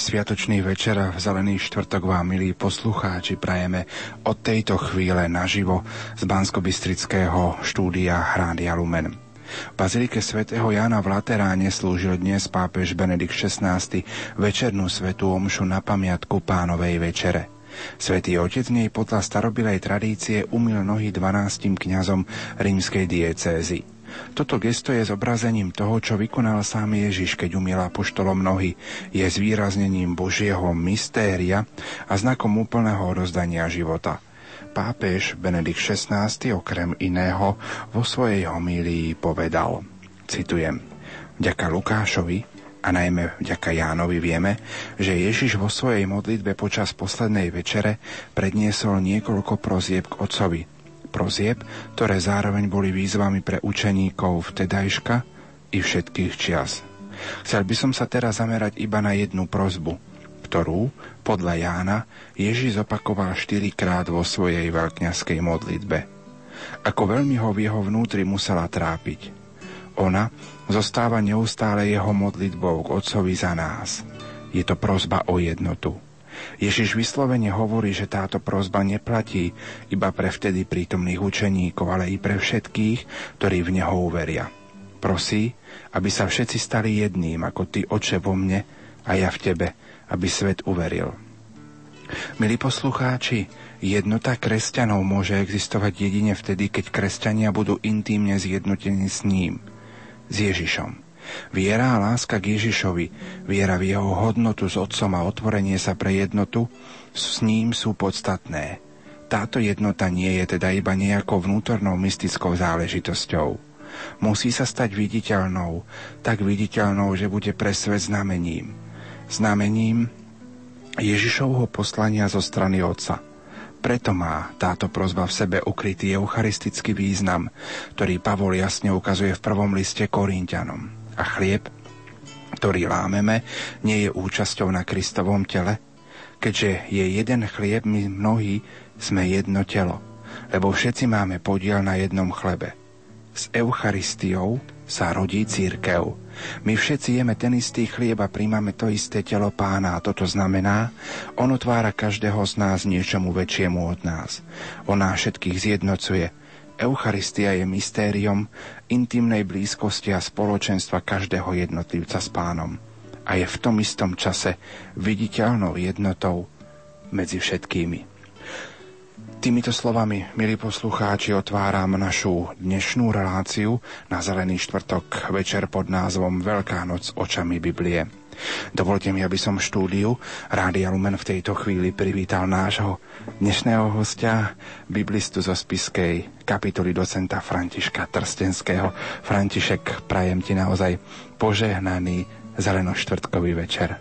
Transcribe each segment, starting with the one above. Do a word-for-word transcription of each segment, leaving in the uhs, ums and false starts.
sviatočný večer v Zelený štvrtok vám, milí poslucháči, prajeme od tejto chvíle naživo z banskobystrického štúdia Rádia Lumen. V bazilike svätého Jána v Lateráne slúžil dnes pápež Benedikt šestnásty večernú svätú omšu na pamiatku Pánovej večere. Svätý Otec v nej podľa starobilej tradície umyl nohy dvanástim kňazom rímskej diecézy. Toto gesto je zobrazením toho, čo vykonal sám Ježiš, keď umyl apoštolom nohy, je zvýraznením Božieho mystéria a znakom úplného odozdania života. Pápež Benedikt šestnásty okrem iného vo svojej homílii povedal, citujem, vďaka Lukášovi a najmä vďaka Jánovi vieme, že Ježiš vo svojej modlitbe počas poslednej večere predniesol niekoľko prosieb k Otcovi. Prosieb, ktoré zároveň boli výzvami pre učeníkov vtedajška i všetkých čias. Chcel by som sa teraz zamerať iba na jednu prosbu, ktorú, podľa Jána, Ježiš opakoval štyrikrát vo svojej veľkňazskej modlitbe. Ako veľmi ho v jeho vnútri musela trápiť. Ona zostáva neustále jeho modlitbou k Otcovi za nás. Je to prosba o jednotu. Ježiš vyslovene hovorí, že táto prosba neplatí iba pre vtedy prítomných učeníkov, ale i pre všetkých, ktorí v neho uveria. Prosí, aby sa všetci stali jedným, ako ty, Oče, vo mne a ja v tebe, aby svet uveril. Milí poslucháči, jednota kresťanov môže existovať jedine vtedy, keď kresťania budú intímne zjednotení s ním. S Ježišom. Viera a láska k Ježišovi, viera v jeho hodnotu s Otcom a otvorenie sa pre jednotu s ním sú podstatné. Táto jednota nie je teda iba nejakou vnútornou mystickou záležitosťou. Musí sa stať viditeľnou, tak viditeľnou, že bude pre svet znamením. Znamením Ježišovho poslania zo strany Otca. Preto má táto prosba v sebe ukrytý eucharistický význam, ktorý Pavol jasne ukazuje v prvom liste Korinťanom. A chlieb, ktorý lámeme, nie je účasťou na Kristovom tele, keďže je jeden chlieb, my mnohí sme jedno telo, lebo všetci máme podiel na jednom chlebe. S Eucharistiou sa rodí cirkev. My všetci jeme ten istý chlieb a príjmame to isté telo Pána a toto znamená, on otvára každého z nás niečomu väčšiemu od nás. On nás všetkých zjednocuje. Eucharistia je mystériom intimnej blízkosti a spoločenstva každého jednotlivca s Pánom a je v tom istom čase viditeľnou jednotou medzi všetkými. Týmito slovami, milí poslucháči, otváram našu dnešnú reláciu na Zelený štvrtok večer pod názvom Veľká noc očami Biblie. Dovolte mi, aby som štúdiu Rádia Lumen v tejto chvíli privítal nášho dnešného hostia, biblistu zo Spišskej kapituly docenta Františka Trstenského. František, prajem ti naozaj požehnaný zelenoštvrtkový večer.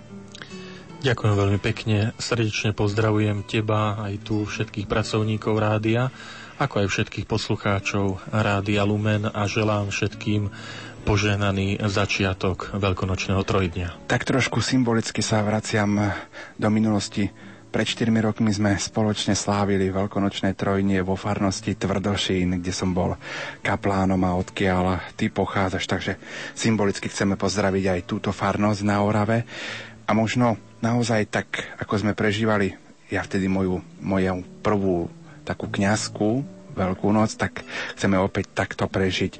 Ďakujem veľmi pekne, srdečne pozdravujem teba aj tu všetkých pracovníkov rádia, ako aj všetkých poslucháčov Rádia Lumen a želám všetkým požehnaný začiatok veľkonočného trojdňa. Tak trošku symbolicky sa vraciam do minulosti. Pred štyrmi rokmi sme spoločne slávili veľkonočné trojdnie vo farnosti Tvrdošín, kde som bol kaplánom a odkiaľ ty pochádzaš, takže symbolicky chceme pozdraviť aj túto farnosť na Orave a možno naozaj tak, ako sme prežívali ja vtedy moju, moju prvú takú kňazskú Veľkú noc, tak chceme opäť takto prežiť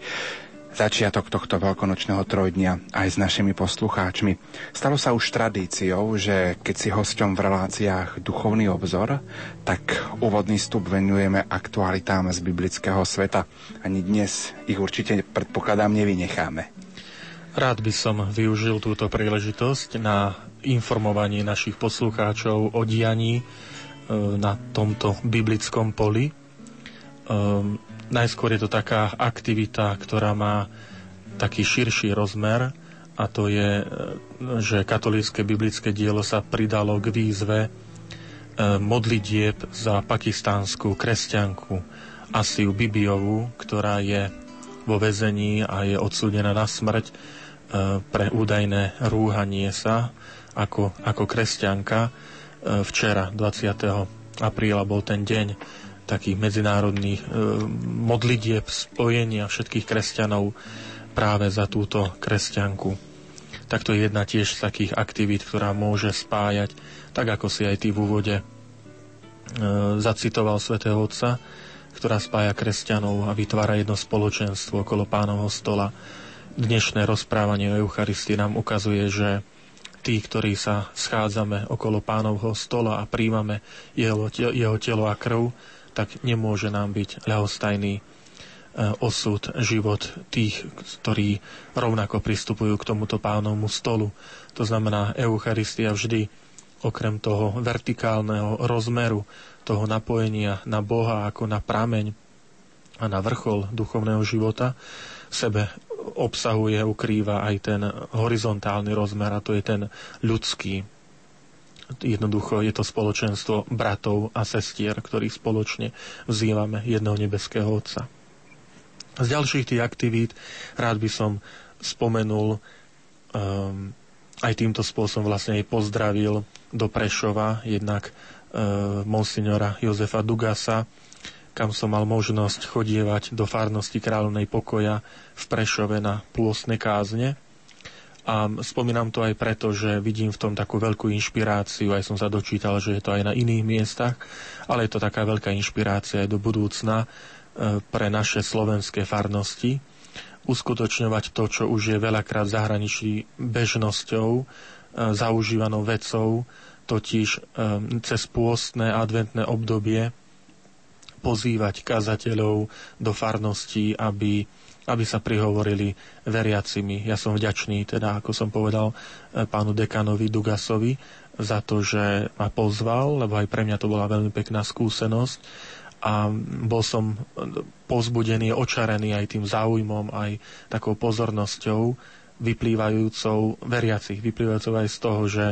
začiatok tohto veľkonočného trojdňa aj s našimi poslucháčmi. Stalo sa už tradíciou, že keď si hosťom v reláciách Duchovný obzor, tak úvodný vstup venujeme aktualitám z biblického sveta. Ani dnes ich určite, predpokladám, nevynecháme. Rád by som využil túto príležitosť na informovanie našich poslucháčov o dianí na tomto biblickom poli. Um, najskôr je to taká aktivita, ktorá má taký širší rozmer a to je, že katolícke biblické dielo sa pridalo k výzve modlitieb za pakistánsku kresťanku Asiu Bibiovu, ktorá je vo väzení a je odsúdená na smrť pre údajné rúhanie sa ako, ako kresťanka. Včera, dvadsiateho apríla, bol ten deň takých medzinárodných modlitieb spojenia všetkých kresťanov práve za túto kresťanku. tak to je jedna tiež z takých aktivít, ktorá môže spájať, tak ako si aj ty v úvode e, zacitoval svätého Otca, ktorá spája kresťanov a vytvára jedno spoločenstvo okolo Pánovho stola. Dnešné rozprávanie o Eucharistii nám ukazuje, že tí, ktorí sa schádzame okolo Pánovho stola a príjmame jeho, jeho telo a krv, tak nemôže nám byť ľahostajný osud, život tých, ktorí rovnako pristupujú k tomuto Pánovmu stolu. To znamená, Eucharistia vždy, okrem toho vertikálneho rozmeru, toho napojenia na Boha ako na prameň a na vrchol duchovného života, v sebe obsahuje, ukrýva aj ten horizontálny rozmer, a to je ten ľudský. Jednoducho je to spoločenstvo bratov a sestier, ktorých spoločne vzývame jedného nebeského Otca. Z ďalších tých aktivít rád by som spomenul, um, aj týmto spôsobom vlastne aj pozdravil do Prešova jednak um, monsignora Jozefa Dugasa, kam som mal možnosť chodievať do farnosti Kráľovnej pokoja v Prešove na pôstne kázne. A spomínam to aj preto, že vidím v tom takú veľkú inšpiráciu, aj som sa dočítal, že je to aj na iných miestach, ale je to taká veľká inšpirácia aj do budúcna pre naše slovenské farnosti, uskutočňovať to, čo už je veľakrát v zahraničí bežnosťou, zaužívanou vecou, totiž cez pôstne adventné obdobie pozývať kazateľov do farností, aby, aby sa prihovorili veriacimi. Ja som vďačný, teda, ako som povedal, pánu dekanovi Dugasovi za to, že ma pozval, lebo aj pre mňa to bola veľmi pekná skúsenosť a bol som povzbudený, očarený aj tým záujmom, aj takou pozornosťou vyplývajúcou veriacich, vyplývajúcou aj z toho, že,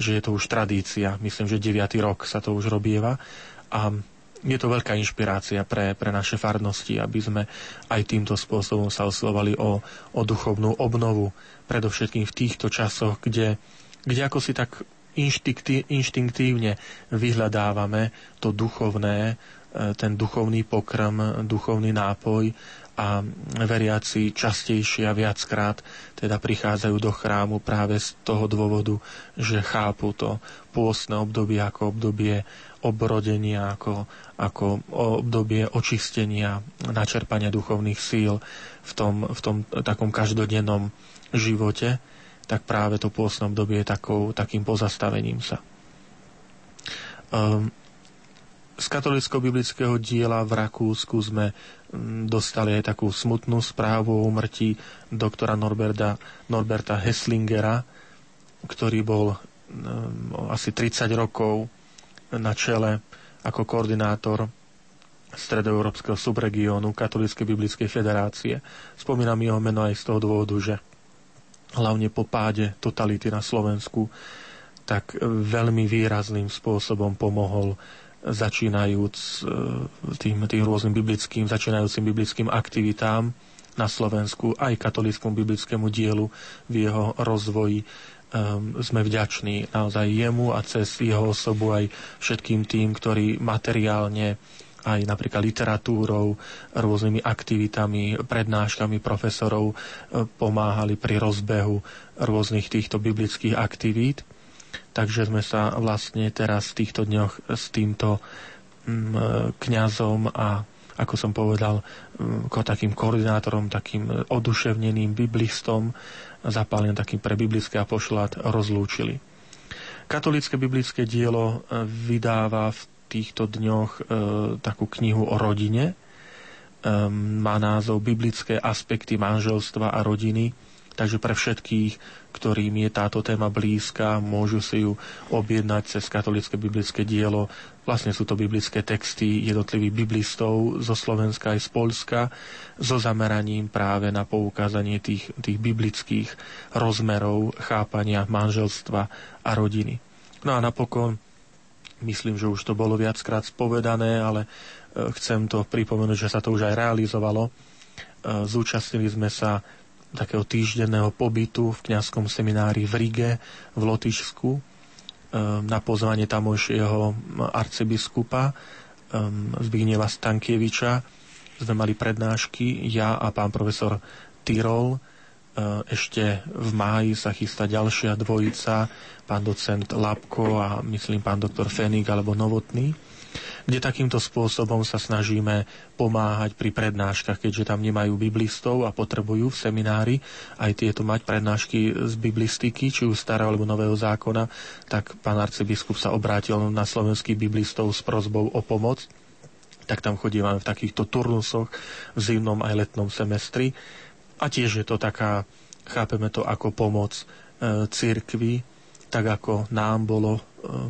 že je to už tradícia. Myslím, že deviaty rok sa to už robieva a je to veľká inšpirácia pre, pre naše farnosti, aby sme aj týmto spôsobom sa oslovali o, o duchovnú obnovu, predovšetkým v týchto časoch, kde, kde ako si tak inštinkti, inštinktívne vyhľadávame to duchovné, ten duchovný pokrm, duchovný nápoj a veriaci častejšie a viackrát teda prichádzajú do chrámu práve z toho dôvodu, že chápu to pôstne obdobie ako obdobie obrodenia, ako, ako obdobie očistenia, načerpania duchovných síl v tom, v tom takom každodennom živote, tak práve to pôstne obdobie je takou, takým pozastavením sa. Um, Z katolicko-biblického diela v Rakúsku sme dostali aj takú smutnú správu o úmrtí doktora Norberta, Norberta Heslingera, ktorý bol asi tridsať rokov na čele ako koordinátor stredoeurópskeho subregiónu Katolíckej biblickej federácie. Spomínam jeho meno aj z toho dôvodu, že hlavne po páde totality na Slovensku tak veľmi výrazným spôsobom pomohol začínajúc tým, tým rôznym biblickým, začínajúcim biblickým aktivitám na Slovensku, aj katolíckému biblickému dielu v jeho rozvoji. Um, sme vďační naozaj jemu a cez jeho osobu aj všetkým tým, ktorí materiálne aj napríklad literatúrou, rôznymi aktivitami, prednáškami profesorov pomáhali pri rozbehu rôznych týchto biblických aktivít. Takže sme sa vlastne teraz v týchto dňoch s týmto kňazom a, ako som povedal, ako takým koordinátorom, takým oduševneným biblistom, zapáleným takým pre biblické apoštolát, rozlúčili. Katolícke biblické dielo vydáva v týchto dňoch e, takú knihu o rodine. E, má názov Biblické aspekty manželstva a rodiny. Takže pre všetkých, ktorým je táto téma blízka, môžu si ju objednať cez katolícke biblické dielo. Vlastne sú to biblické texty jednotlivých biblistov zo Slovenska aj z Poľska so zameraním práve na poukázanie tých, tých biblických rozmerov chápania manželstva a rodiny. No a napokon, myslím, že už to bolo viackrát spovedané, ale chcem to pripomenúť, že sa to už aj realizovalo. Zúčastnili sme sa takého týždenného pobytu v kňazskom seminári v Rige v Lotyšsku na pozvanie tamojšieho arcibiskupa Zbigniewa Stankiewiča. Sme mali prednášky, ja a pán profesor Tyrol Ešte v máji sa chystá ďalšia dvojica, pán docent Lapko a myslím pán doktor Fenik alebo Novotný, kde takýmto spôsobom sa snažíme pomáhať pri prednáškach, keďže tam nemajú biblistov a potrebujú v seminári aj tieto mať prednášky z biblistiky, či už starého alebo nového zákona, tak pán arcibiskup sa obrátil na slovenských biblistov s prosbou o pomoc. Tak tam chodívame v takýchto turnusoch v zimnom aj letnom semestri. A tiež je to taká, chápeme to ako pomoc e, cirkvi, tak ako nám, bolo, e,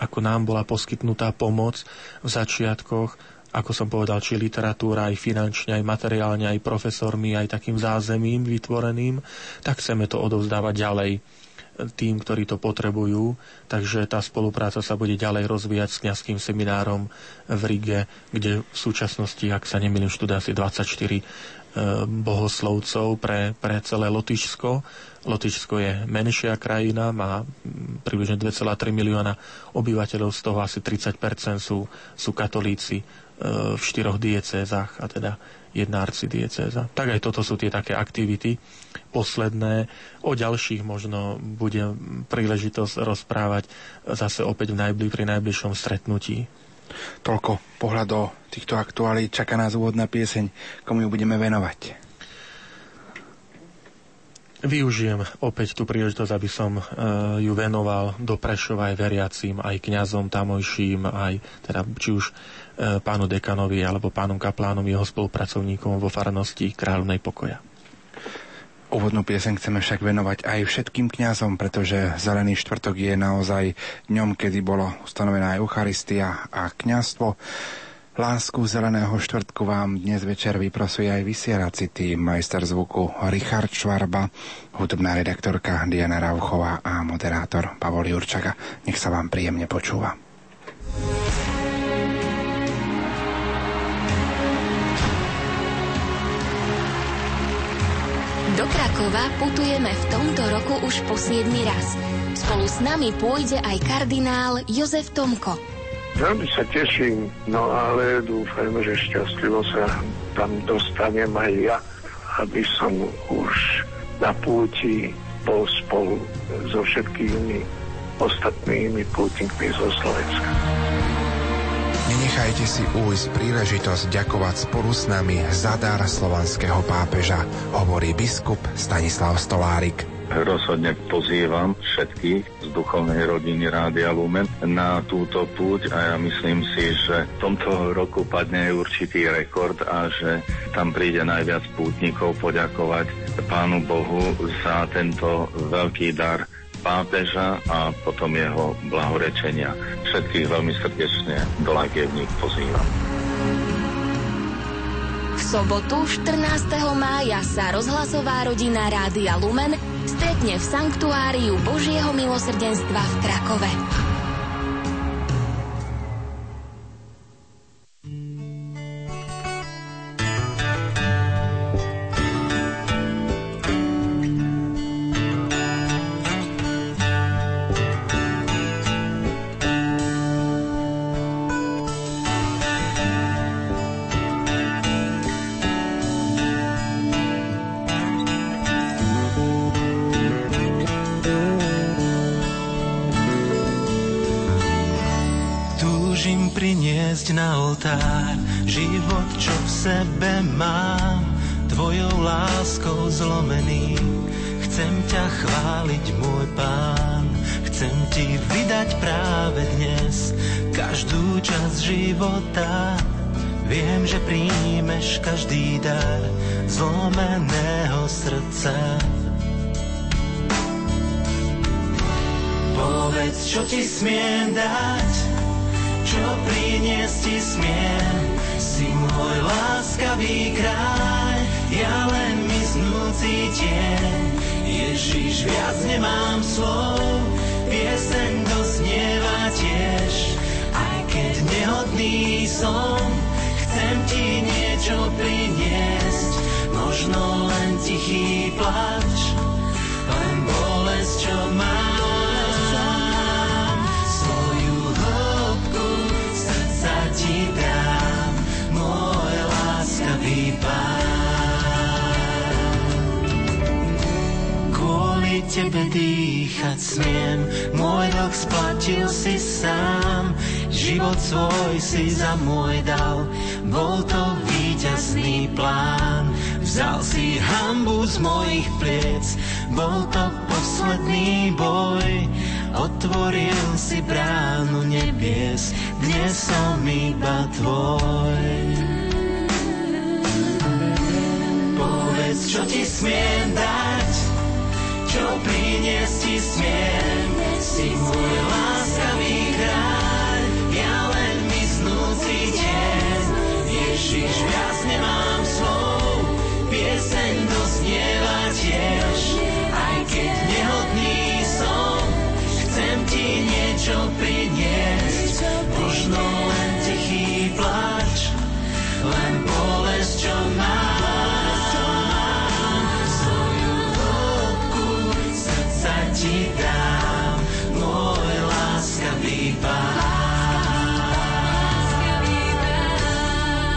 ako nám bola poskytnutá pomoc v začiatkoch, ako som povedal, či literatúra, aj finančne, aj materiálne, aj profesormi, aj takým zázemím vytvoreným, tak chceme to odovzdávať ďalej tým, ktorí to potrebujú. Takže tá spolupráca sa bude ďalej rozvíjať s kňazským seminárom v Rige, kde v súčasnosti, ak sa nemýlim, študuje asi dvadsaťštyri bohoslovcov pre, pre celé Lotyšsko. Lotyšsko je menšia krajina, má približne dva celé tri milióna obyvateľov, z toho asi tridsať percent sú, sú katolíci v štyroch diecézach a teda jedna arcidiecéza. Tak aj toto sú tie také aktivity posledné. O ďalších možno bude príležitosť rozprávať zase opäť v najbliž, pri najbližšom stretnutí. Toľko pohľad do týchto aktuálí. Čaká nás úvodná pieseň, komu ju budeme venovať. Využijem opäť tú príležitosť, aby som e, ju venoval do Prešova aj veriacím, aj kňazom tamojším, aj teda či už e, pánu dekanovi alebo pánom kaplánom, jeho spolupracovníkom vo farnosti Kráľovnej pokoja. Úvodnú pieseň chceme však venovať aj všetkým kňazom, pretože Zelený štvrtok je naozaj dňom, kedy bola ustanovená Eucharistia a kňazstvo. Lásku Zeleného štvrtku vám dnes večer vyprosuje aj vysielací tým, majster zvuku Richard Švarba, hudobná redaktorka Diana Rauchová a moderátor Pavol Jurčaga. Nech sa vám príjemne počúva. Do Krakova putujeme v tomto roku už po siedmy raz. Spolu s nami pôjde aj kardinál Jozef Tomko. Veľmi sa teším, no ale dúfajme, že šťastlivo sa tam dostanem aj ja, aby som už na púti bol spolu so všetkými ostatnými pútnikmi zo Slovenska. Nenechajte si újsť príležitosť ďakovať spolu s nami za dar slovanského pápeža, hovorí biskup Stanislav Stolárik. Rozhodne pozývam všetkých z duchovnej rodiny Rádia Lumen na túto púť a ja myslím si, že v tomto roku padne určitý rekord a že tam príde najviac pútnikov poďakovať Pánu Bohu za tento veľký dar pápeža a potom jeho blahorečenia. Všetkých veľmi srdečne do Lagievník pozývam. V sobotu štrnásteho mája sa rozhlasová rodina Rádia Lumen stretne v Sanktuáriu Božieho milosrdenstva v Krakove. Viem, že príjmeš každý dar zlomeného srdca. Povedz, čo ti smiem dať, čo priniesť ti smiem. Si môj láskavý kráľ, ja len miznúci tieň. Ježiš, viac nemám slov, pieseň doznieva tiež. Keď nehodný som, chcem ti niečo priniesť. Možno len tichý plač, len bolesť, čo mám. Svoju hĺbku srdca ti dám, môj láskavý Pán. dýchať smiem, môj dlh splatil si sám, život svoj si za môj dal, bol to víťazný plán. Vzal si hanbu z mojich pliec, bol to posledný boj, otvoril si bránu nebies, dnes som iba tvoj. Povedz, čo ti smiem dať, čo priniesť ti smiem, si môj láskavý kráľ, ja len miznúci deň. Ježiš, viac nemám slov, pieseň doznieva tiež, aj keď nehodný som, chcem ti niečo priniesť, možno len tichý plač, len bolesť, čo mám. Sa ti dám, môj láskavý Pán.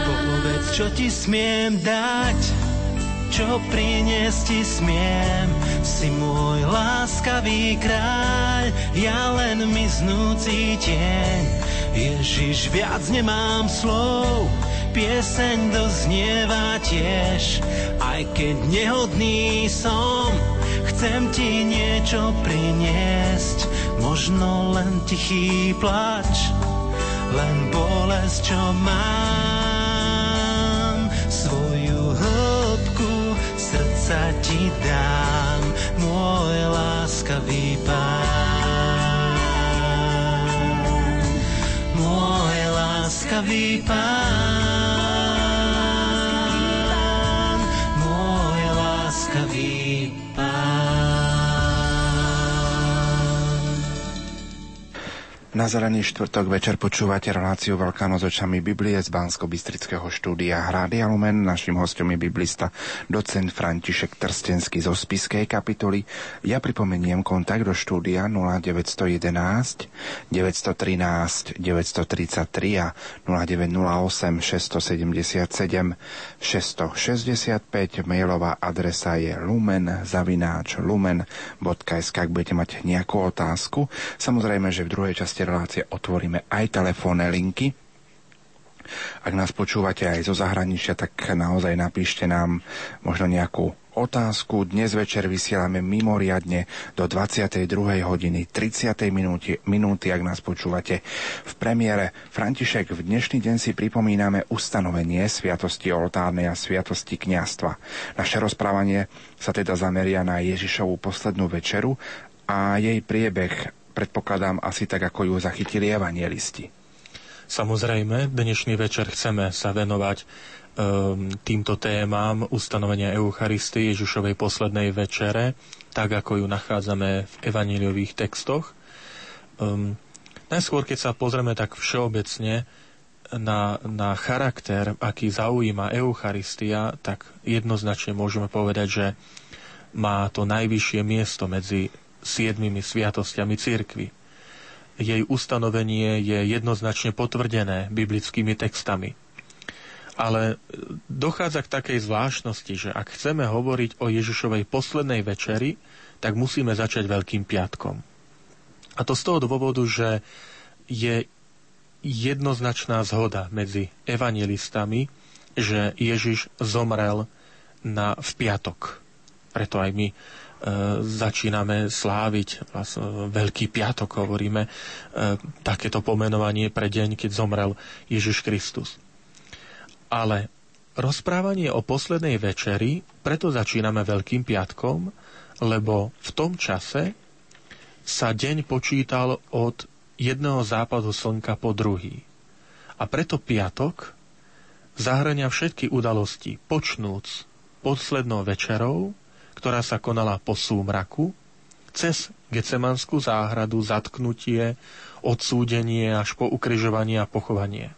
Povedz, čo ti smiem dať, čo priniesť ti smiem. Si môj láskavý kráľ, ja len miznúci tieň. Ježiš, viac nemám slov, pieseň doznieva tiež. Aj keď nehodný som, chcem ti niečo priniesť, možno len tichý plač, len bolesť, čo mám. Svoju hĺbku srdca ti dám, môj láskavý Pán. Môj láskavý Pán, môj láskavý Pán. Na zelený štvrtok večer počúvate reláciu Veľká noc očami Biblie z banskobystrického štúdia Rádia Lumen. Naším hostom je biblista docent František Trstenský zo Spišskej kapituly. Ja pripomeniem kontakt do štúdia nula deväť jedna jedna deväť jedna tri deväť tri tri a nula deväť nula osem šesť sedem sedem šesť šesť päť. Mailová adresa je lumen zavináč lumen bodka es ká, ak budete mať nejakú otázku. Samozrejme, že v druhej časti relácie otvoríme aj telefónne linky. Ak nás počúvate aj zo zahraničia, tak naozaj napíšte nám možno nejakú otázku. Dnes večer vysielame mimoriadne do dvadsiatej druhej hodiny tridsiatej minúty, minúty, ak nás počúvate v premiére. František, v dnešný deň si pripomíname ustanovenie sviatosti oltárnej a sviatosti kňazstva. Naše rozprávanie sa teda zameria na Ježišovu poslednú večeru a jej priebeh, predpokladám, asi tak, ako ju zachytili evanjelisti. Samozrejme, dnešný večer chceme sa venovať um, týmto témam ustanovenia Eucharistie, Ježišovej poslednej večere, tak, ako ju nachádzame v evanjeliových textoch. Um, najskôr, keď sa pozrieme tak všeobecne na, na charakter, aký zaujíma Eucharistia, tak jednoznačne môžeme povedať, že má to najvyššie miesto medzi siedmimi sviatostiami cirkvi. Jej ustanovenie je jednoznačne potvrdené biblickými textami. Ale dochádza k takej zvláštnosti, že ak chceme hovoriť o Ježišovej poslednej večeri, tak musíme začať Veľkým piatkom. A to z toho dôvodu, že je jednoznačná zhoda medzi evanjelistami, že Ježiš zomrel na, v piatok. Preto aj my začíname sláviť vlastne Veľký piatok, hovoríme takéto pomenovanie pre deň, keď zomrel Ježiš Kristus. Ale rozprávanie o poslednej večeri preto začíname Veľkým piatkom, lebo v tom čase sa deň počítal od jedného západu slnka po druhý. A preto piatok zahŕňa všetky udalosti, počnúc poslednou večerou, ktorá sa konala po súmraku, cez Getsemanskú záhradu, zatknutie, odsúdenie až po ukrižovanie a pochovanie.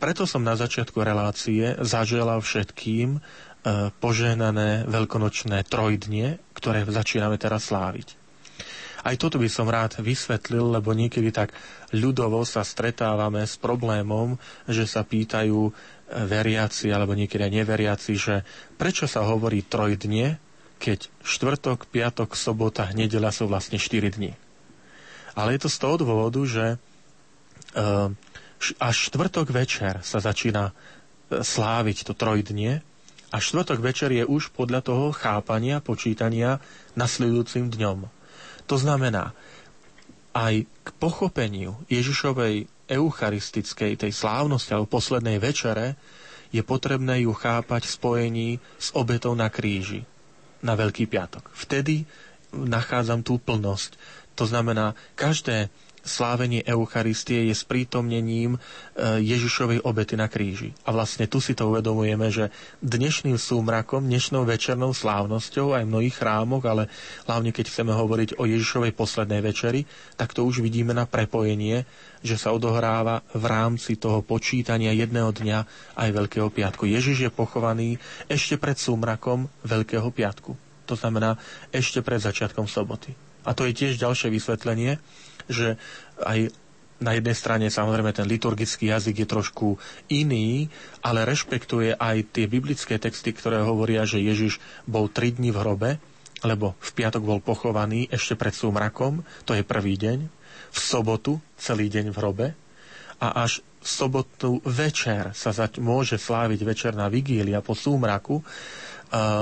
Preto som na začiatku relácie zaželal všetkým požehnané veľkonočné trojdnie, ktoré začíname teraz sláviť. Aj toto by som rád vysvetlil, lebo niekedy tak ľudovo sa stretávame s problémom, že sa pýtajú veriaci alebo niekedy neveriaci, že prečo sa hovorí trojdnie, keď štvrtok, piatok, sobota, nedeľa sú vlastne štyri dni. Ale je to z toho dôvodu, že až štvrtok večer sa začína sláviť to trojdnie a štvrtok večer je už podľa toho chápania, počítania nasledujúcim dňom. To znamená, aj k pochopeniu Ježišovej eucharistickej, tej slávnosti alebo poslednej večere, je potrebné ju chápať v spojení s obetou na kríži, na Veľký piatok. Vtedy nachádzam tú plnosť. To znamená, každé slávenie Eucharistie je sprítomnením Ježišovej obety na kríži. A vlastne tu si to uvedomujeme, že dnešným súmrakom, dnešnou večernou slávnosťou aj v mnohých chrámoch, ale hlavne keď chceme hovoriť o Ježišovej poslednej večeri, tak to už vidíme na prepojenie, že sa odohráva v rámci toho počítania jedného dňa aj Veľkého piatku. Ježiš je pochovaný ešte pred súmrakom Veľkého piatku. To znamená ešte pred začiatkom soboty. A to je tiež ďalšie vysvetlenie, že aj na jednej strane samozrejme ten liturgický jazyk je trošku iný, ale rešpektuje aj tie biblické texty, ktoré hovoria, že Ježiš bol tri dni v hrobe, lebo v piatok bol pochovaný ešte pred súmrakom, to je prvý deň, v sobotu celý deň v hrobe a až v sobotnú večer sa zač- môže sláviť večerná vigília po súmraku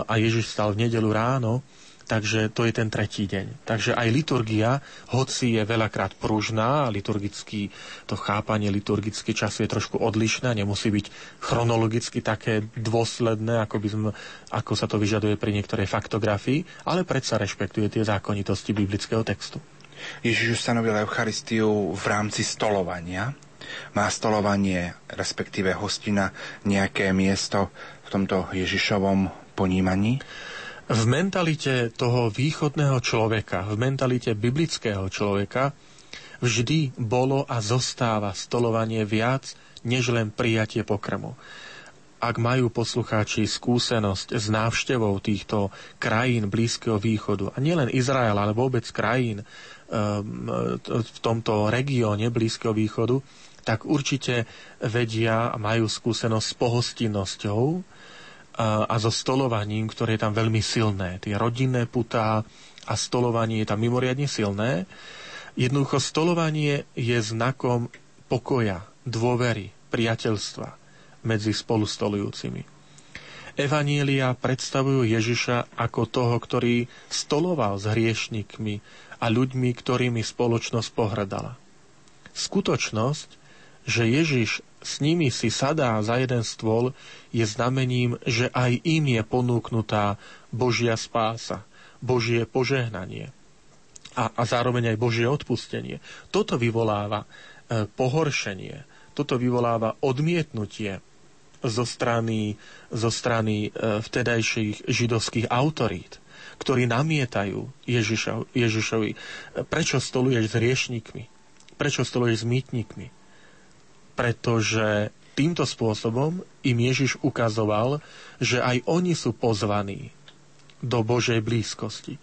a Ježiš stal v nedeľu ráno. Takže to je ten tretí deň. Takže aj liturgia, hoci je veľakrát pružná, liturgický, to chápanie liturgický čas je trošku odlišné, nemusí byť chronologicky také dôsledné, ako by sme, ako sa to vyžaduje pri niektorej faktografii, ale predsa rešpektuje tie zákonitosti biblického textu. Ježiš ustanovil Eucharistiu v rámci stolovania. Má stolovanie, respektíve hostina, nejaké miesto v tomto Ježišovom ponímaní? V mentalite toho východného človeka, v mentalite biblického človeka vždy bolo a zostáva stolovanie viac, než len prijatie pokrmu. Ak majú poslucháči skúsenosť s návštevou týchto krajín Blízkeho východu, a nielen Izrael, ale vôbec krajín v tomto regióne Blízkeho východu, tak určite vedia a majú skúsenosť s pohostinnosťou a so stolovaním, ktoré je tam veľmi silné. Tie rodinné putá a stolovanie je tam mimoriadne silné. Jednoducho stolovanie je znakom pokoja, dôvery, priateľstva medzi spolustolujúcimi. Evanielia predstavujú Ježiša ako toho, ktorý stoloval s hriešnikmi a ľuďmi, ktorými spoločnosť pohrdala. Skutočnosť, že Ježiš s nimi si sadá za jeden stôl, je znamením, že aj im je ponúknutá Božia spása, Božie požehnanie a, a zároveň aj Božie odpustenie. Toto vyvoláva e, pohoršenie, toto vyvoláva odmietnutie zo strany, zo strany e, vtedajších židovských autorít, ktorí namietajú Ježiša, Ježišovi, prečo stoluješ s hriešnikmi, prečo stoluješ s mýtnikmi. Pretože týmto spôsobom im Ježiš ukazoval, že aj oni sú pozvaní do Božej blízkosti.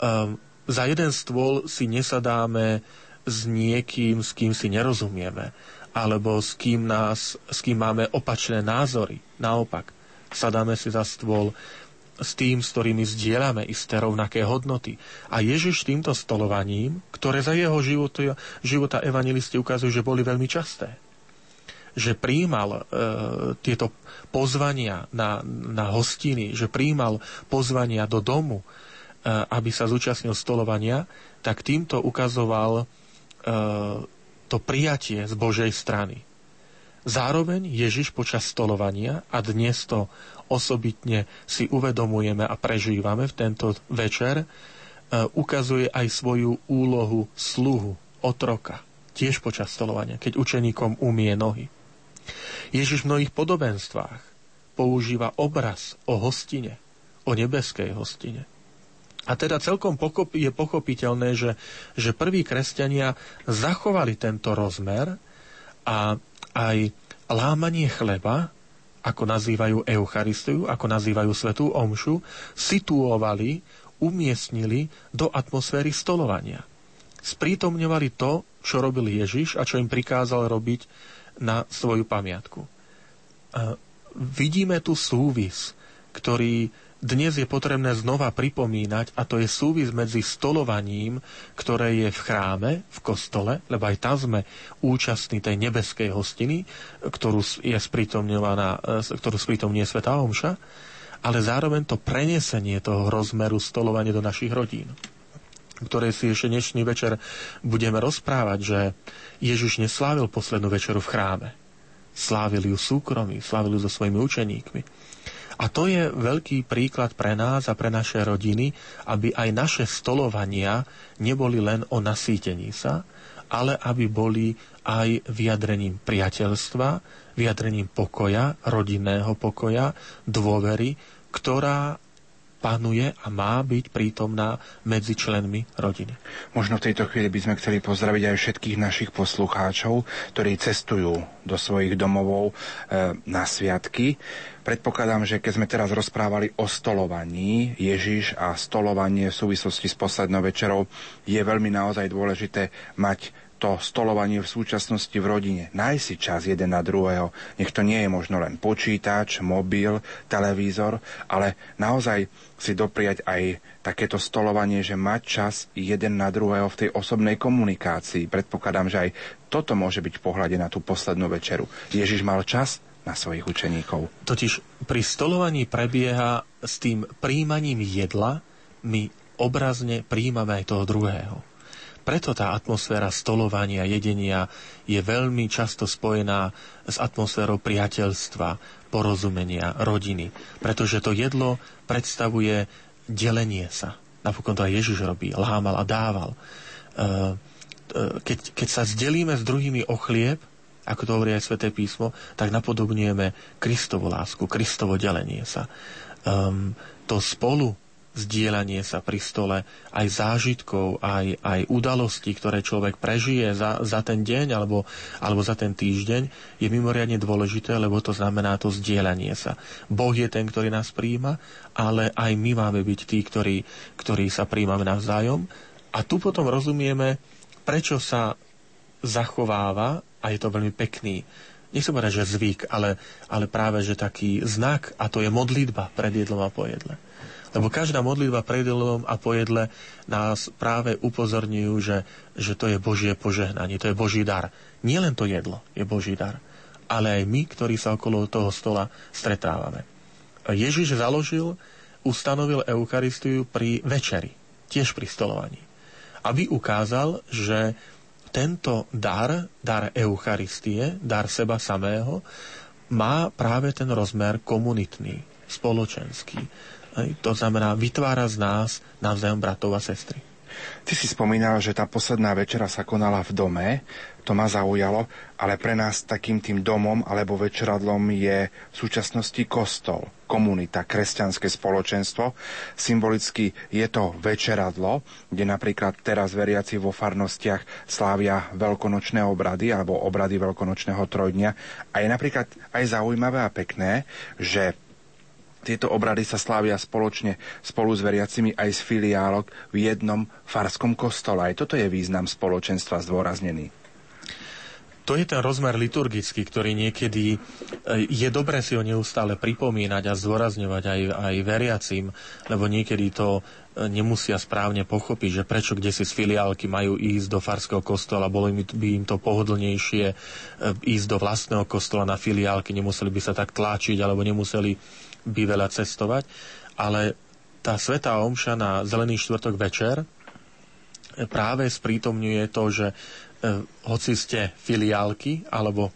Um, za jeden stôl si nesadáme s niekým, s kým si nerozumieme, alebo s kým, nás, s kým máme opačné názory. Naopak, sadáme si za stôl s tým, s ktorými zdieľame isté rovnaké hodnoty. A Ježiš týmto stolovaním, ktoré za jeho života, života evanjelisti ukazujú, že boli veľmi časté, že prijímal e, tieto pozvania na, na hostiny, že prijímal pozvania do domu, e, aby sa zúčastnil stolovania, tak týmto ukazoval e, to prijatie z Božej strany. Zároveň Ježiš počas stolovania, a dnes to osobitne si uvedomujeme a prežívame v tento večer, e, ukazuje aj svoju úlohu sluhu, otroka, tiež počas stolovania, keď učeníkom umie nohy. Ježiš v mnohých podobenstvách používa obraz o hostine, o nebeskej hostine. A teda celkom je pochopiteľné, že, že prví kresťania zachovali tento rozmer a aj lámanie chleba, ako nazývajú Eucharistiu, ako nazývajú svätú omšu, situovali, umiestnili do atmosféry stolovania. Sprítomňovali to, čo robil Ježiš a čo im prikázal robiť na svoju pamiatku. Vidíme tu súvis, ktorý dnes je potrebné znova pripomínať, a to je súvis medzi stolovaním, ktoré je v chráme, v kostole, lebo aj tam sme účastní tej nebeskej hostiny, ktorú je sprítomňovaná, ktorú sprítomňuje svätá omša, ale zároveň to prenesenie toho rozmeru stolovania do našich rodín, ktoré si ešte dnešný večer budeme rozprávať, že Ježiš neslávil poslednú večeru v chráme. Slávil ju súkromí, slávil ju so svojimi učeníkmi. A to je veľký príklad pre nás a pre naše rodiny, aby aj naše stolovania neboli len o nasýtení sa, ale aby boli aj vyjadrením priateľstva, vyjadrením pokoja, rodinného pokoja, dôvery, ktorá panuje a má byť prítomná medzi členmi rodiny. Možno v tejto chvíli by sme chceli pozdraviť aj všetkých našich poslucháčov, ktorí cestujú do svojich domovov e, na sviatky. Predpokladám, že keď sme teraz rozprávali o stolovaní, Ježiš a stolovanie v súvislosti s poslednou večerou, je veľmi naozaj dôležité mať to stolovanie v súčasnosti v rodine. Nájsť si čas jeden na druhého. Nech to nie je možno len počítač, mobil, televízor, ale naozaj si dopriať aj takéto stolovanie, že mať čas jeden na druhého v tej osobnej komunikácii. Predpokladám, že aj toto môže byť v pohľade na tú poslednú večeru. Ježiš mal čas na svojich učeníkov. Totiž pri stolovaní prebieha s tým príjmaním jedla, my obrazne príjmame aj toho druhého. Preto tá atmosféra stolovania, jedenia je veľmi často spojená s atmosférou priateľstva, porozumenia, rodiny. Pretože to jedlo predstavuje delenie sa. Napokon to aj Ježiš robí, lámal a dával. Keď, keď sa zdelíme s druhými o chlieb, ako to hovorí aj Sväté písmo, tak napodobňujeme Kristovu lásku, Kristovo delenie sa. To spolu zdieľanie sa pri stole, aj zážitkov, aj, aj udalostí, ktoré človek prežije za, za ten deň alebo, alebo za ten týždeň, je mimoriadne dôležité, lebo to znamená to zdieľanie sa. Boh je ten, ktorý nás prijíma, ale aj my máme byť tí, ktorí, ktorí sa prijímame navzájom. A tu potom rozumieme, prečo sa zachováva, a je to veľmi pekný, nechcem povedať, že zvyk, ale, ale práve, že taký znak, a to je modlitba pred jedlom a po jedle. Lebo každá modlitba pred jedlom a po jedle nás práve upozorňujú, že, že to je Božie požehnanie, to je Boží dar. Nie len to jedlo je Boží dar, ale aj my, ktorí sa okolo toho stola stretávame. Ježiš založil, ustanovil Eucharistiu pri večeri, tiež pri stolovaní, aby ukázal, že tento dar, dar Eucharistie, dar seba samého, má práve ten rozmer komunitný, spoločenský. To znamená, vytvára z nás navzájom bratov a sestry. Ty si spomínal, že tá posledná večera sa konala v dome, to ma zaujalo, ale pre nás takým tým domom alebo večeradlom je v súčasnosti kostol, komunita, kresťanské spoločenstvo. Symbolicky je to večeradlo, kde napríklad teraz veriaci vo farnostiach slávia veľkonočné obrady alebo obrady veľkonočného trojdňa. A je napríklad aj zaujímavé a pekné, že tieto obrady sa slávia spoločne spolu s veriacimi aj z filiálok v jednom farskom kostole. Aj toto je význam spoločenstva zdôraznený. To je ten rozmer liturgický, ktorý niekedy je dobre si ho neustále pripomínať a zdôrazňovať aj, aj veriacim, lebo niekedy to nemusia správne pochopiť, že prečo kdesi z filiálky majú ísť do farského kostola, bolo by im to pohodlnejšie ísť do vlastného kostola na filiálky, nemuseli by sa tak tlačiť alebo nemuseli by veľa cestovať, ale tá svätá omša na Zelený štvrtok večer práve sprítomňuje to, že eh, hoci ste filiálky alebo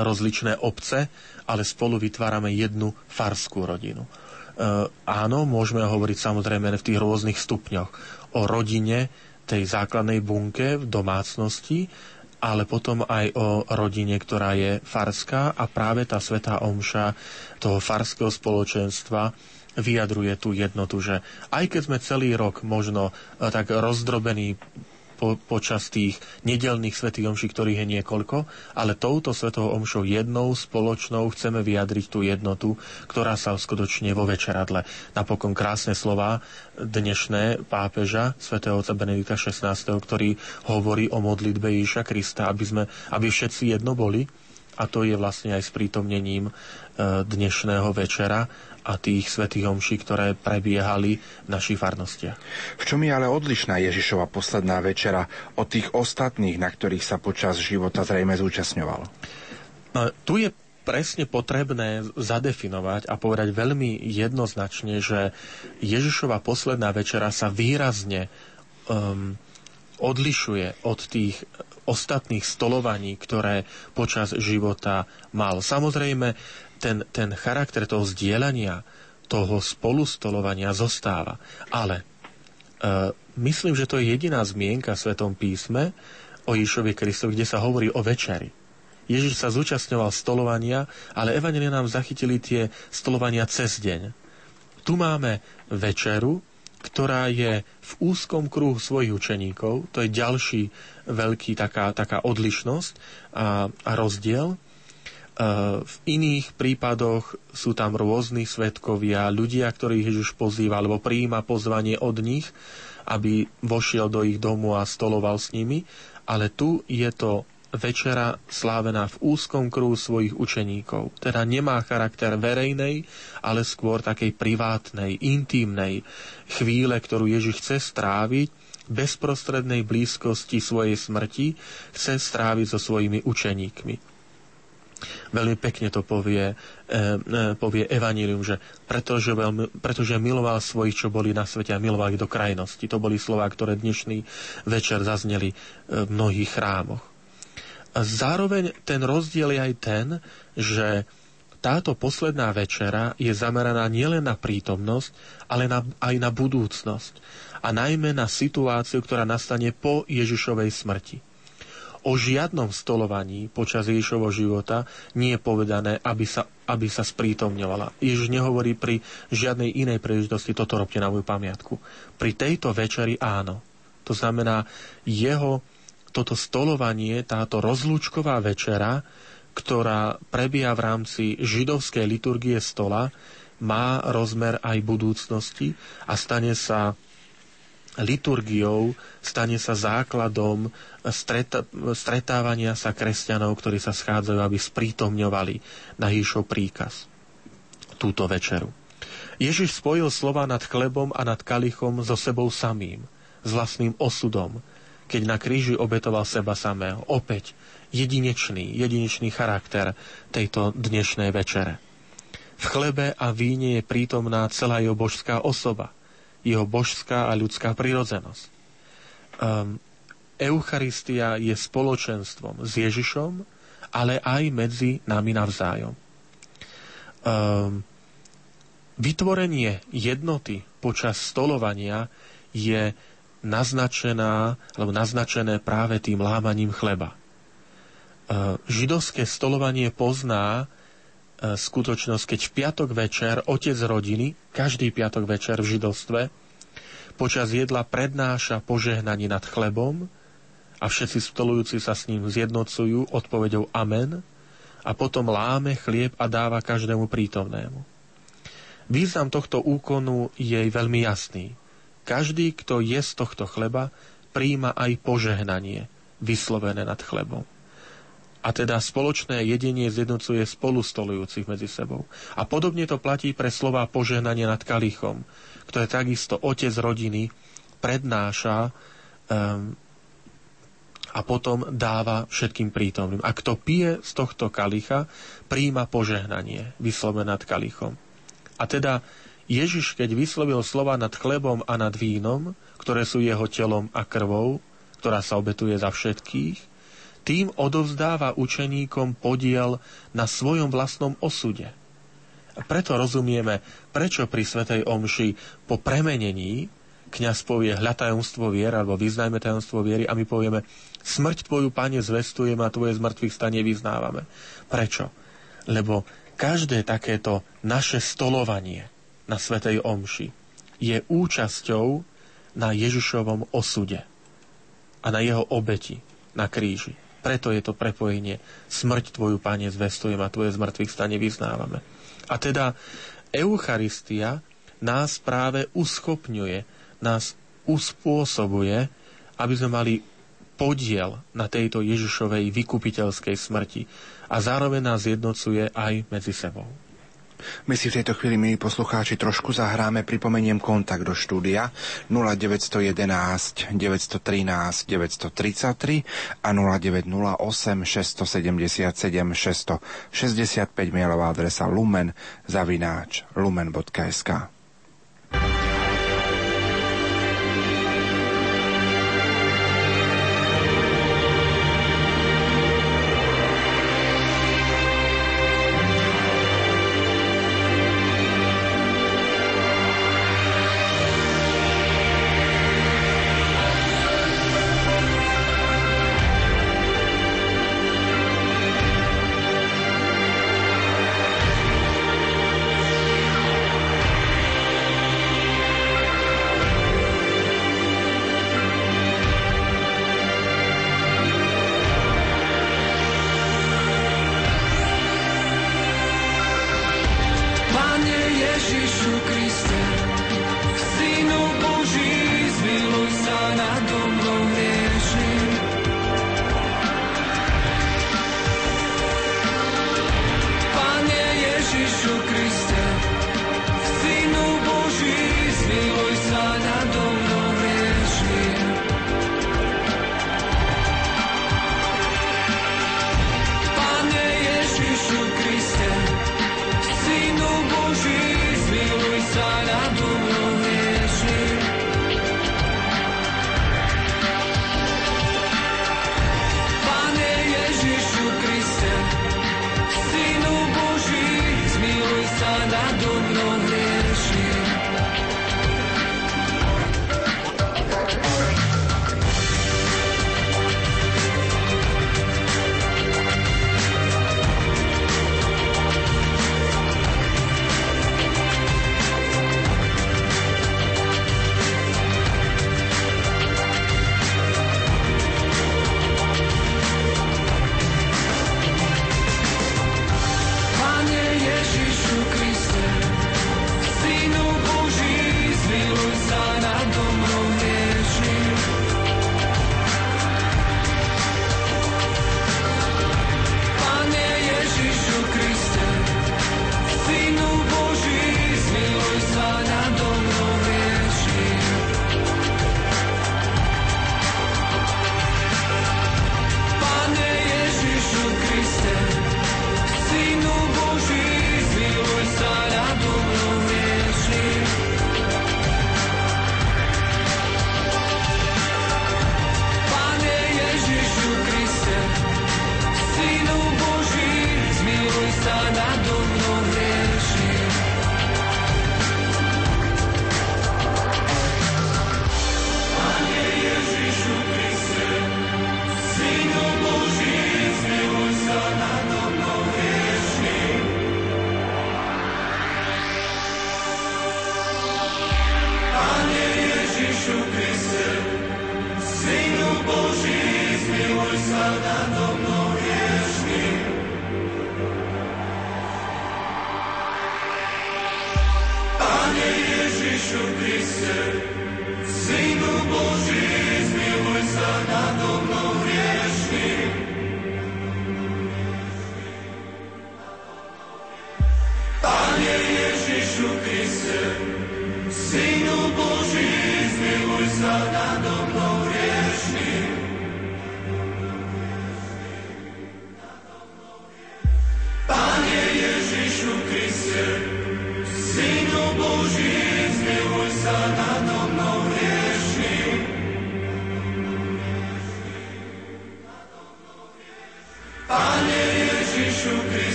rozličné obce, ale spolu vytvárame jednu farskú rodinu. Eh, áno, môžeme hovoriť samozrejme v tých rôznych stupňoch o rodine, tej základnej bunke v domácnosti, ale potom aj o rodine, ktorá je farská, a práve tá svätá omša toho farského spoločenstva vyjadruje tú jednotu, že aj keď sme celý rok možno tak rozdrobení po, počas tých nedeľných svätých omší, ktorých je niekoľko, ale touto svätou omšou jednou spoločnou chceme vyjadriť tú jednotu, ktorá sa uskutoční vo večeradle. Napokon krásne slova dnešné pápeža, svätého otca Benedikta šestnásteho, ktorý hovorí o modlitbe Ježiša Krista, aby, sme, aby všetci jedno boli, a to je vlastne aj sprítomnením dnešného večera a tých svätých omší, ktoré prebiehali v našich farnostiach. V čom je ale odlišná Ježišova posledná večera od tých ostatných, na ktorých sa počas života zrejme zúčastňoval? No, tu je presne potrebné zadefinovať a povedať veľmi jednoznačne, že Ježišova posledná večera sa výrazne um, odlišuje od tých ostatných stolovaní, ktoré počas života mal. Samozrejme, Ten, ten charakter toho zdieľania, toho spolustolovania zostáva. Ale e, myslím, že to je jediná zmienka v Svätom písme o Ježišovi Kristovi, kde sa hovorí o večeri. Ježiš sa zúčastňoval stolovania, ale evanjelia nám zachytili tie stolovania cez deň. Tu máme večeru, ktorá je v úzkom kruhu svojich učeníkov. To je ďalší veľký taká, taká odlišnosť a, a rozdiel. V iných prípadoch sú tam rôzni svedkovia, ľudia, ktorých Ježiš pozýva, alebo prijíma pozvanie od nich, aby vošiel do ich domu a stoloval s nimi. Ale tu je to večera slávená v úzkom kruhu svojich učeníkov. Teda nemá charakter verejnej, ale skôr takej privátnej, intímnej chvíle, ktorú Ježiš chce stráviť bezprostrednej blízkosti svojej smrti, chce stráviť so svojimi učeníkmi. Veľmi pekne to povie, eh, povie evanjelium, že pretože, veľmi, pretože miloval svojich, čo boli na svete, a miloval ich do krajnosti. To boli slová, ktoré dnešný večer zazneli v mnohých chrámoch. A zároveň ten rozdiel je aj ten, že táto posledná večera je zameraná nielen na prítomnosť, ale na, aj na budúcnosť. A najmä na situáciu, ktorá nastane po Ježišovej smrti. O žiadnom stolovaní počas Ježišovho života nie je povedané, aby sa, aby sa sprítomňovala. Ježiš nehovorí pri žiadnej inej príležitosti, toto robte na moju pamiatku. Pri tejto večeri áno. To znamená, jeho toto stolovanie, táto rozlúčková večera, ktorá prebieha v rámci židovskej liturgie stola, má rozmer aj budúcnosti a stane sa liturgiou, stane sa základom stretávania sa kresťanov, ktorí sa schádzajú, aby sprítomňovali na Ježišov príkaz túto večeru. Ježiš spojil slova nad chlebom a nad kalichom so sebou samým, s vlastným osudom, keď na kríži obetoval seba samého. Opäť jedinečný, jedinečný charakter tejto dnešnej večere. V chlebe a víne je prítomná celá jeho božská osoba, jeho božská a ľudská prirodzenosť. Um, Eucharistia je spoločenstvom s Ježišom, ale aj medzi nami navzájom. Um, vytvorenie jednoty počas stolovania je naznačená, alebo naznačené práve tým lámaním chleba. Um, židovské stolovanie pozná skutočnosť, keď v piatok večer otec rodiny, každý piatok večer v židovstve, počas jedla prednáša požehnanie nad chlebom a všetci stolujúci sa s ním zjednocujú odpoveďou amen a potom láme chlieb a dáva každému prítomnému. Význam tohto úkonu je veľmi jasný. Každý, kto je z tohto chleba, prijíma aj požehnanie vyslovené nad chlebom. A teda spoločné jedenie zjednocuje spolustolujúcich medzi sebou. A podobne to platí pre slová požehnanie nad kalichom, ktoré takisto otec rodiny prednáša um, a potom dáva všetkým prítomným. A kto pije z tohto kalicha, prijíma požehnanie vyslovené nad kalichom. A teda Ježiš, keď vyslovil slova nad chlebom a nad vínom, ktoré sú jeho telom a krvou, ktorá sa obetuje za všetkých, tým odovzdáva učeníkom podiel na svojom vlastnom osude. A preto rozumieme, prečo pri svätej omši po premenení kňaz povie hľa tajomstvo viery, alebo vyznajme tajomstvo viery, a my povieme smrť tvoju, Pane, zvestujeme a tvoje zmrtvých stanie vyznávame. Prečo? Lebo každé takéto naše stolovanie na svätej omši je účasťou na Ježišovom osude a na jeho obeti na kríži. Preto je to prepojenie smrť tvoju, Pane, zvestujem a tvoje zmrtvých stane vyznávame. A teda Eucharistia nás práve uschopňuje, nás uspôsobuje, aby sme mali podiel na tejto Ježišovej vykupiteľskej smrti a zároveň nás jednocuje aj medzi sebou. My si v tejto chvíli, milí poslucháči, trošku zahráme, pripomeniem kontakt do štúdia nula deväť jedna jedna, deväť jedna tri, deväť tri tri a nula deväť nula osem, šesť sedem sedem, šesť šesť päť, mailová adresa lumen zavináč lumen.sk.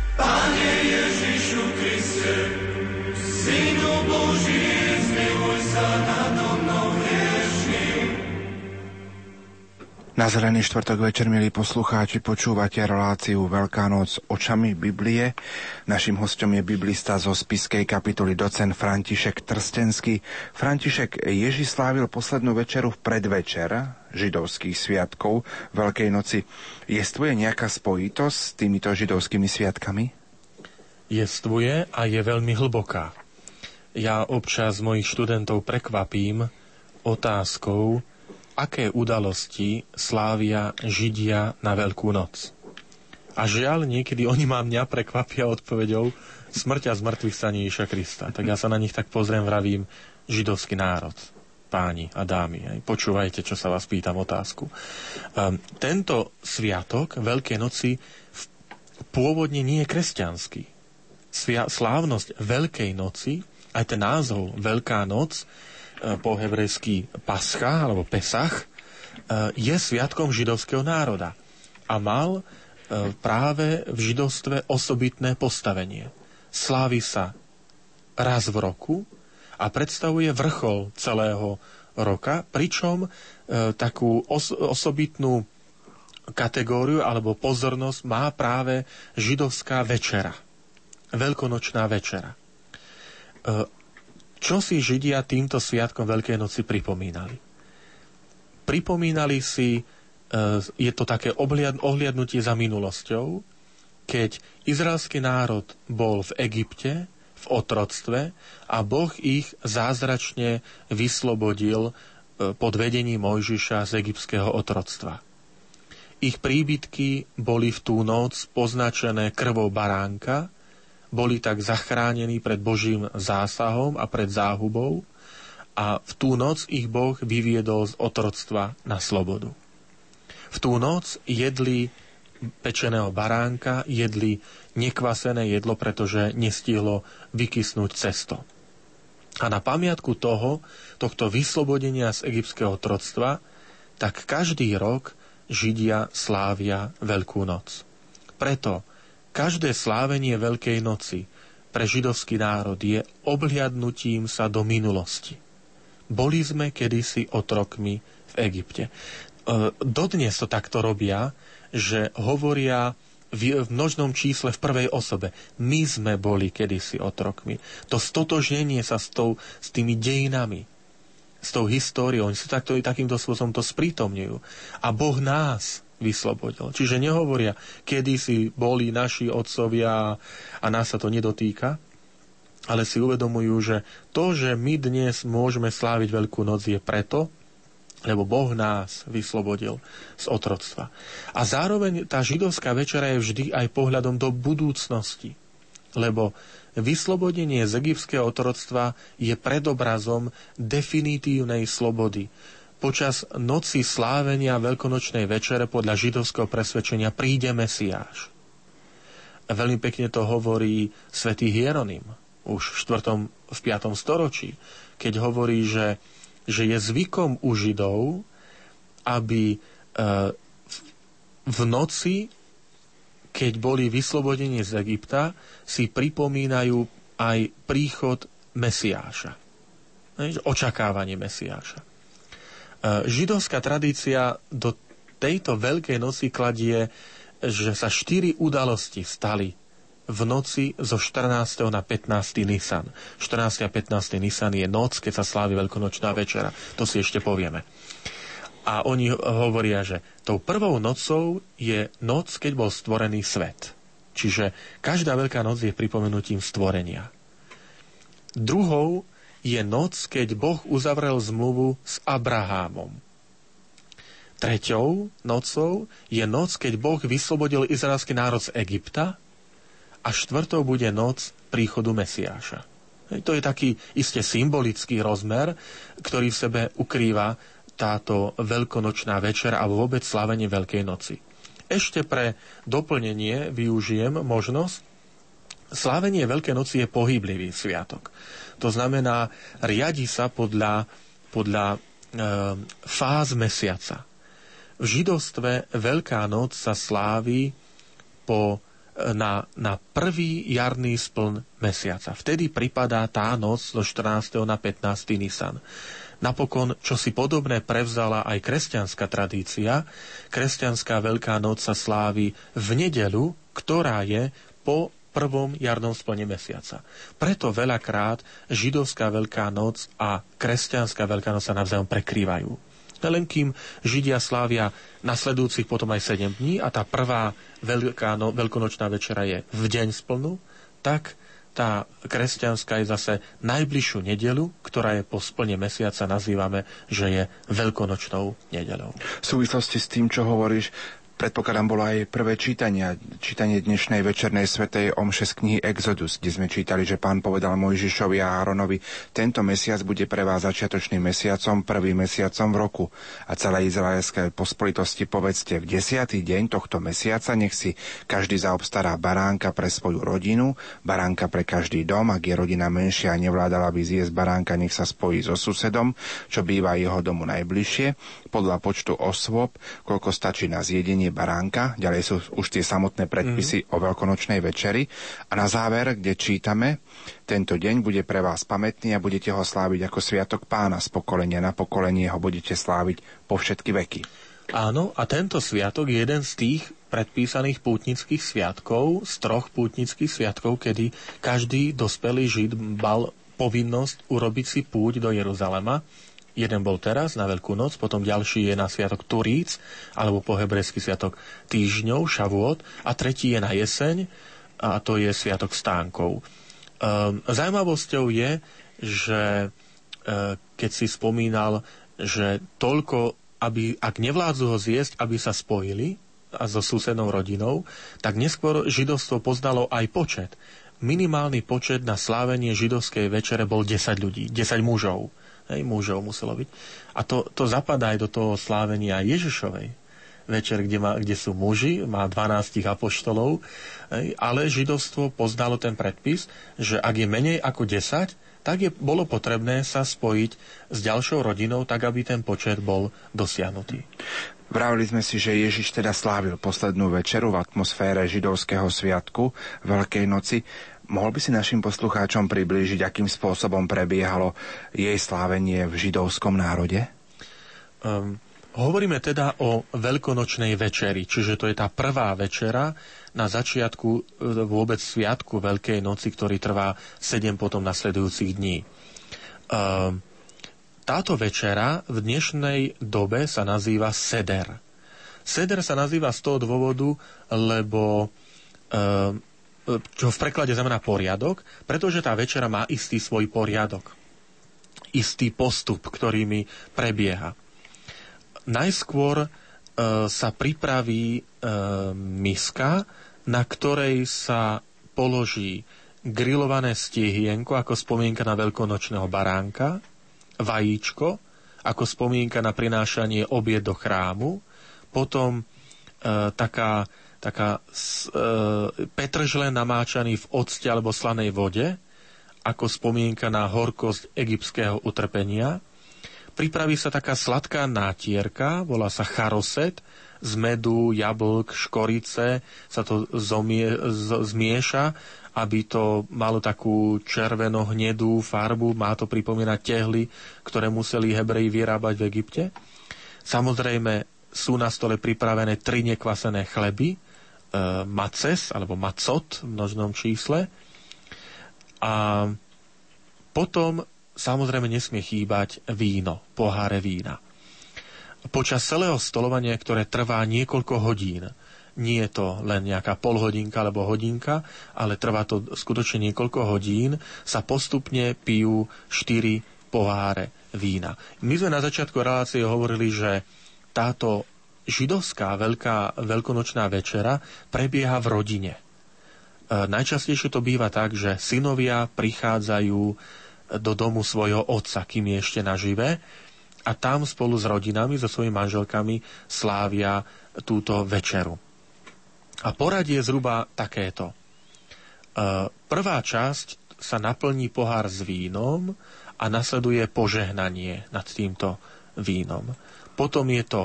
Panie Ježišu Kriste, Na zelený štvrtok večer, milí poslucháči, počúvate reláciu Veľká noc očami Biblie. Naším hostom je biblista zo Spišskej kapituly docent František Trstenský. František, Ježiš slávil poslednú večeru v predvečer židovských sviatkov Veľkej noci. Jestvuje nejaká spojitosť s týmito židovskými sviatkami? Jestvuje a je veľmi hlboká. Ja občas mojich študentov prekvapím otázkou, aké udalosti slávia Židia na Veľkú noc. A žiaľ, niekedy oni ma mňa prekvapia odpoveďou smrť a zmrtvých staní Ježiša Krista. Tak ja sa na nich tak pozriem, vravím, židovský národ, páni a dámy, počúvajte, čo sa vás pýtam otázku. Um, tento sviatok Veľkej noci v, pôvodne nie je kresťanský. Svia, slávnosť Veľkej noci, aj ten názov Veľká noc, po hebrejsky Pascha alebo Pesach, je sviatkom židovského národa a mal práve v židovstve osobitné postavenie. Slávi sa raz v roku a predstavuje vrchol celého roka, pričom takú os- osobitnú kategóriu alebo pozornosť má práve židovská večera, veľkonočná večera. Čo si Židia týmto sviatkom Veľkej noci pripomínali? Pripomínali si, je to také ohliadnutie za minulosťou, keď izraelský národ bol v Egypte, v otroctve a Boh ich zázračne vyslobodil pod vedením Mojžiša z egyptského otroctva. Ich príbytky boli v tú noc poznačené krvou baránka, boli tak zachránení pred Božím zásahom a pred záhubou a v tú noc ich Boh vyviedol z otroctva na slobodu. V tú noc jedli pečeného baránka, jedli nekvasené jedlo, pretože nestihlo vykysnúť cesto. A na pamiatku toho, tohto vyslobodenia z egyptského otroctva, tak každý rok Židia slávia Veľkú noc. Preto každé slávenie Veľkej noci pre židovský národ je obhliadnutím sa do minulosti. Boli sme kedysi otrokmi v Egypte. Dodnes to takto robia, že hovoria v množnom čísle v prvej osobe. My sme boli kedysi otrokmi. To stotožnenie sa s, tou, s tými dejinami, s tou históriou, oni sa takto, takýmto spôsobom to sprítomňujú. A Boh nás vyslobodil. Čiže nehovoria, kedysi boli naši otcovia a nás sa to nedotýka, ale si uvedomujú, že to, že my dnes môžeme sláviť Veľkú noc, je preto, lebo Boh nás vyslobodil z otroctva. A zároveň tá židovská večera je vždy aj pohľadom do budúcnosti, lebo vyslobodenie z egyptského otroctva je predobrazom definitívnej slobody. Počas noci slávenia veľkonočnej večere podľa židovského presvedčenia príde Mesiáš. Veľmi pekne to hovorí svätý Hieronym už v štvrtom, v piatom storočí, keď hovorí, že, že je zvykom u Židov, aby v noci, keď boli vyslobodení z Egypta, si pripomínajú aj príchod Mesiáša. Očakávanie Mesiáša. Židovská tradícia do tejto Veľkej noci kladie, že sa štyri udalosti stali v noci zo štrnásteho na pätnásteho Nisan. štrnásteho a pätnásteho Nisan je noc, keď sa slávi veľkonočná večera. To si ešte povieme. A oni hovoria, že tou prvou nocou je noc, keď bol stvorený svet. Čiže každá Veľká noc je pripomenutím stvorenia. Druhou je noc, keď Boh uzavrel zmluvu s Abrahámom. Treťou nocou je noc, keď Boh vyslobodil izraelský národ z Egypta a štvrtou bude noc príchodu Mesiáša. To je taký iste symbolický rozmer, ktorý v sebe ukrýva táto veľkonočná večera a vôbec slavenie Veľkej noci. Ešte pre doplnenie využijem možnosť. Slávenie Veľkej noci je pohyblivý sviatok. To znamená, riadi sa podľa, podľa e, fáz mesiaca. V židovstve Veľká noc sa slávi po, na, na prvý jarný spln mesiaca. Vtedy pripadá tá noc zo štrnásteho na pätnásteho Nisan. Napokon čosi podobné prevzala aj kresťanská tradícia. Kresťanská Veľká noc sa slávi v nedeľu, ktorá je po prvom jarnom splne mesiaca. Preto veľakrát židovská Veľká noc a kresťanská Veľká noc sa navzájom prekrývajú. Len kým Židia slávia nasledujúcich potom aj sedem dní a tá prvá veľká no, veľkonočná večera je v deň splnu, tak tá kresťanská je zase najbližšiu nedeľu, ktorá je po splne mesiaca, nazývame, že je veľkonočnou nedeľou. V súvislosti s tým, čo hovoríš, predpokladám, bolo aj prvé čítania, čítanie dnešnej večernej svätej omše z knihy Exodus, kde sme čítali, že Pán povedal Mojžišovi a Áronovi, tento mesiac bude pre vás začiatočným mesiacom, prvým mesiacom v roku. A celé izraelské pospolitosti povedzte, v desiaty deň tohto mesiaca nech si každý zaobstará baránka pre svoju rodinu, baránka pre každý dom, ak je rodina menšia a nevládala by zjesť baránka, nech sa spojí so susedom, čo býva jeho domu najbližšie, podľa počtu osôb, koľko stačí na zjedenie baránka, ďalej sú už tie samotné predpisy mm-hmm. o veľkonočnej večeri a na záver, kde čítame, tento deň bude pre vás pamätný a budete ho sláviť ako sviatok Pána, z pokolenia na pokolenie ho budete sláviť po všetky veky. Áno, a tento sviatok je jeden z tých predpísaných pútnických sviatkov, z troch pútnických sviatkov, kedy každý dospelý Žid mal povinnosť urobiť si púť do Jeruzalema. Jeden bol teraz na Veľkú noc, potom ďalší je na sviatok Turíc, alebo po hebrejsky sviatok týždňov, Šavuot, a tretí je na jeseň, a to je sviatok stánkov. Ehm, zaujímavosťou je, že e, keď si spomínal, že toľko, aby, ak nevládzu ho zjesť, aby sa spojili a so susednou rodinou, tak neskôr židovstvo poznalo aj počet. Minimálny počet na slávenie židovskej večere bol desať ľudí, desať mužov. Hej, mužov muselo byť. A to, to zapadá aj do toho slávenia Ježišovej večer, kde, má, kde sú muži, má dvanástich apoštolov, hej, ale židovstvo poznalo ten predpis, že ak je menej ako desať, tak je, bolo potrebné sa spojiť s ďalšou rodinou, tak aby ten počet bol dosiahnutý. Vravili sme si, že Ježiš teda slávil poslednú večeru v atmosfére židovského sviatku Veľkej noci. Mohol by si našim poslucháčom priblížiť, akým spôsobom prebiehalo jej slávenie v židovskom národe? Um, hovoríme teda o veľkonočnej večeri, čiže to je tá prvá večera na začiatku vôbec sviatku Veľkej noci, ktorý trvá sedem potom nasledujúcich dní. Um, táto večera v dnešnej dobe sa nazýva seder. Seder sa nazýva z toho dôvodu, lebo... Um, čo v preklade znamená poriadok, pretože tá večera má istý svoj poriadok, istý postup, ktorými prebieha. Najskôr e, sa pripraví e, miska, na ktorej sa položí grilované stihienko ako spomienka na veľkonočného baránka, vajíčko ako spomienka na prinášanie obied do chrámu, potom e, taká taká e, petržlen namáčaný v octe alebo slanej vode, ako spomienka na horkosť egyptského utrpenia. Pripraví sa taká sladká nátierka, volá sa charoset, z medu, jablk, škorice, sa to zomie, z, zmieša, aby to malo takú červeno-hnedú farbu, má to pripomínať tehly, ktoré museli Hebreji vyrábať v Egypte. Samozrejme, sú na stole pripravené tri nekvasené chleby, maces alebo macot v množnom čísle, a potom samozrejme nesmie chýbať víno, poháre vína. Počas celého stolovania, ktoré trvá niekoľko hodín, nie je to len nejaká polhodinka alebo hodinka, ale trvá to skutočne niekoľko hodín, sa postupne pijú štyri poháre vína. My sme na začiatku relácie hovorili, že táto židovská veľká, veľkonočná večera prebieha v rodine. E, najčastejšie to býva tak, že synovia prichádzajú do domu svojho otca, kým je ešte nažive, a tam spolu s rodinami, so svojimi manželkami slávia túto večeru. A poradie je zhruba takéto. E, prvá časť sa naplní pohár s vínom a nasleduje požehnanie nad týmto vínom. Potom je to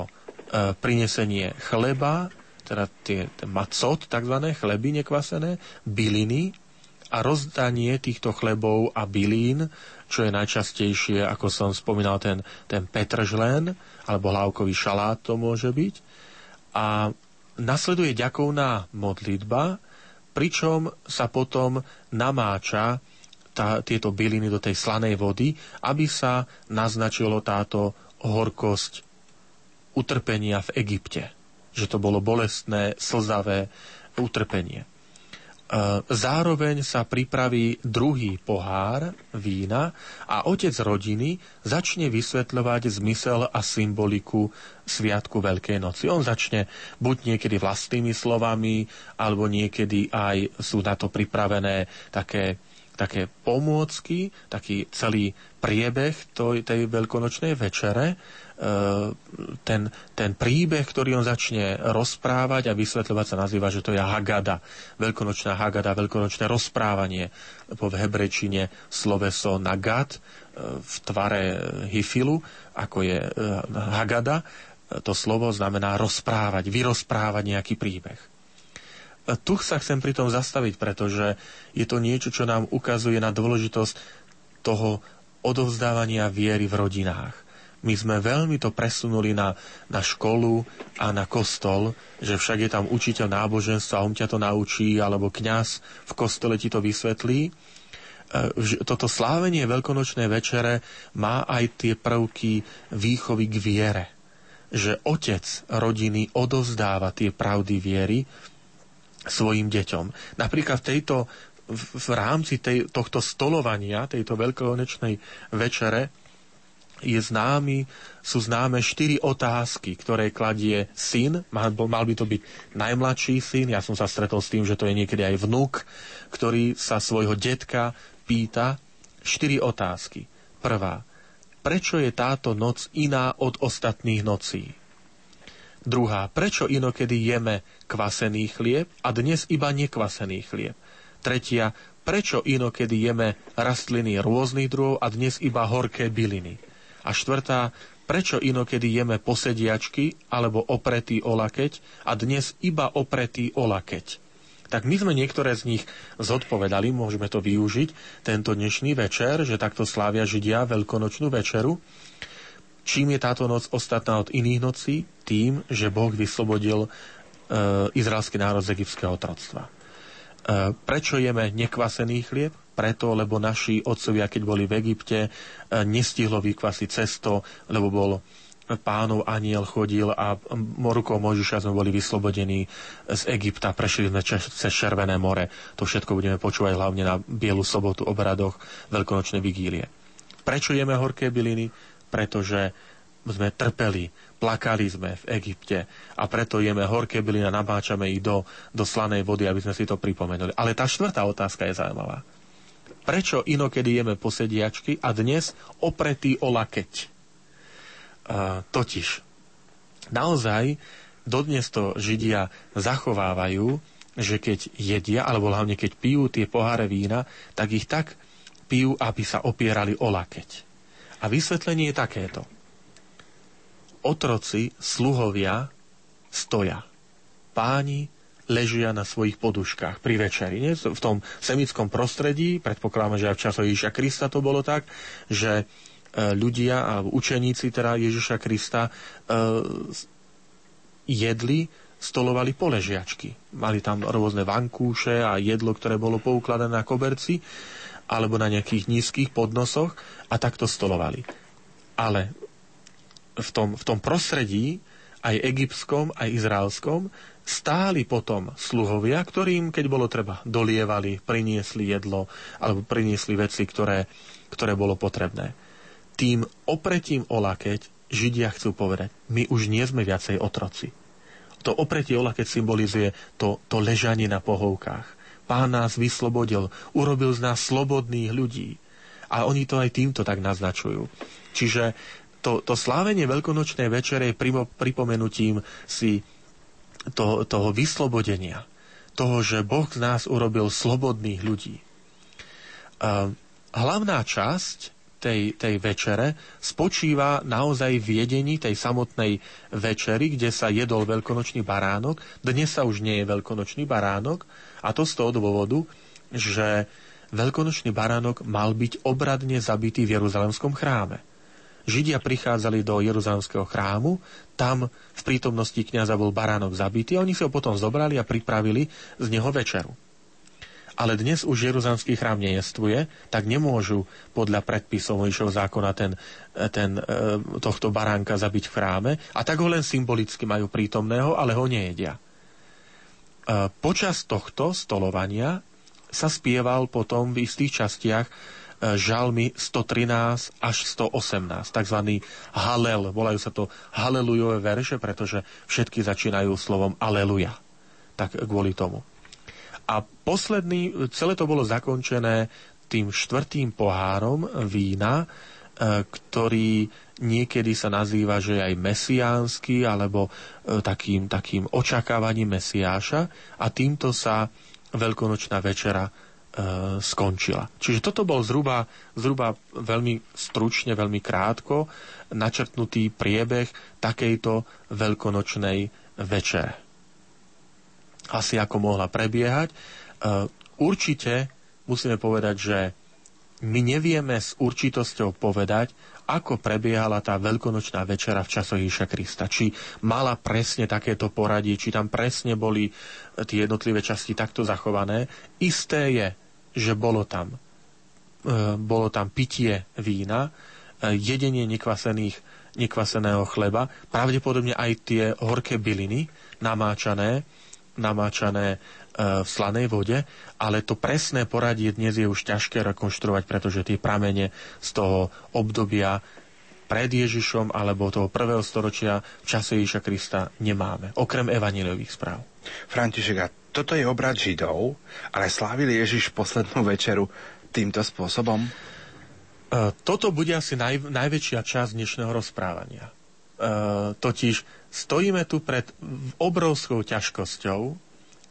prinesenie chleba, teda tie macot, takzvané chleby nekvasené, byliny a rozdanie týchto chlebov a bylín čo je najčastejšie, ako som spomínal, ten, ten petržlen alebo hlávkový šalát to môže byť. A nasleduje ďakovná modlitba, pričom sa potom namáča tá, tieto byliny do tej slanej vody, aby sa naznačilo táto horkosť utrpenia v Egypte. Že to bolo bolestné, slzavé utrpenie. Zároveň sa pripraví druhý pohár vína a otec rodiny začne vysvetľovať zmysel a symboliku sviatku Veľkej noci. On začne buď niekedy vlastnými slovami, alebo niekedy aj sú na to pripravené také, také pomôcky, taký celý priebeh tej, tej veľkonočnej večere. Ten, ten príbeh, ktorý on začne rozprávať a vysvetľovať, sa nazýva, že to je Hagada, veľkonočná Hagada, veľkonočné rozprávanie, po hebrečine sloveso Nagat v tvare hifilu, ako je Hagada. To slovo znamená rozprávať, vyrozprávať nejaký príbeh. Tu sa chcem pri tom zastaviť, pretože je to niečo, čo nám ukazuje na dôležitosť toho odovzdávania viery v rodinách. My sme veľmi to presunuli na, na školu a na kostol, že však je tam učiteľ náboženstva, on ťa to naučí, alebo kňaz v kostole ti to vysvetlí. Toto slávenie veľkonočnej večere má aj tie prvky výchovy k viere. Že otec rodiny odovzdáva tie pravdy viery svojim deťom. Napríklad v tejto, v rámci tej, tohto stolovania, tejto veľkonočnej večere, je známy, sú známe štyri otázky, ktoré kladie syn. Mal by to byť najmladší syn, ja som sa stretol s tým, že to je niekedy aj vnuk, ktorý sa svojho detka pýta štyri otázky. Prvá, prečo je táto noc iná od ostatných nocí? Druhá, prečo inokedy jeme kvasený chlieb a dnes iba nekvasený chlieb? Tretia, prečo inokedy jeme rastliny rôznych druhov a dnes iba horké byliny? A štvrtá, prečo inokedy jeme posediačky alebo opretý o lakeť a dnes iba opretý o lakeť? Tak my sme niektoré z nich zodpovedali, môžeme to využiť tento dnešný večer, že takto slávia Židia veľkonočnú večeru. Čím je táto noc ostatná od iných nocí? Tým, že Boh vyslobodil e, izraelský národ z egyptského otroctva. E, prečo jeme nekvasený chlieb? Preto, lebo naši otcovia, keď boli v Egypte, nestihlo vykvasiť cesto, lebo bol pánov aniel chodil a rukou Mojžiša sme boli vyslobodení z Egypta, prešli sme cez Červené more. To všetko budeme počúvať hlavne na Bielu sobotu o obradoch veľkonočnej vigílie. Prečo jeme horké byliny? Pretože sme trpeli, plakali sme v Egypte a preto jeme horké byliny a nabáčame ich do, do slanej vody, aby sme si to pripomenuli. Ale tá štvrtá otázka je zaujímavá. Prečo inokedy jeme posediačky a dnes opretý o lakeť? E, totiž, naozaj, dodnes to Židia zachovávajú, že keď jedia, alebo hlavne keď pijú tie poháre vína, tak ich tak pijú, aby sa opierali o lakeť. A vysvetlenie je takéto. Otroci, sluhovia, stoja. Páni, ležia na svojich poduškách pri večeri. Nie? V tom semickom prostredí, predpokladáme, že aj v čase Ježiša Krista to bolo tak, že ľudia, alebo učeníci teda Ježiša Krista, jedli, stolovali poležiačky. Mali tam rôzne vankúše a jedlo, ktoré bolo poukladané na koberci alebo na nejakých nízkych podnosoch, a takto stolovali. Ale v tom, v tom prostredí, aj egyptskom, aj izraelskom, stáli potom sluhovia, ktorým, keď bolo treba, dolievali, priniesli jedlo alebo priniesli veci, ktoré, ktoré bolo potrebné. Tým opretím o lakeť Židia chcú povedať, my už nie sme viacej otroci. To opretie o lakeť symbolizuje to, to ležanie na pohovkách. Pán nás vyslobodil, urobil z nás slobodných ľudí. A oni to aj týmto tak naznačujú. Čiže to, to slávenie veľkonočnej večere je pripomenutím si To, toho vyslobodenia, toho, že Boh z nás urobil slobodných ľudí. Hlavná časť tej, tej večere spočíva naozaj v jedení tej samotnej večery, kde sa jedol veľkonočný baránok. Dnes sa už nie je veľkonočný baránok, a to z toho dôvodu, že veľkonočný baránok mal byť obradne zabitý v Jeruzalemskom chráme. Židia prichádzali do Jeruzalemského chrámu, tam v prítomnosti kňaza bol baránok zabitý a oni si ho potom zobrali a pripravili z neho večeru. Ale dnes už Jeruzalemský chrám nejestvuje, tak nemôžu podľa predpisov Mojžišovho zákona ten, ten, tohto baránka zabiť v chráme a tak ho len symbolicky majú prítomného, ale ho nejedia. Počas tohto stolovania sa spieval potom v istých častiach žalmy stotrinásť až stoosemnásť, takzvaný Halel. Volajú sa to Halelujové verše, pretože všetky začínajú slovom Aleluja. Tak kvôli tomu. A posledný, celé to bolo zakončené tým štvrtým pohárom vína, ktorý niekedy sa nazýva, že aj mesiánsky, alebo takým, takým očakávaním Mesiáša. A týmto sa veľkonočná večera skončila. Čiže toto bol zhruba, zhruba veľmi stručne, veľmi krátko načrtnutý priebeh takejto veľkonočnej večere. Asi ako mohla prebiehať. Určite musíme povedať, že my nevieme s určitosťou povedať, ako prebiehala tá veľkonočná večera v časoch Ježiša Krista. Či mala presne takéto poradie, či tam presne boli tie jednotlivé časti takto zachované. Isté je, že bolo tam, bolo tam pitie vína, jedenie nekvasených, nekvaseného chleba, pravdepodobne aj tie horké byliny namáčané, namáčané v slanej vode, ale to presné poradie dnes je už ťažké rekonštruovať, pretože tie pramene z toho obdobia pred Ježišom alebo toho prvého storočia v čase Ježiša Krista nemáme, okrem evanjeliových správ. František, a toto je obrad Židov, ale slávili Ježiš poslednú večeru týmto spôsobom? Toto bude asi naj, najväčšia časť dnešného rozprávania. Totiž stojíme tu pred obrovskou ťažkosťou,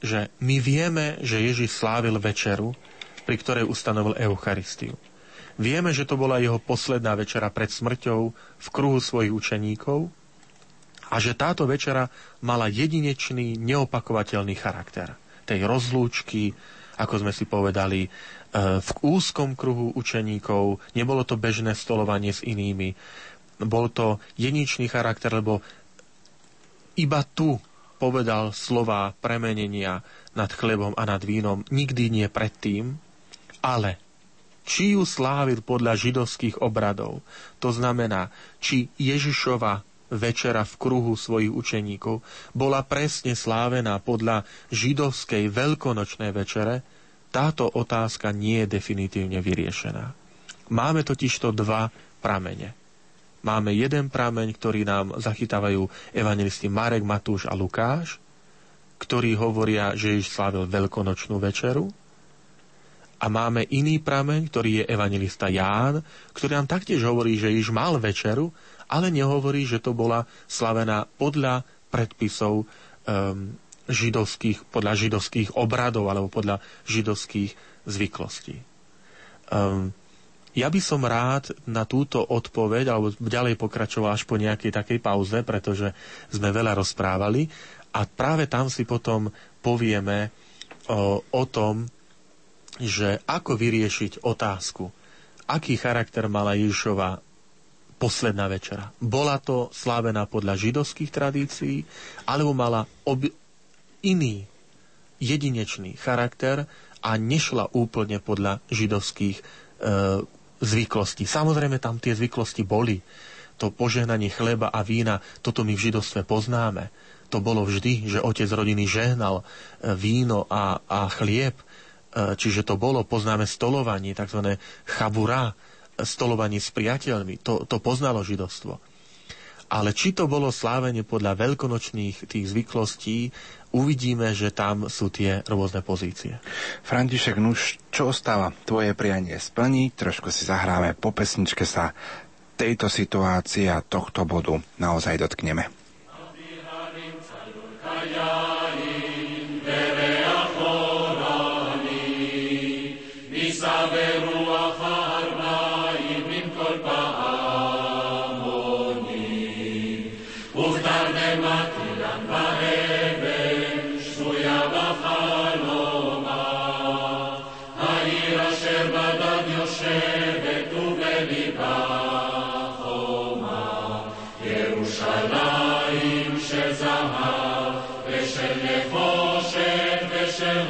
že my vieme, že Ježiš slávil večeru, pri ktorej ustanovil Eucharistiu. Vieme, že to bola jeho posledná večera pred smrťou v kruhu svojich učeníkov a že táto večera mala jedinečný, neopakovateľný charakter. Tej rozlúčky, ako sme si povedali, v úzkom kruhu učeníkov, nebolo to bežné stolovanie s inými, bol to jedinečný charakter, lebo iba tu povedal slova premenenia nad chlebom a nad vínom, nikdy nie predtým, ale či ju slávil podľa židovských obradov, to znamená, či Ježišova večera v kruhu svojich učeníkov bola presne slávená podľa židovskej veľkonočnej večere, táto otázka nie je definitívne vyriešená. Máme totižto dva pramene. Máme jeden prameň, ktorý nám zachytávajú evangelisti Marek, Matúš a Lukáš, ktorí hovoria, že Ježiš slávil veľkonočnú večeru. A máme iný prameň, ktorý je evangelista Ján, ktorý nám taktiež hovorí, že Ježiš mal večeru, ale nehovorí, že to bola slavená podľa predpisov um, židovských, podľa židovských obradov alebo podľa židovských zvyklostí. Um, Ja by som rád na túto odpoveď, alebo ďalej pokračoval až po nejakej takej pauze, pretože sme veľa rozprávali a práve tam si potom povieme o, o tom, že ako vyriešiť otázku, aký charakter mala Ježišova posledná večera. Bola to slávená podľa židovských tradícií, alebo mala ob... iný jedinečný charakter a nešla úplne podľa židovských tradícií. Zvyklosti. Samozrejme, tam tie zvyklosti boli. To požehnanie chleba a vína, toto my v židovstve poznáme. To bolo vždy, že otec rodiny žehnal víno a, a chlieb. Čiže to bolo, poznáme stolovanie, takzvané chabura, stolovanie s priateľmi. To, to poznalo židovstvo. Ale či to bolo slávenie podľa veľkonočných tých zvyklostí, uvidíme, že tam sú tie rôzne pozície. František, nuž, čo ostáva tvoje prianie splniť? Trošku si zahráme, po pesničke sa tejto situácie a tohto bodu naozaj dotkneme. She Jerusalem się zamach, Preszem nie poszedł, Preszem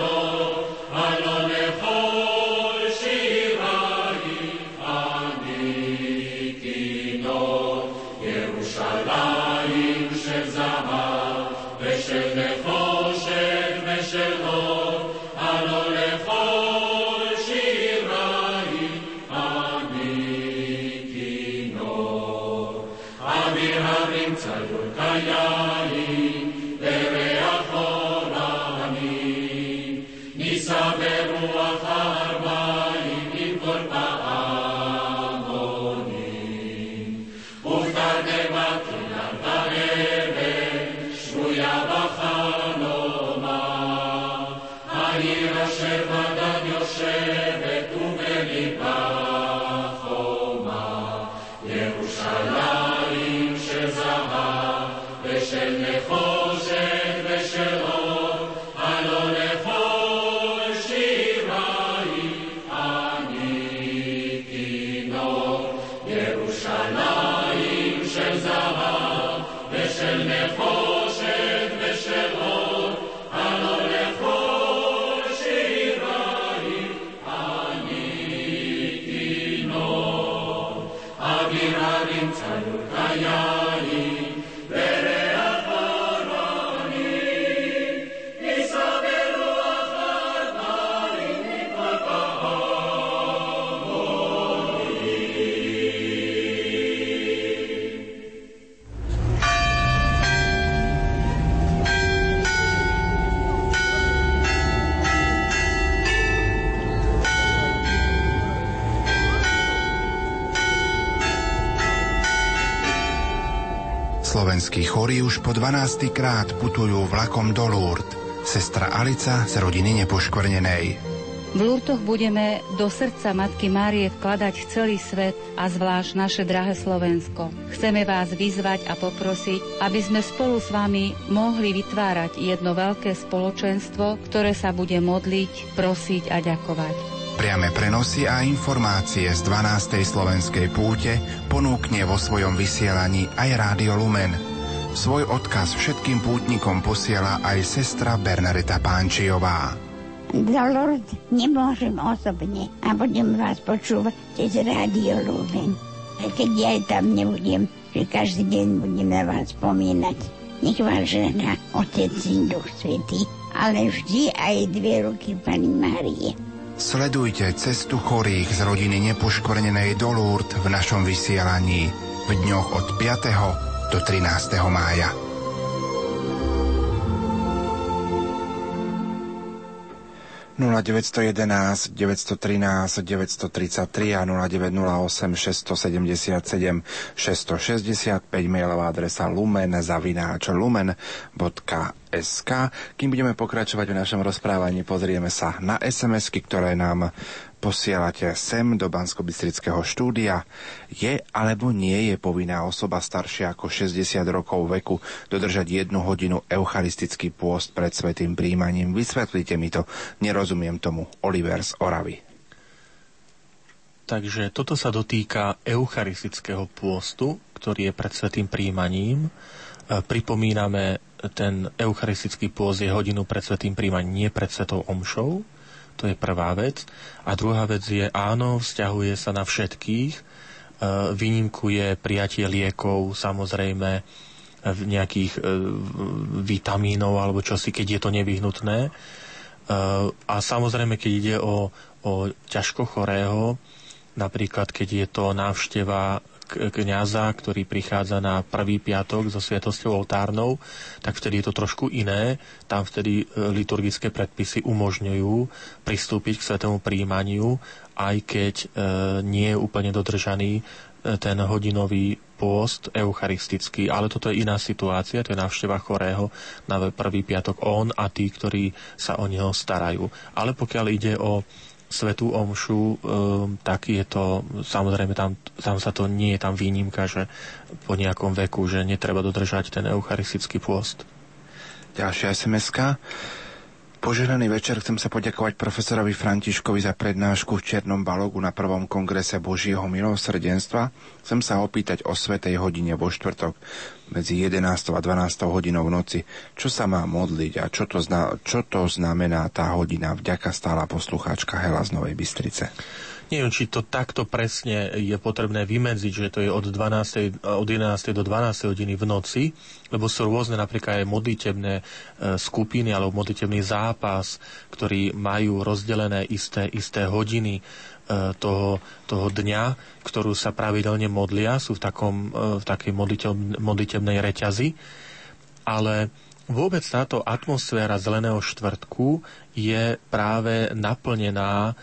Slovenskí chorí už po dvanásty krát putujú vlakom do Lourdes. Sestra Alica z rodiny Nepoškvrnenej. V Lourdoch budeme do srdca Matky Márie vkladať celý svet a zvlášť naše drahé Slovensko. Chceme vás vyzvať a poprosiť, aby sme spolu s vami mohli vytvárať jedno veľké spoločenstvo, ktoré sa bude modliť, prosiť a ďakovať. Priame prenosy a informácie z dvanástej slovenskej púte ponúkne vo svojom vysielaní aj Rádio Lumen. Svoj odkaz všetkým pútnikom posiela aj sestra Bernadeta Pánčiová. Do Lourdes nemôžem osobne a budem vás počúvať cez Rádio Lumen. A keď ja tam nebudem, že každý deň budem na vás spomínať. Nech vás žena, Otec, Syn, Duch Svätý, ale vždy aj dve ruky Pani Márie. Sledujte cestu chorých z rodiny Nepoškvrnenej do Lourdes v našom vysielaní v dňoch od piateho do trinásteho mája. nula deväť jedna jedna, deväť jedna tri, deväť tri tri a nula deväť nula osem, šesť sedem sedem, šesť šesť päť mailová adresa lumen zavináč lumen bodka es ká. Kým budeme pokračovať v našom rozprávaní, pozrieme sa na es em esky, ktoré nám posielate sem do Banskobystrického štúdia. Je alebo nie je povinná osoba staršia ako šesťdesiat rokov veku dodržať jednu hodinu eucharistický pôst pred svätým príjmaním? Vysvetlite mi to, nerozumiem tomu. Oliver z Oravy. Takže toto sa dotýka eucharistického pôstu, ktorý je pred svätým príjmaním. Pripomíname, ten eucharistický pôst je hodinu pred svätým príjmaním, nie pred svätou omšou. To je prvá vec. A druhá vec je, áno, vzťahuje sa na všetkých. E, výnimkou je prijatie liekov, samozrejme nejakých e, vitamínov alebo čosi, keď je to nevyhnutné. E, a samozrejme, keď ide o, o ťažko chorého, napríklad keď je to návšteva kňaza, ktorý prichádza na prvý piatok so sviatosťou oltárnou, tak vtedy je to trošku iné. Tam vtedy liturgické predpisy umožňujú pristúpiť k svätému prijímaniu, aj keď nie je úplne dodržaný ten hodinový pôst eucharistický. Ale toto je iná situácia, to je návšteva chorého na prvý piatok on a tí, ktorí sa o neho starajú. Ale pokiaľ ide o svätú omšu, tak je to samozrejme, tam, tam sa to nie je tam výnimka, že po nejakom veku, že netreba dodržať ten eucharistický pôst. Ďalšia es em eska. Požehnaný večer, chcem sa poďakovať profesorovi Františkovi za prednášku v Černom Balogu na prvom kongrese Božieho milosrdenstva. Chcem sa opýtať o svätej hodine vo štvrtok medzi jedenástej a dvanástej hodinou v noci. Čo sa má modliť a čo to, zna, čo to znamená tá hodina? Vďaka, stála poslucháčka Hela z Novej Bystrice. Neviem, či to takto presne je potrebné vymedziť, že to je od, dvanástej, od jedenástej do dvanástej hodiny v noci, lebo sú rôzne napríklad aj modlitebné skupiny alebo modlitebný zápas, ktorí majú rozdelené isté, isté hodiny toho, toho dňa, ktorú sa pravidelne modlia, sú v, takom, v takej modlitebnej reťazi. Ale vôbec táto atmosféra Zeleného štvrtku je práve naplnená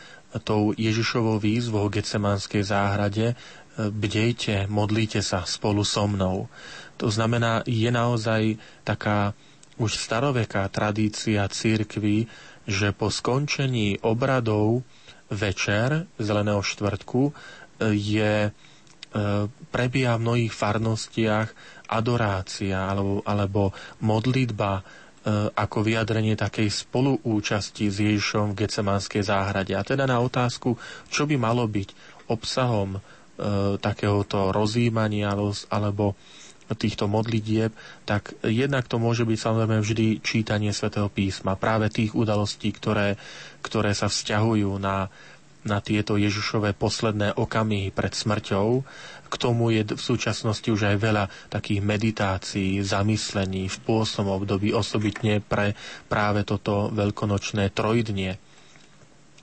tou Ježišovou výzvou v Getsemanskej záhrade: bdejte, modlite sa spolu so mnou. To znamená, je naozaj taká už staroveká tradícia cirkvi, že po skončení obradov večer Zeleného štvrtku je prebieha v mnohých farnostiach adorácia alebo, alebo modlitba ako vyjadrenie takej spoluúčasti s Ježišom v Getsemanskej záhrade. A teda na otázku, čo by malo byť obsahom e, takéhoto rozjímania alebo týchto modlitieb, tak jednak to môže byť samozrejme vždy čítanie Svätého písma, práve tých udalostí, ktoré, ktoré sa vzťahujú na, na tieto Ježišové posledné okamihy pred smrťou. K tomu je v súčasnosti už aj veľa takých meditácií, zamyslení v pôstnom období, osobitne pre práve toto veľkonočné trojdnie.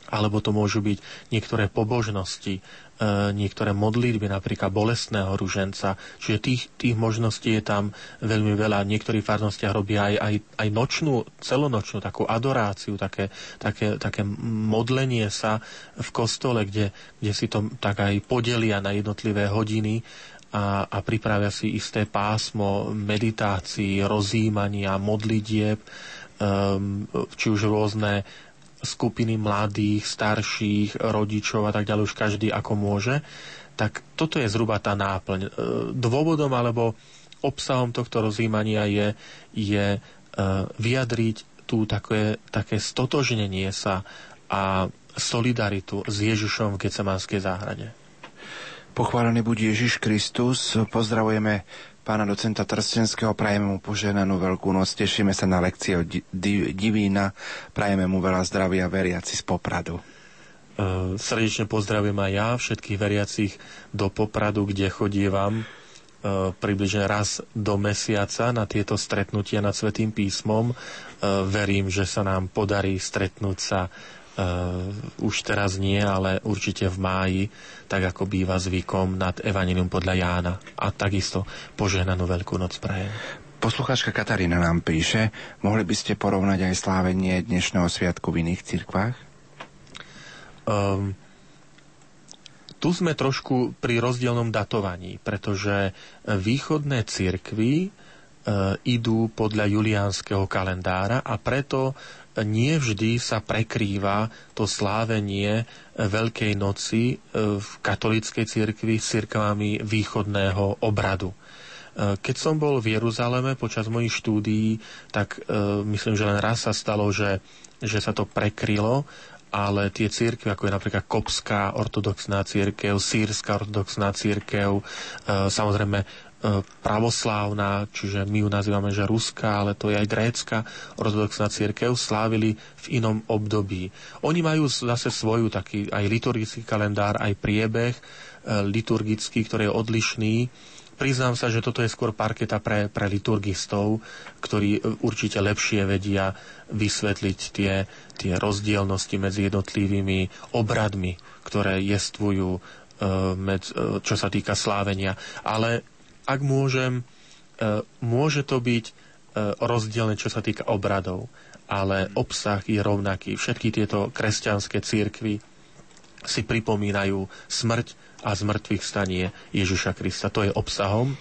Alebo to môžu byť niektoré pobožnosti, niektoré modlitby, napríklad bolestného ruženca. Čiže tých, tých možností je tam veľmi veľa. Niektorí farnostiach robia aj, aj, aj nočnú, celonočnú takú adoráciu, také, také, také modlenie sa v kostole, kde, kde si to tak aj podelia na jednotlivé hodiny a, a pripravia si isté pásmo meditácií, rozjímania, modlitieb, či už rôzne skupiny mladých, starších, rodičov a tak ďalej, už každý ako môže, tak toto je zhruba tá náplň. Dôvodom alebo obsahom tohto rozjímania je, je vyjadriť tu také, také stotožnenie sa a solidaritu s Ježišom v Getsemanskej záhrade. Pochválený buď Ježiš Kristus. Pozdravujeme pána docenta Trstenského, prajeme mu požehnanú Veľkú noc, tešíme sa na lekcie od Divína, prajeme mu veľa zdravia, veriaci z Popradu. E, srdečne pozdravím aj ja všetkých veriacich do Popradu, kde chodievam e, približne raz do mesiaca na tieto stretnutia nad Svätým písmom. E, verím, že sa nám podarí stretnúť sa Uh, už teraz nie, ale určite v máji, tak ako býva zvykom, nad Evanjelium podľa Jána. A takisto požehnanú Veľkú noc prajem. Poslucháčka Katarína nám píše: mohli by ste porovnať aj slávenie dnešného sviatku v iných cirkvách? Um, tu sme trošku pri rozdielnom datovaní, pretože východné cirkvy uh, idú podľa juliánskeho kalendára a preto nie vždy sa prekrýva to slávenie Veľkej noci v katolíckej cirkvi s cirkvami východného obradu. Keď som bol v Jeruzaleme počas mojich štúdií, tak myslím, že len raz sa stalo, že, že sa to prekrylo, ale tie cirkvi, ako je napríklad kopská ortodoxná cirkev, sýrska ortodoxná cirkev, samozrejme pravoslávna, čiže my ju nazývame, že ruská, ale to je aj grécka ortodoxná cirkev, slávili v inom období. Oni majú zase svoju taký aj liturgický kalendár, aj priebeh liturgický, ktorý je odlišný. Priznám sa, že toto je skôr parketa pre, pre liturgistov, ktorí určite lepšie vedia vysvetliť tie, tie rozdielnosti medzi jednotlivými obradmi, ktoré jestvujú, čo sa týka slávenia. Ale ak môžem, môže to byť rozdielne, čo sa týka obradov, ale obsah je rovnaký. Všetky tieto kresťanské cirkvi si pripomínajú smrť a zmŕtvychvstanie Ježiša Krista. To je obsahom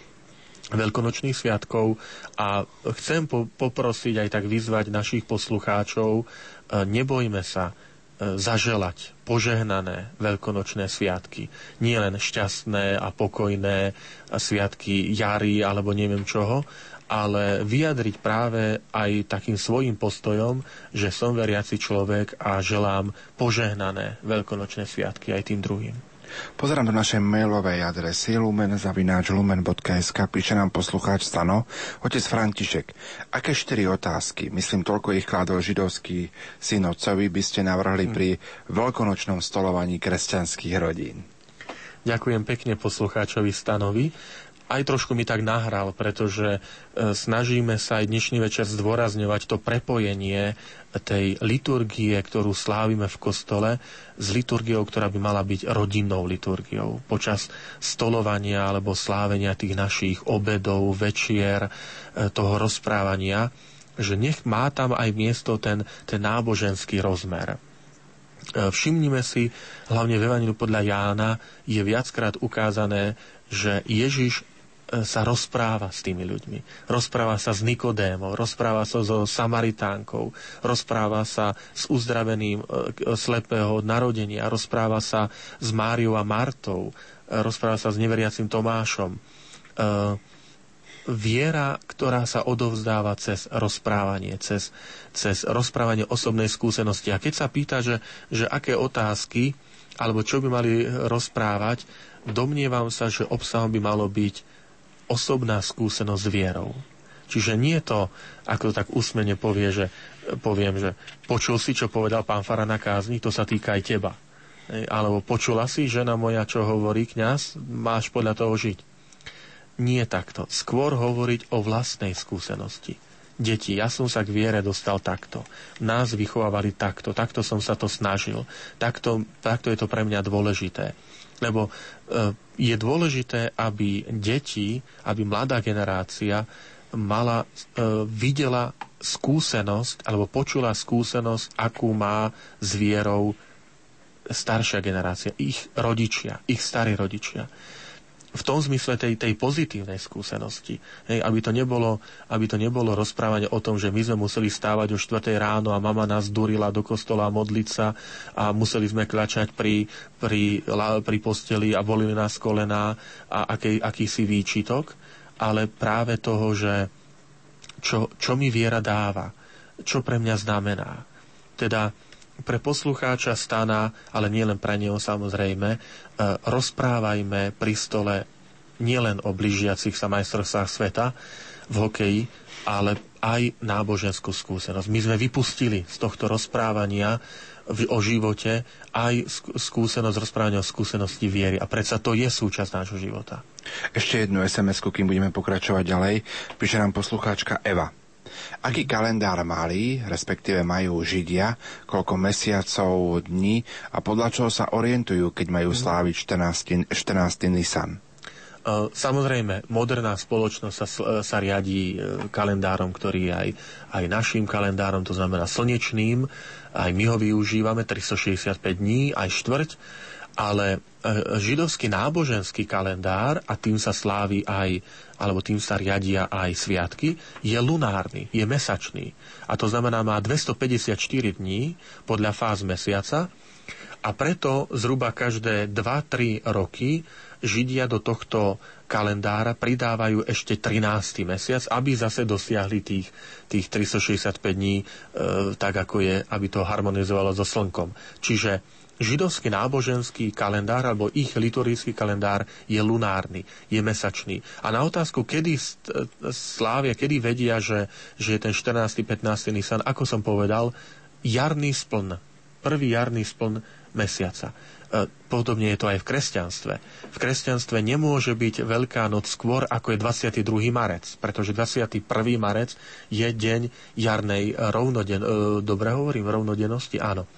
veľkonočných sviatkov a chcem poprosiť aj tak vyzvať našich poslucháčov, nebojme sa zaželať požehnané veľkonočné sviatky. Nie len šťastné a pokojné sviatky jary alebo neviem čoho, ale vyjadriť práve aj takým svojím postojom, že som veriaci človek a želám požehnané veľkonočné sviatky aj tým druhým. Pozerám do našej mailovej adresy lumen zavináč lumen bodka es ká, píše nám poslucháč Stano. Otec František, aké štyri otázky, myslím toľko ich kládol židovský syn otcovi, by ste navrhli pri veľkonočnom stolovaní kresťanských rodín? Ďakujem pekne poslucháčovi Stanovi. Aj trošku mi tak nahral, pretože snažíme sa aj dnešný večer zdôrazňovať to prepojenie tej liturgie, ktorú slávime v kostole, s liturgiou, ktorá by mala byť rodinnou liturgiou. Počas stolovania alebo slávenia tých našich obedov, večier, toho rozprávania, že nech má tam aj miesto ten, ten náboženský rozmer. Všimnime si, hlavne v Evanjeliu podľa Jána je viackrát ukázané, že Ježiš sa rozpráva s tými ľuďmi. Rozpráva sa s Nikodémom, rozpráva sa so Samaritánkou, rozpráva sa s uzdraveným slepého od narodenia, rozpráva sa s Máriou a Martou, rozpráva sa s neveriacim Tomášom. Viera, ktorá sa odovzdáva cez rozprávanie, cez, cez rozprávanie osobnej skúsenosti. A keď sa pýta, že, že aké otázky, alebo čo by mali rozprávať, domnievam sa, že obsahom by malo byť osobná skúsenosť s vierou. Čiže nie to, ako tak úsmene povie, že, poviem, že počul si, čo povedal pán farár na kázni, to sa týka aj teba. Alebo počula si, žena moja, čo hovorí kňaz, máš podľa toho žiť. Nie takto. Skôr hovoriť o vlastnej skúsenosti. Deti, ja som sa k viere dostal takto. Nás vychovávali takto. Takto som sa to snažil. Takto, takto je to pre mňa dôležité. Lebo je dôležité, aby deti, aby mladá generácia mala, videla skúsenosť alebo počula skúsenosť, akú má s vierou staršia generácia, ich rodičia, ich starí rodičia. V tom zmysle tej, tej pozitívnej skúsenosti. Hej, aby, to nebolo, aby to nebolo rozprávanie o tom, že my sme museli stávať o štvrtej ráno a mama nás durila do kostola modliť sa a museli sme kľačať pri, pri, pri posteli a bolili nás kolená a aký, akýsi výčitok, ale práve toho, že čo, čo mi viera dáva, čo pre mňa znamená. Teda pre poslucháča Stana, ale nielen pre neho samozrejme, rozprávajme pri stole nielen o blížiacich sa majstrovstvách sveta v hokeji, ale aj náboženskú skúsenosť. My sme vypustili z tohto rozprávania o živote aj skúsenosť, rozprávania o skúsenosti viery. A predsa to je súčasť nášho života. Ešte jednu es em esku, kým budeme pokračovať ďalej, píše nám poslucháčka Eva. Aký kalendár mali, respektíve majú Židia, koľko mesiacov, dní a podľa čoho sa orientujú, keď majú sláviť štrnásteho. štrnásteho. Nisan? Samozrejme, moderná spoločnosť sa, sa riadí kalendárom, ktorý je aj, aj našim kalendárom, to znamená slnečným, aj my ho využívame, tristošesťdesiatpäť dní, aj štvrť, ale židovský náboženský kalendár, a tým sa slávi aj, alebo tým sa riadia aj sviatky, je lunárny, je mesačný. A to znamená, má dvestopäťdesiatštyri dní podľa fáz mesiaca a preto zhruba každé dva tri roky Židia do tohto kalendára pridávajú ešte trinásty mesiac, aby zase dosiahli tých, tých tristošesťdesiatpäť dní, e, tak ako je, aby to harmonizovalo so slnkom. Čiže židovský náboženský kalendár alebo ich liturgický kalendár je lunárny, je mesačný. A na otázku, kedy slávia, kedy vedia, že, že je ten štrnásteho pätnásteho Nisan, ako som povedal, jarný spln, prvý jarný spln mesiaca. Podobne je to aj v kresťanstve. V kresťanstve nemôže byť Veľká noc skôr, ako je dvadsiateho druhého marec, pretože dvadsiateho prvého marec je deň jarnej rovnoden... Dobre hovorím, rovnodennosti? Áno.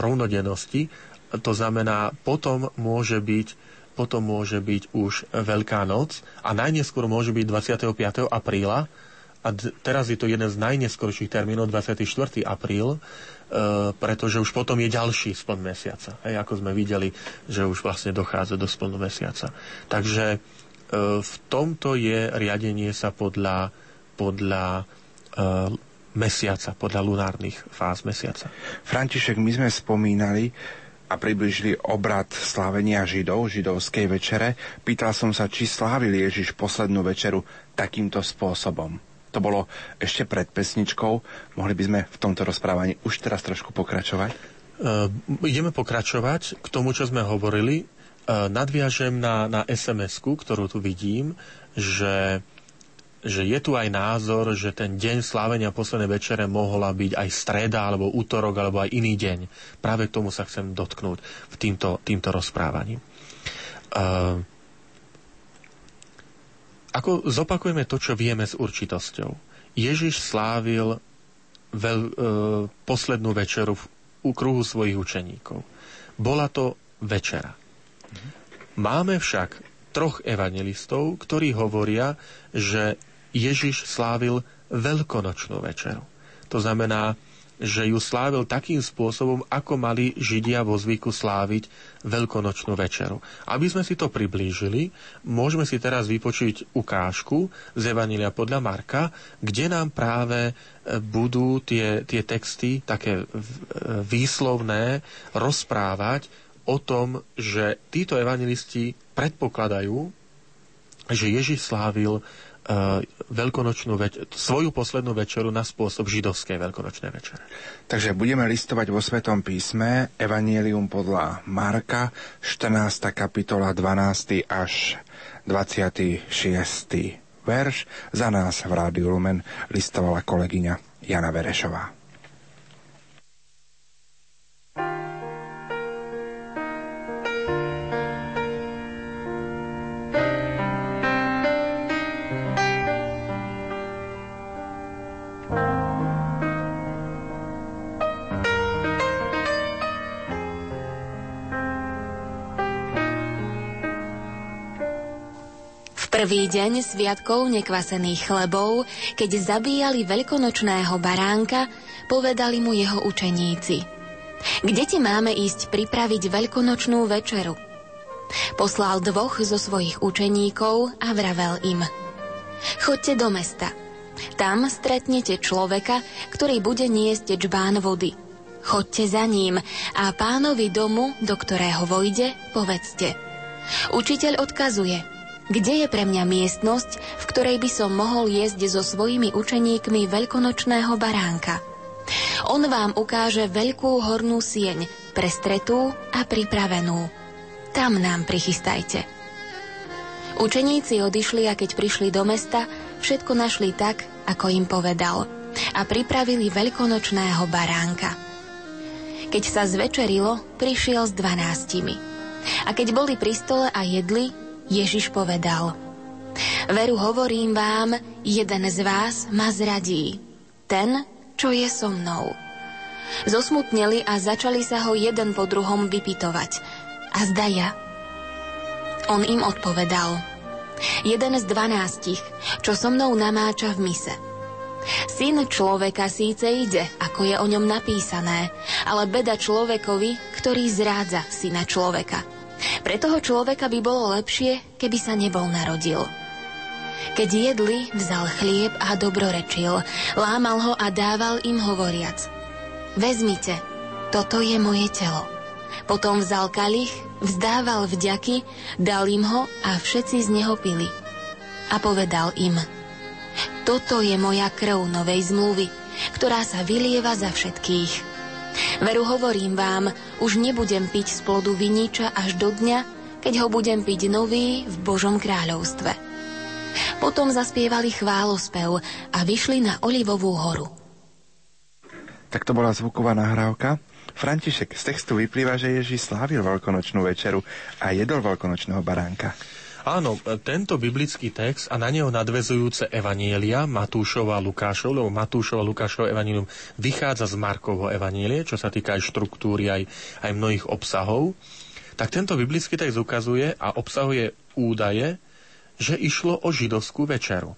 rovnodennosti, to znamená, potom môže byť potom môže byť už Veľká noc a najneskôr môže byť dvadsiateho piateho apríla a d- teraz je to jeden z najneskorších termínov, dvadsiateho štvrtého apríl, e, pretože už potom je ďalší spln mesiaca. Hej, ako sme videli, že už vlastne dochádza do splnu mesiaca. Takže e, v tomto je riadenie sa podľa podľa e, mesiaca, podľa lunárnych fáz mesiaca. František, my sme spomínali, a približili obrad slávenia Židov, židovskej večere, pýtal som sa, či slávil Ježiš poslednú večeru takýmto spôsobom. To bolo ešte pred pesničkou. Mohli by sme v tomto rozprávaní už teraz trošku pokračovať? Uh, ideme pokračovať k tomu, čo sme hovorili. Uh, nadviažem na, na es em esku, ktorú tu vidím, že, že je tu aj názor, že ten deň slávenia poslednej večere mohla byť aj streda, alebo útorok, alebo aj iný deň. Práve k tomu sa chcem dotknúť v týmto, týmto rozprávaním. Uh, ako zopakujeme to, čo vieme s určitosťou. Ježiš slávil veľ, uh, poslednú večeru v u kruhu svojich učeníkov. Bola to večera. Máme však troch evangelistov, ktorí hovoria, že Ježiš slávil veľkonočnú večeru. To znamená, že ju slávil takým spôsobom, ako mali Židia vo zvyku sláviť veľkonočnú večeru. Aby sme si to priblížili, môžeme si teraz vypočuť ukážku z Evanjelia podľa Marka, kde nám práve budú tie, tie texty také výslovné rozprávať o tom, že títo evangelisti predpokladajú, že Ježiš slávil veľkonočnú več- svoju poslednú večeru na spôsob židovskej veľkonočnej večere. Takže budeme listovať vo Svätom písme Evanjelium podľa Marka, štrnásta kapitola, dvanásty až dvadsiaty šiesty verš. Za nás v Rádiu Lumen listovala kolegyňa Jana Verešová. Prvý deň sviatkov nekvasených chlebov, keď zabíjali veľkonočného baránka, povedali mu jeho učeníci: Kde ti máme ísť pripraviť veľkonočnú večeru? Poslal dvoch zo svojich učeníkov a vravel im: Choďte do mesta. Tam stretnete človeka, ktorý bude niesť džbán vody. Choďte za ním a pánovi domu, do ktorého vojde, povedzte: Učiteľ odkazuje: Kde je pre mňa miestnosť, v ktorej by som mohol jesť so svojimi učeníkmi veľkonočného baránka? On vám ukáže veľkú hornú sieň, prestretú a pripravenú. Tam nám prichystajte. Učeníci odišli a keď prišli do mesta, všetko našli tak, ako im povedal, a pripravili veľkonočného baránka. Keď sa zvečerilo, prišiel s dvanástimi. A keď boli pri stole a jedli, Ježiš povedal: Veru hovorím vám, jeden z vás ma zradí, ten, čo je so mnou. Zosmutneli a začali sa ho jeden po druhom vypytovať: Azda ja? On im odpovedal: Jeden z dvanástich, čo so mnou namáča v mise. Syn človeka síce ide, ako je o ňom napísané, ale beda človekovi, ktorý zrádza syna človeka. Pre toho človeka by bolo lepšie, keby sa nebol narodil. Keď jedli, vzal chlieb a dobrorečil, lámal ho a dával im hovoriac: Vezmite, toto je moje telo. Potom vzal kalich, vzdával vďaky, dal im ho a všetci z neho pili. A povedal im: Toto je moja krv novej zmluvy, ktorá sa vylieva za všetkých. Veru hovorím vám, už nebudem piť z plodu viniča až do dňa, keď ho budem piť nový v Božom kráľovstve. Potom zaspievali chválospev a vyšli na Olivovú horu. Tak to bola zvuková nahrávka. František, z textu vyplýva, že Ježiš slávil veľkonočnú večeru a jedol veľkonočného baránka. Áno, tento biblický text a na neho nadväzujúce evanielia Matúšova a Lukášov, lebo Matúšova a Lukášov evanílium vychádza z Markovho evanielie, čo sa týka aj štruktúry, aj, aj mnohých obsahov, tak tento biblický text ukazuje a obsahuje údaje, že išlo o židovskú večeru.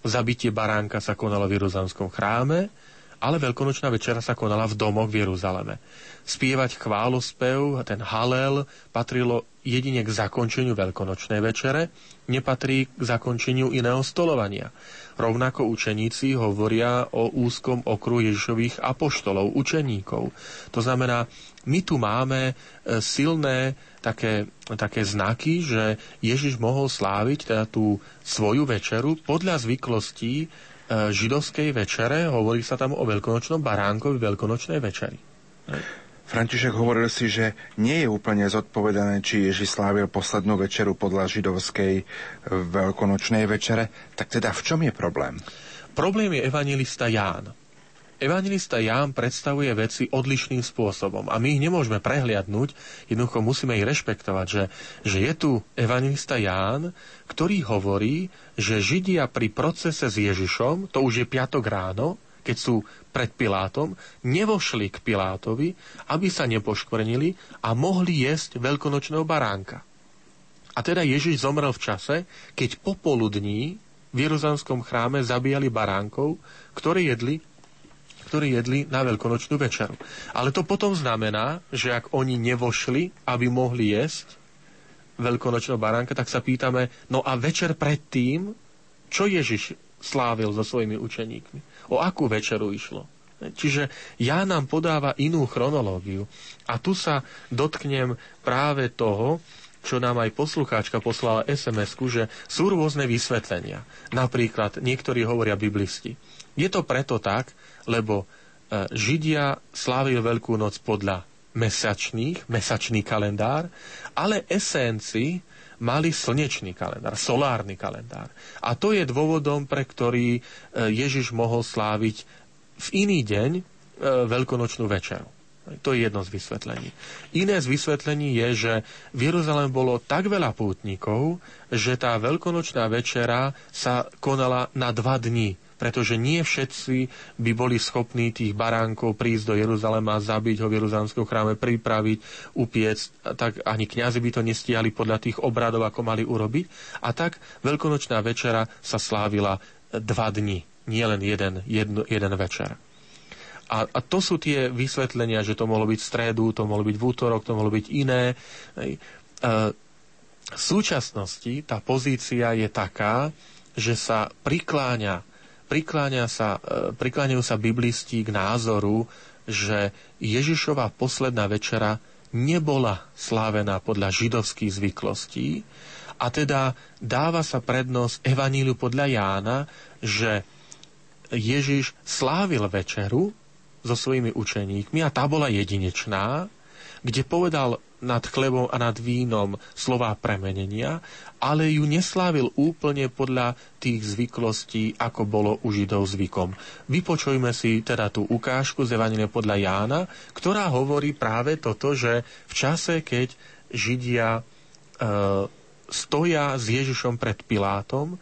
Zabitie baránka sa konalo v Jeruzalemskom chráme ale veľkonočná večera sa konala v domoch v Jeruzaleme. Spievať chválospev, ten Halel, patrilo jedine k zakončeniu veľkonočnej večere, nepatrí k zakončeniu iného stolovania. Rovnako učeníci hovoria o úzkom okruhu Ježišových apoštolov, učeníkov. To znamená, my tu máme silné také, také znaky, že Ježiš mohol sláviť teda tú svoju večeru podľa zvyklostí židovskej večere. Hovorí sa tam o veľkonočnom baránkovi, veľkonočnej večeri. František hovoril si, že nie je úplne zodpovedané, či Ježiš slávil poslednú večeru podľa židovskej veľkonočnej večere. Tak teda v čom je problém? Problém je evanjelista Ján. Evanjelista Ján predstavuje veci odlišným spôsobom a my ich nemôžeme prehliadnúť, jednoducho musíme ich rešpektovať, že, že je tu evanjelista Ján, ktorý hovorí, že Židia pri procese s Ježišom, to už je piatok ráno, keď sú pred Pilátom, nevošli k Pilátovi, aby sa nepoškvrnili a mohli jesť veľkonočného baránka. A teda Ježiš zomrel v čase, keď popoludní v Jeruzalemskom chráme zabíjali baránkov, ktoré jedli, ktoré jedli na veľkonočnú večeru. Ale to potom znamená, že ak oni nevošli, aby mohli jesť veľkonočného baránka, tak sa pýtame, no a večer predtým, čo Ježiš slávil so svojimi učeníkmi? O akú večeru išlo? Čiže Ján nám podáva inú chronológiu. A tu sa dotknem práve toho, čo nám aj poslucháčka poslala es em esku, že sú rôzne vysvetlenia. Napríklad niektorí hovoria biblisti. Je to preto tak, lebo Židia slávili Veľkú noc podľa mesačných, mesačný kalendár, ale esenci mali slnečný kalendár, solárny kalendár. A to je dôvodom, pre ktorý Ježiš mohol sláviť v iný deň veľkonočnú večeru. To je jedno z vysvetlení. Iné z vysvetlení je, že v Jeruzaleme bolo tak veľa pútnikov, že tá veľkonočná večera sa konala na dva dni, pretože nie všetci by boli schopní tých baránkov prísť do Jeruzalema, zabiť ho v Jeruzalemskom chráme, pripraviť, upiecť, tak ani kňazi by to nestihali podľa tých obradov, ako mali urobiť. A tak veľkonočná večera sa slávila dva dni, nie len jeden, jedno, jeden večer. A, a to sú tie vysvetlenia, že to mohlo byť v stredu, to mohlo byť v útorok, to mohlo byť iné. V súčasnosti tá pozícia je taká, že sa prikláňa, prikláňa sa, prikláňajú sa biblisti k názoru, že Ježišova posledná večera nebola slávená podľa židovských zvyklostí a teda dáva sa prednosť evaníliu podľa Jána, že Ježiš slávil večeru so svojimi učeníkmi a tá bola jedinečná, kde povedal nad chlebom a nad vínom slová premenenia, ale ju neslávil úplne podľa tých zvyklostí, ako bolo u Židov zvykom. Vypočujme si teda tú ukážku z Evanjelia podľa Jána, ktorá hovorí práve toto, že v čase, keď Židia e, stoja s Ježišom pred Pilátom,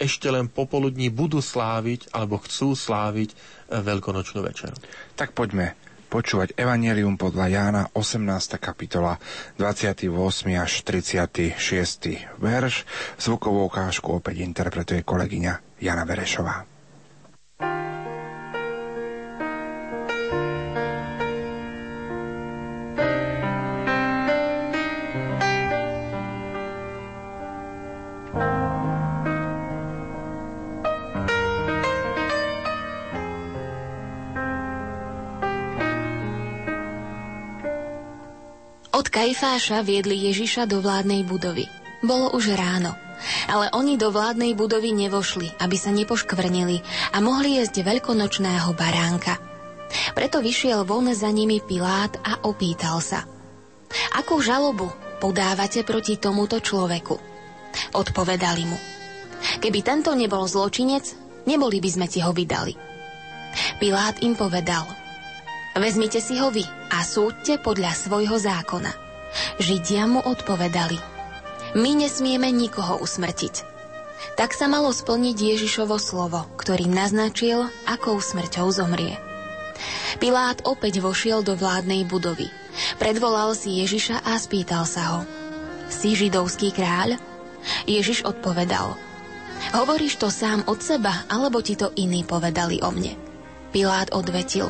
ešte len popoludní budú sláviť alebo chcú sláviť veľkonočnú večeru. Tak poďme počúvať Evanjelium podľa Jána, osemnásta kapitola, dvadsiaty ôsmy až tridsiaty šiesty verš. Zvukovú ukážku opäť interpretuje kolegyňa Jana Verešová. Kajfáša viedli Ježiša do vládnej budovy. Bolo už ráno, ale oni do vládnej budovy nevošli, aby sa nepoškvrnili a mohli jesť veľkonočného baránka. Preto vyšiel von za nimi Pilát a opýtal sa: Akú žalobu podávate proti tomuto človeku? Odpovedali mu: Keby tento nebol zločinec, neboli by sme ti ho vydali. Pilát im povedal: Vezmite si ho vy a súďte podľa svojho zákona. Židia mu odpovedali: My nesmieme nikoho usmrtiť. Tak sa malo splniť Ježišovo slovo, ktorým naznačil, akou smrťou zomrie. Pilát opäť vošiel do vládnej budovy. Predvolal si Ježiša a spýtal sa ho: Si židovský kráľ? Ježiš odpovedal: Hovoríš to sám od seba, alebo ti to iní povedali o mne? Pilát odvetil: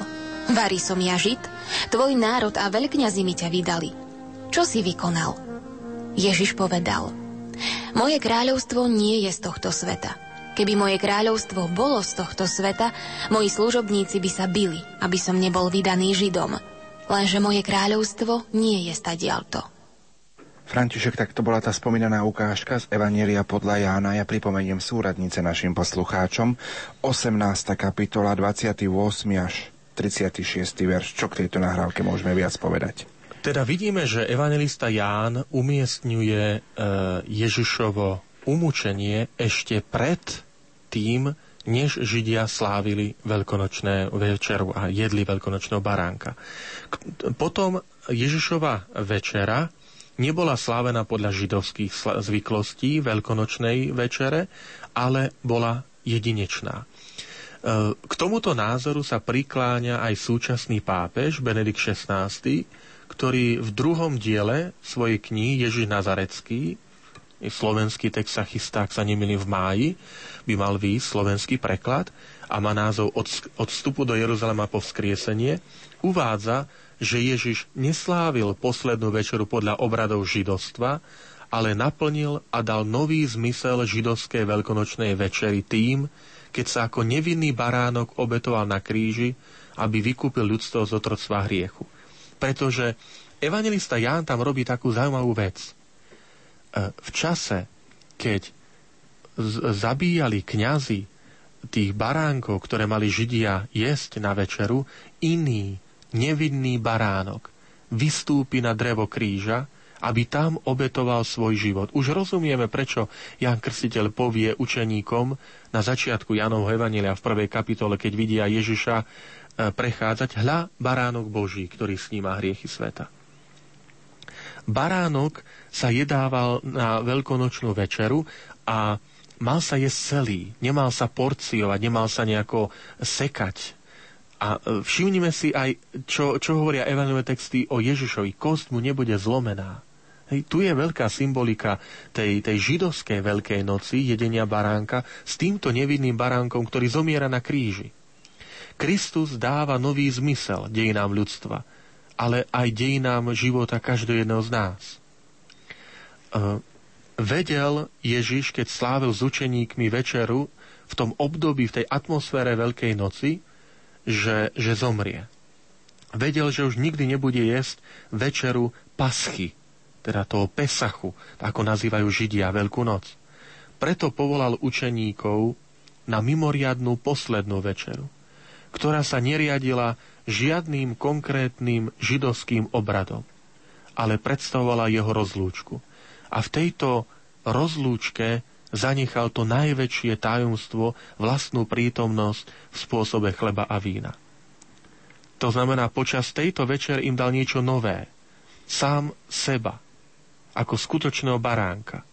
Vari som ja Žid, tvoj národ a veľkňazi mi ťa vydali. Čo si vykonal? Ježiš povedal: Moje kráľovstvo nie je z tohto sveta. Keby moje kráľovstvo bolo z tohto sveta, moji služobníci by sa bili, aby som nebol vydaný Židom. Lenže moje kráľovstvo nie je stadiaľto. František, tak to bola tá spomínaná ukážka z Evanjelia podľa Jána. Ja pripomeniem súradnice našim poslucháčom. osemnásta kapitola, dvadsiaty ôsmy až tridsiaty šiesty verš. Čo k tejto nahrávke môžeme viac povedať? Teda vidíme, že evanjelista Ján umiestňuje e, Ježišovo umúčenie ešte pred tým, než Židia slávili veľkonočné večeru a jedli veľkonočného baránka. Potom Ježišova večera nebola slávená podľa židovských zvyklostí veľkonočnej večere, ale bola jedinečná. K tomuto názoru sa prikláňa aj súčasný pápež Benedikt šestnásty, ktorý v druhom diele svojej knihy Ježiš Nazarecký, slovenský text sa chystá, ak sa nemýlim, v máji by mal výjsť slovenský preklad a má názov Od vstupu do Jeruzalema po vzkriesenie, uvádza, že Ježiš neslávil poslednú večeru podľa obradov židovstva, ale naplnil a dal nový zmysel židovskej veľkonočnej večeri tým, keď sa ako nevinný baránok obetoval na kríži, aby vykúpil ľudstvo z otroctva hriechu. Pretože evanjelista Ján tam robí takú zaujímavú vec. V čase, keď zabíjali kňazi tých baránkov, ktoré mali Židia jesť na večeru, iný nevinný baránok vystúpi na drevo kríža, aby tam obetoval svoj život. Už rozumieme, prečo Ján Krstiteľ povie učeníkom na začiatku Jánovho evanjelia v prvej kapitole, keď vidia Ježiša prechádzať: Hľa, baránok Boží, ktorý sníma hriechy sveta. Baránok sa jedával na veľkonočnú večeru a mal sa jesť celý, nemal sa porciovať, nemal sa nejako sekať. A všimnime si aj, čo, čo hovoria evanjeliové texty o Ježišovi: kosť mu nebude zlomená. Hej, tu je veľká symbolika tej, tej židovskej Veľkej noci, jedenia baránka s týmto nevinným baránkom, ktorý zomiera na kríži. Kristus dáva nový zmysel dejinám ľudstva, ale aj dejinám života každého jedného z nás. Uh, vedel Ježiš, keď slávil s učeníkmi večeru v tom období, v tej atmosfére Veľkej noci, že, že zomrie. Vedel, že už nikdy nebude jesť večeru paschy, teda toho pesachu, ako nazývajú Židia Veľkú noc. Preto povolal učeníkov na mimoriadnu poslednú večeru, ktorá sa neriadila žiadnym konkrétnym židovským obradom, ale predstavovala jeho rozlúčku. A v tejto rozlúčke zanechal to najväčšie tajomstvo, vlastnú prítomnosť v spôsobe chleba a vína. To znamená, počas tejto večer im dal niečo nové. Sám seba, ako skutočného baránka.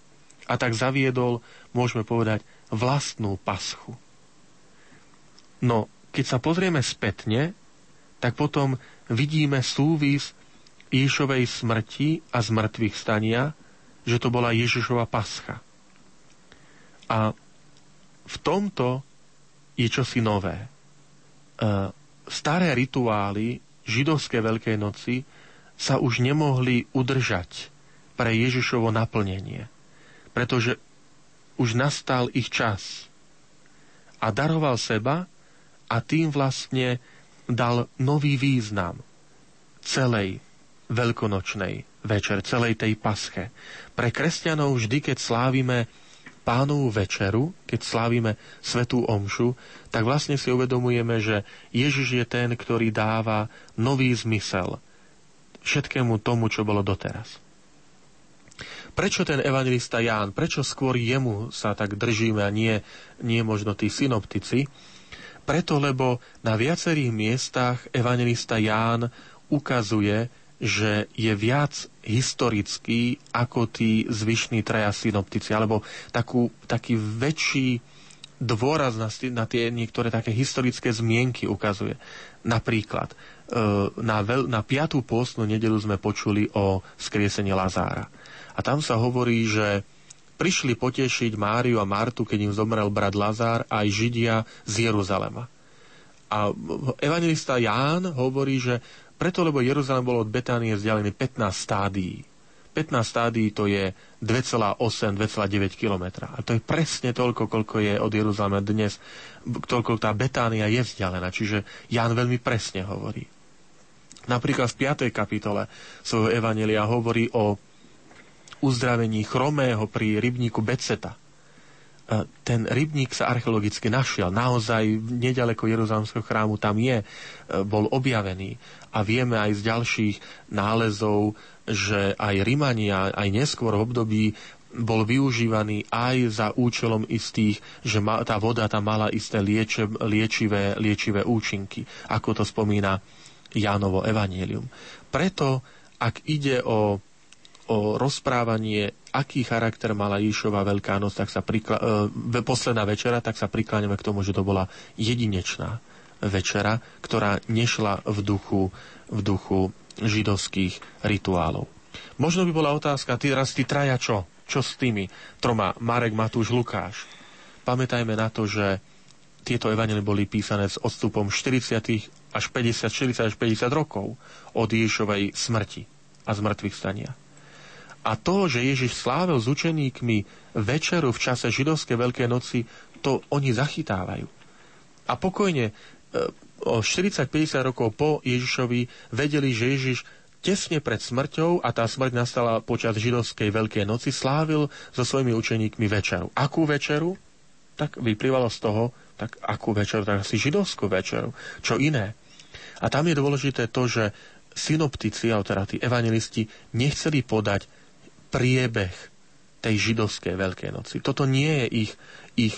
A tak zaviedol, môžeme povedať, vlastnú paschu. No, keď sa pozrieme spätne, tak potom vidíme súvis Ježišovej smrti a zmrtvých stania, že to bola Ježišova pascha. A v tomto je čosi nové. Staré rituály židovskej Veľkej noci sa už nemohli udržať pre Ježišovo naplnenie, pretože už nastal ich čas. A daroval seba, a tým vlastne dal nový význam celej veľkonočnej večer, celej tej pasche. Pre kresťanov vždy, keď slávime Pánovu večeru, keď slávime svätú omšu, tak vlastne si uvedomujeme, že Ježiš je ten, ktorý dáva nový zmysel všetkému tomu, čo bolo doteraz. Prečo ten evanjelista Ján, prečo skôr jemu sa tak držíme a nie, nie možno tí synoptici? Preto, lebo na viacerých miestach evanjelista Ján ukazuje, že je viac historický ako tí zvyšní traja synoptici, alebo takú, taký väčší dôraz na, na tie niektoré také historické zmienky ukazuje. Napríklad na, veľ, na piatu pôstnu nedeľu sme počuli o vzkriesení Lazára. A tam sa hovorí, že prišli potešiť Máriu a Martu, keď im zomrel brat Lazár, aj Židia z Jeruzalema. A evangelista Ján hovorí, že preto, lebo Jeruzalém bolo od Betánie vzdialený pätnásť stádií. pätnásť stádií to je dva celé osem, dva celé deväť kilometra. A to je presne toľko, koľko je od Jeruzalema dnes, toľko tá Betánia je vzdialená. Čiže Ján veľmi presne hovorí. Napríklad v piatej kapitole svojho evanjelia hovorí o uzdravení chromého pri rybníku Beceta. Ten rybník sa archeologicky našiel. Naozaj nedaleko Jeruzalemského chrámu tam je, bol objavený. A vieme aj z ďalších nálezov, že aj Rimania, aj neskôr v období bol využívaný aj za účelom istých, že tá voda tam mala isté lieče, liečivé, liečivé účinky, ako to spomína Jánovo evanjelium. Preto, ak ide o o rozprávanie, aký charakter mala Ježišova Veľká noc, tak sa prikla- e, posledná večera, tak sa prikláňame k tomu, že to bola jedinečná večera, ktorá nešla v duchu, v duchu židovských rituálov. Možno by bola otázka, ty raz ty traja čo? Čo s tými troma? Marek, Matúš, Lukáš. Pamätajme na to, že tieto evanjelie boli písané s odstupom štyridsať až päťdesiat, štyridsať až päťdesiat rokov od Ježišovej smrti a zmŕtvychvstania. A to, že Ježiš slávil s učeníkmi večeru v čase židovskej Veľkej noci, to oni zachytávajú. A pokojne o štyridsať až päťdesiat rokov po Ježišovi vedeli, že Ježiš tesne pred smrťou, a tá smrť nastala počas židovskej Veľkej noci, slávil so svojimi učeníkmi večeru. Akú večeru? Tak vyplývalo z toho, tak akú večeru? Tak asi židovskú večeru. Čo iné? A tam je dôležité to, že synoptici, a teda tí evangelisti, nechceli podať priebeh tej židovskej Veľkej noci. Toto nie je ich, ich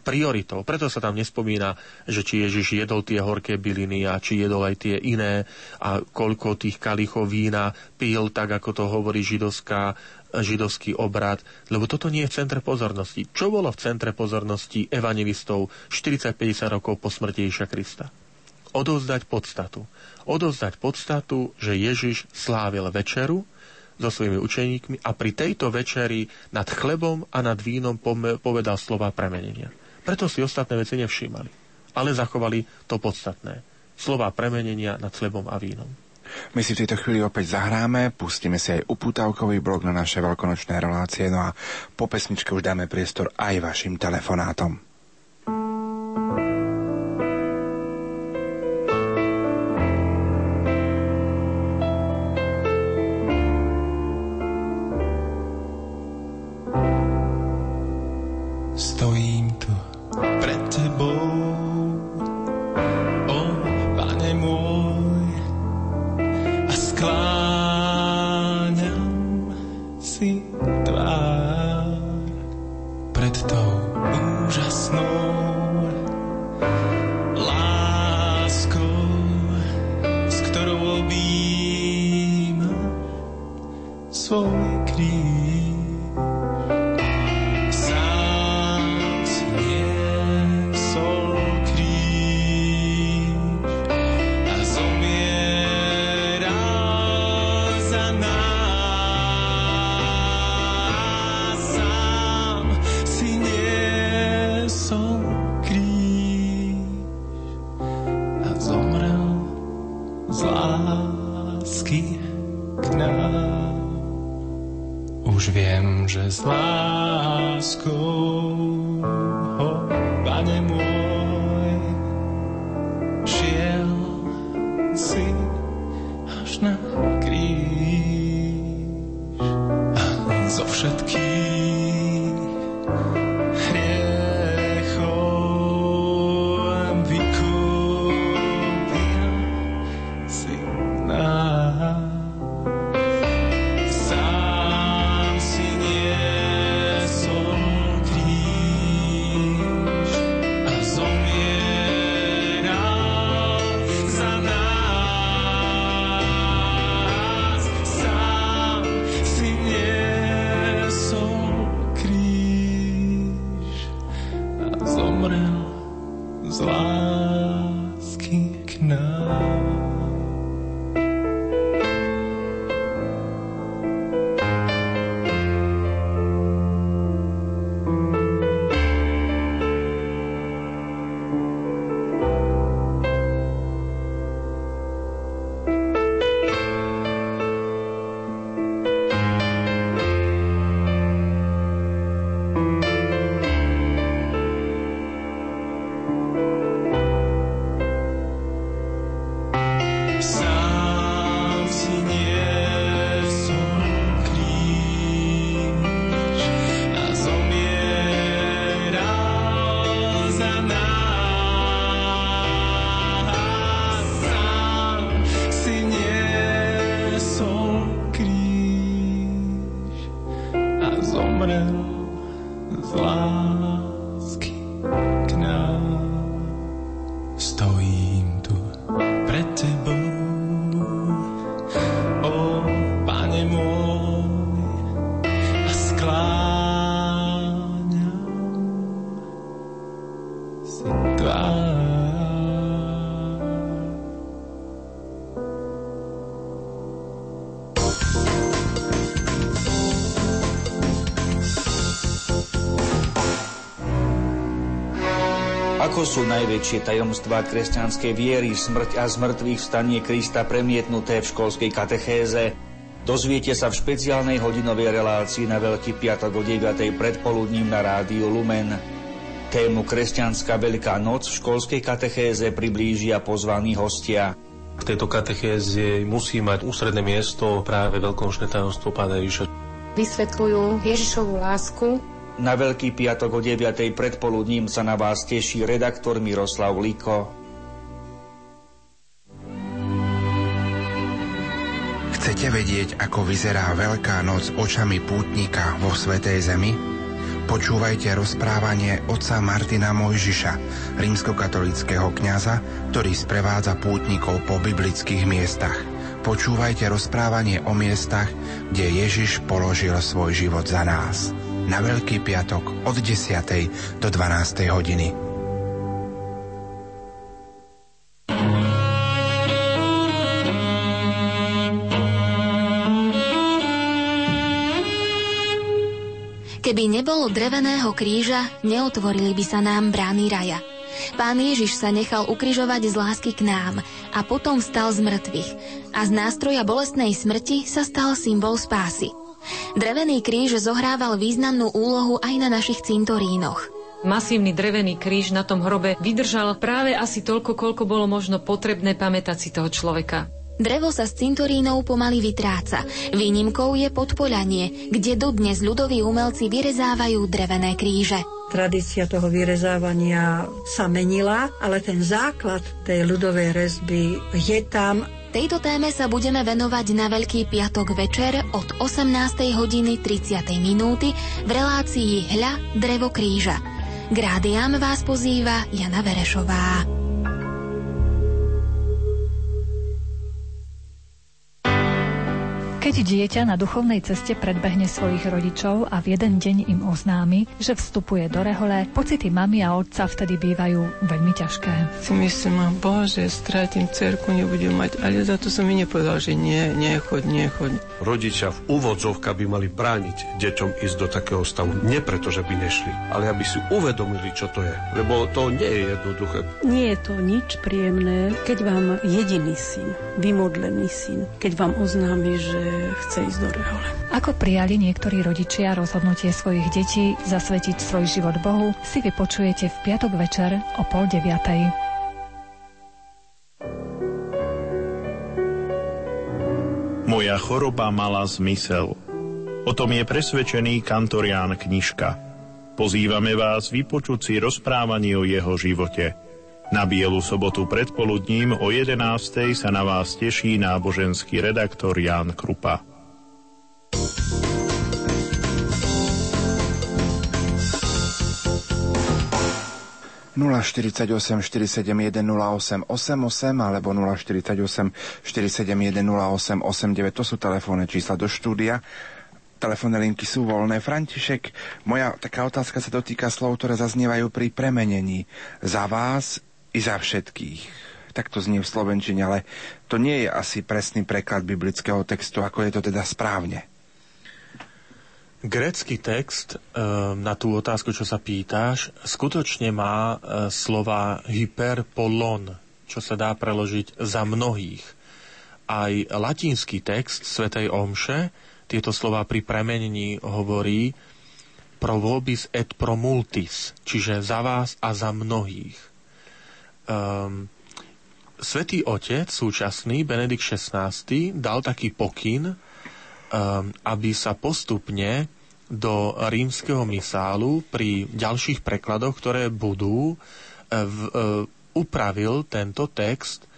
prioritou. Preto sa tam nespomína, že či Ježiš jedol tie horké byliny a či jedol aj tie iné a koľko tých kalichov vína pil, tak ako to hovorí židovská, židovský obrad. Lebo toto nie je v centre pozornosti. Čo bolo v centre pozornosti evangelistov štyridsať až päťdesiat rokov po smrti Ježiša Krista? Odovzdať podstatu. Odovzdať podstatu, že Ježiš slávil večeru so svojimi učeníkmi a pri tejto večeri nad chlebom a nad vínom povedal slova premenenia. Preto si ostatné veci nevšímali, ale zachovali to podstatné. Slova premenenia nad chlebom a vínom. My si v tejto chvíli opäť zahráme, pustíme si aj upútavkový blok na naše veľkonočné relácie, no a po pesničke už dáme priestor aj vašim telefonátom. Ako sú najväčšie tajomstvá kresťanskej viery, smrť a zmrtvých vstanie Krista premietnuté v školskej katechéze? Dozviete sa v špeciálnej hodinovej relácii na Veľký piatok o deviatej predpoludním na Rádiu Lumen. Tému Kresťanská Veľká noc v školskej katechéze priblížia pozvaní hostia. V tejto katechéze musí mať ústredné miesto práve veľkonočné tajomstvo Pána Ježiša. Vysvetľujú Ježišovu lásku. Na Veľký piatok o deviatej predpoludním sa na vás teší redaktor Miroslav Liko. Chcete vedieť, ako vyzerá Veľká noc očami pútnika vo Svätej zemi? Počúvajte rozprávanie otca Martina Mojžiša, rímskokatolického kňaza, ktorý sprevádza pútnikov po biblických miestach. Počúvajte rozprávanie o miestach, kde Ježiš položil svoj život za nás. Na Veľký piatok od desiatej do dvanástej hodiny. Keby nebolo dreveného kríža, neotvorili by sa nám brány raja. Pán Ježiš sa nechal ukrižovať z lásky k nám a potom vstal z mŕtvych. A z nástroja bolestnej smrti sa stal symbol spásy. Drevený kríž zohrával významnú úlohu aj na našich cintorínoch. Masívny drevený kríž na tom hrobe vydržal práve asi toľko, koľko bolo možno potrebné pamätať si toho človeka. Drevo sa z cintorínov pomaly vytráca. Výnimkou je podpoľanie, kde dodnes ľudoví umelci vyrezávajú drevené kríže. Tradícia toho vyrezávania sa menila, ale ten základ tej ľudovej rezby je tam. Tejto téme sa budeme venovať na Veľký piatok večer od osemnástej hodiny tridsať minúty v relácii Hľa drevo kríža. K rádiám vás pozýva Jana Verešová. Keď dieťa na duchovnej ceste predbehne svojich rodičov a v jeden deň im oznámi, že vstupuje do rehole, pocity mami a otca vtedy bývajú veľmi ťažké. Si myslím, a Bože, strátim cerku, nebudem mať, ale za to som mi nepovedal, že nie, nechoď, nechoď. Rodičia v úvodzovkách by mali brániť deťom ísť do takého stavu. Nie preto, že by nešli, ale aby si uvedomili, čo to je. Lebo to nie je jednoduché. Nie je to nič príjemné, keď vám jediný syn, vymodlený syn, keď vám oznámi, že chce ísť do rehole. Ako prijali niektorí rodičia rozhodnutie svojich detí zasvetiť svoj život Bohu, si vypočujete v piatok večer o pol deviatej. Moja choroba mala zmysel. O tom je presvedčený kantor Ján Knižka. Pozývame vás vypočuť si rozprávanie o jeho živote. Na Bielu sobotu predpoludním o jedenástej sa na vás teší náboženský redaktor Ján Krupa. nula štyridsaťosem štyridsaťsedem jeden nula osem osemdesiatosem alebo nula štyridsaťosem štyridsaťsedem jeden nula osem osemdesiatdeväť, to sú telefónne čísla do štúdia. Telefónne linky sú voľné. František, moja taká otázka sa dotýka slov, ktoré zaznievajú pri premenení. Za vás i za všetkých. Tak to znie v slovenčine, ale to nie je asi presný preklad biblického textu. Ako je to teda správne? Grécky text na tú otázku, čo sa pýtáš, skutočne má slova hyperpolon, čo sa dá preložiť za mnohých. Aj latinský text Svätej omše tieto slova pri premenení hovorí pro vobis et pro multis, čiže za vás a za mnohých. Um, Svätý otec súčasný, Benedikt šestnásty, dal taký pokyn, um, aby sa postupne do rímskeho misálu pri ďalších prekladoch, ktoré budú, v, uh, upravil tento text,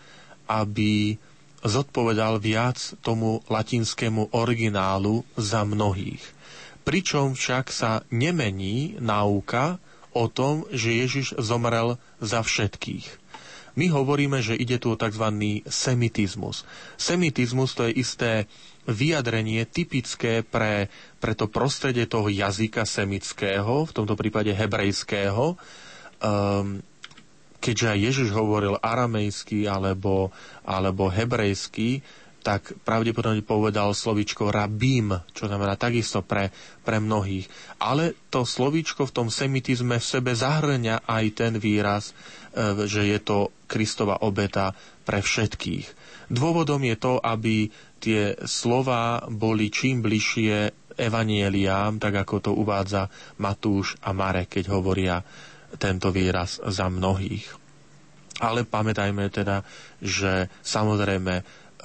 aby zodpovedal viac tomu latinskému originálu za mnohých. Pričom však sa nemení náuka o tom, že Ježiš zomrel za všetkých. My hovoríme, že ide tu o tzv. Semitizmus. Semitizmus, to je isté vyjadrenie typické pre, pre to prostredie toho jazyka semického, v tomto prípade hebrejského, um, keďže aj Ježiš hovoril aramejsky alebo, alebo hebrejsky, tak pravdepodobne povedal slovíčko rabím, čo znamená takisto pre, pre mnohých. Ale to slovíčko v tom semitizme v sebe zahrňa aj ten výraz, že je to Kristova obeta pre všetkých. Dôvodom je to, aby tie slová boli čím bližšie evanjeliám, tak ako to uvádza Matúš a Marek, keď hovoria tento výraz za mnohých. Ale pamätajme teda, že samozrejme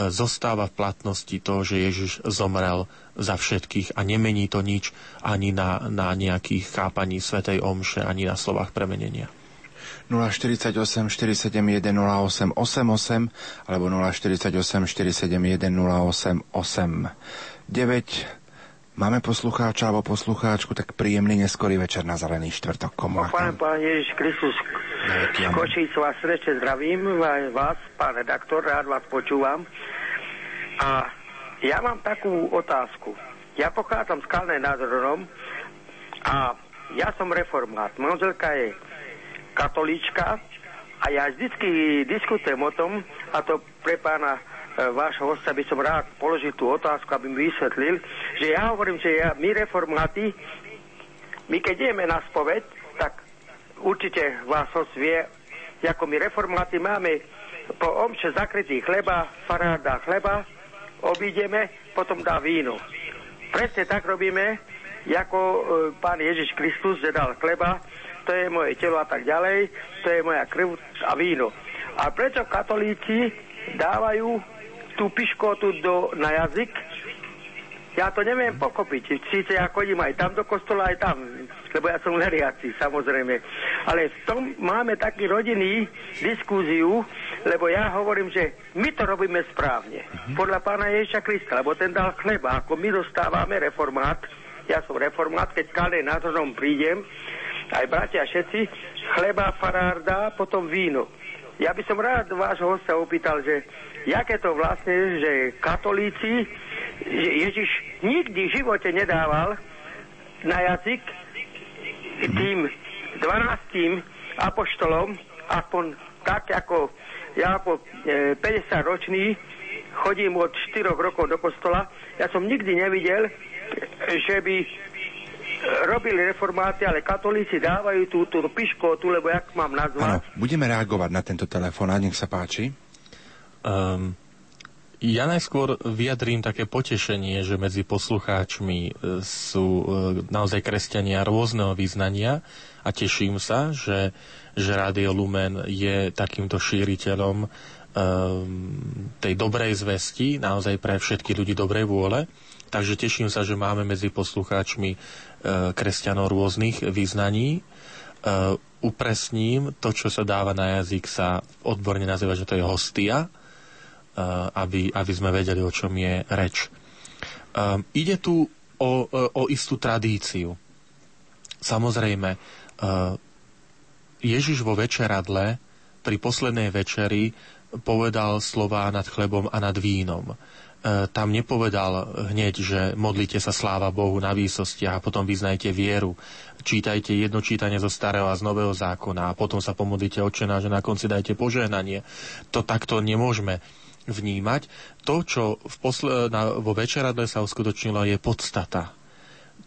zostáva v platnosti to, že Ježiš zomrel za všetkých a nemení to nič ani na, na nejakých chápaní svätej omše, ani na slovách premenenia. nula štyridsaťosem štyridsaťsedem jeden nula osem osemdesiatosem alebo nula štyridsaťosem štyridsaťsedem jeden nula osem osemdesiatosem. deväť. Máme poslucháča alebo poslucháčku, tak príjemný neskorý večer na Zelený štvrtok. Komu? Pán, pán Ježiš Kristus, z Košíc vás srdečne zdravím, aj vás, pán redaktor, rád vás počúvam. A ja mám takú otázku. Ja pochádzam z Kalnej nad Hronom a ja som reformát. Manželka je katolíčka a ja vždycky diskutujem o tom, a to pre pána vášho hostia by som rád položil tú otázku, aby mi vysvetlil, že ja hovorím, že ja, my reformáti, my keď ideme na spoveď, tak určite vás host vie, ako my reformáti máme po omše zakrytí chleba, farár dá chleba, obídeme, potom dá víno. Presne tak robíme, ako e, pán Ježiš Kristus, že dal chleba, to je moje telo a tak ďalej, to je moja krv a víno. A prečo katolíci dávajú tú piškotu do, na jazyk? Ja to neviem pochopiť. Síce ja chodím aj tam do kostola, aj tam, lebo ja som veriaci, samozrejme. Ale v tom máme taký rodinný diskúziu, lebo ja hovorím, že my to robíme správne. Podľa pána Ježiša Krista, lebo ten dal chleba, ako my dostávame reformát. Ja som reformát, keď kále na to prídem, aj bratia všetci, chleba, farár dá, potom víno. Ja by som rád vášho hostia opýtal, že jaké to vlastne, že katolíci, že Ježiš nikdy v živote nedával na jazyk tým dvanástim apoštolom, aspoň tak, ako ja po päťdesiatročný chodím od štyroch rokov do kostola. Ja som nikdy nevidel, že by robili reformáty, ale katolíci dávajú tú, tú piškotu, lebo jak mám nazvať. Áno, budeme reagovať na tento telefonát, nech sa páči. Um, ja najskôr vyjadrím také potešenie, že medzi poslucháčmi sú naozaj kresťania rôzneho vyznania a teším sa, že, že Rádio Lumen je takýmto šíriteľom um, tej dobrej zvesti, naozaj pre všetkých ľudí dobrej vôle. Takže teším sa, že máme medzi poslucháčmi e, kresťanov rôznych vyznaní. E, upresním, to, čo sa dáva na jazyk, sa odborne nazýva, že to je hostia, e, aby, aby sme vedeli, o čom je reč. E, ide tu o, o istú tradíciu. Samozrejme, e, Ježiš vo večeradle pri poslednej večeri povedal slová nad chlebom a nad vínom. Tam nepovedal hneď, že modlite sa sláva Bohu na výsostiach a potom vyznajte vieru. Čítajte jedno čítanie zo starého a z nového zákona a potom sa pomodlite Otče náš, že na konci dajte požehnanie. To takto nemôžeme vnímať. To, čo v posle, na, vo večeradle sa uskutočnilo, je podstata.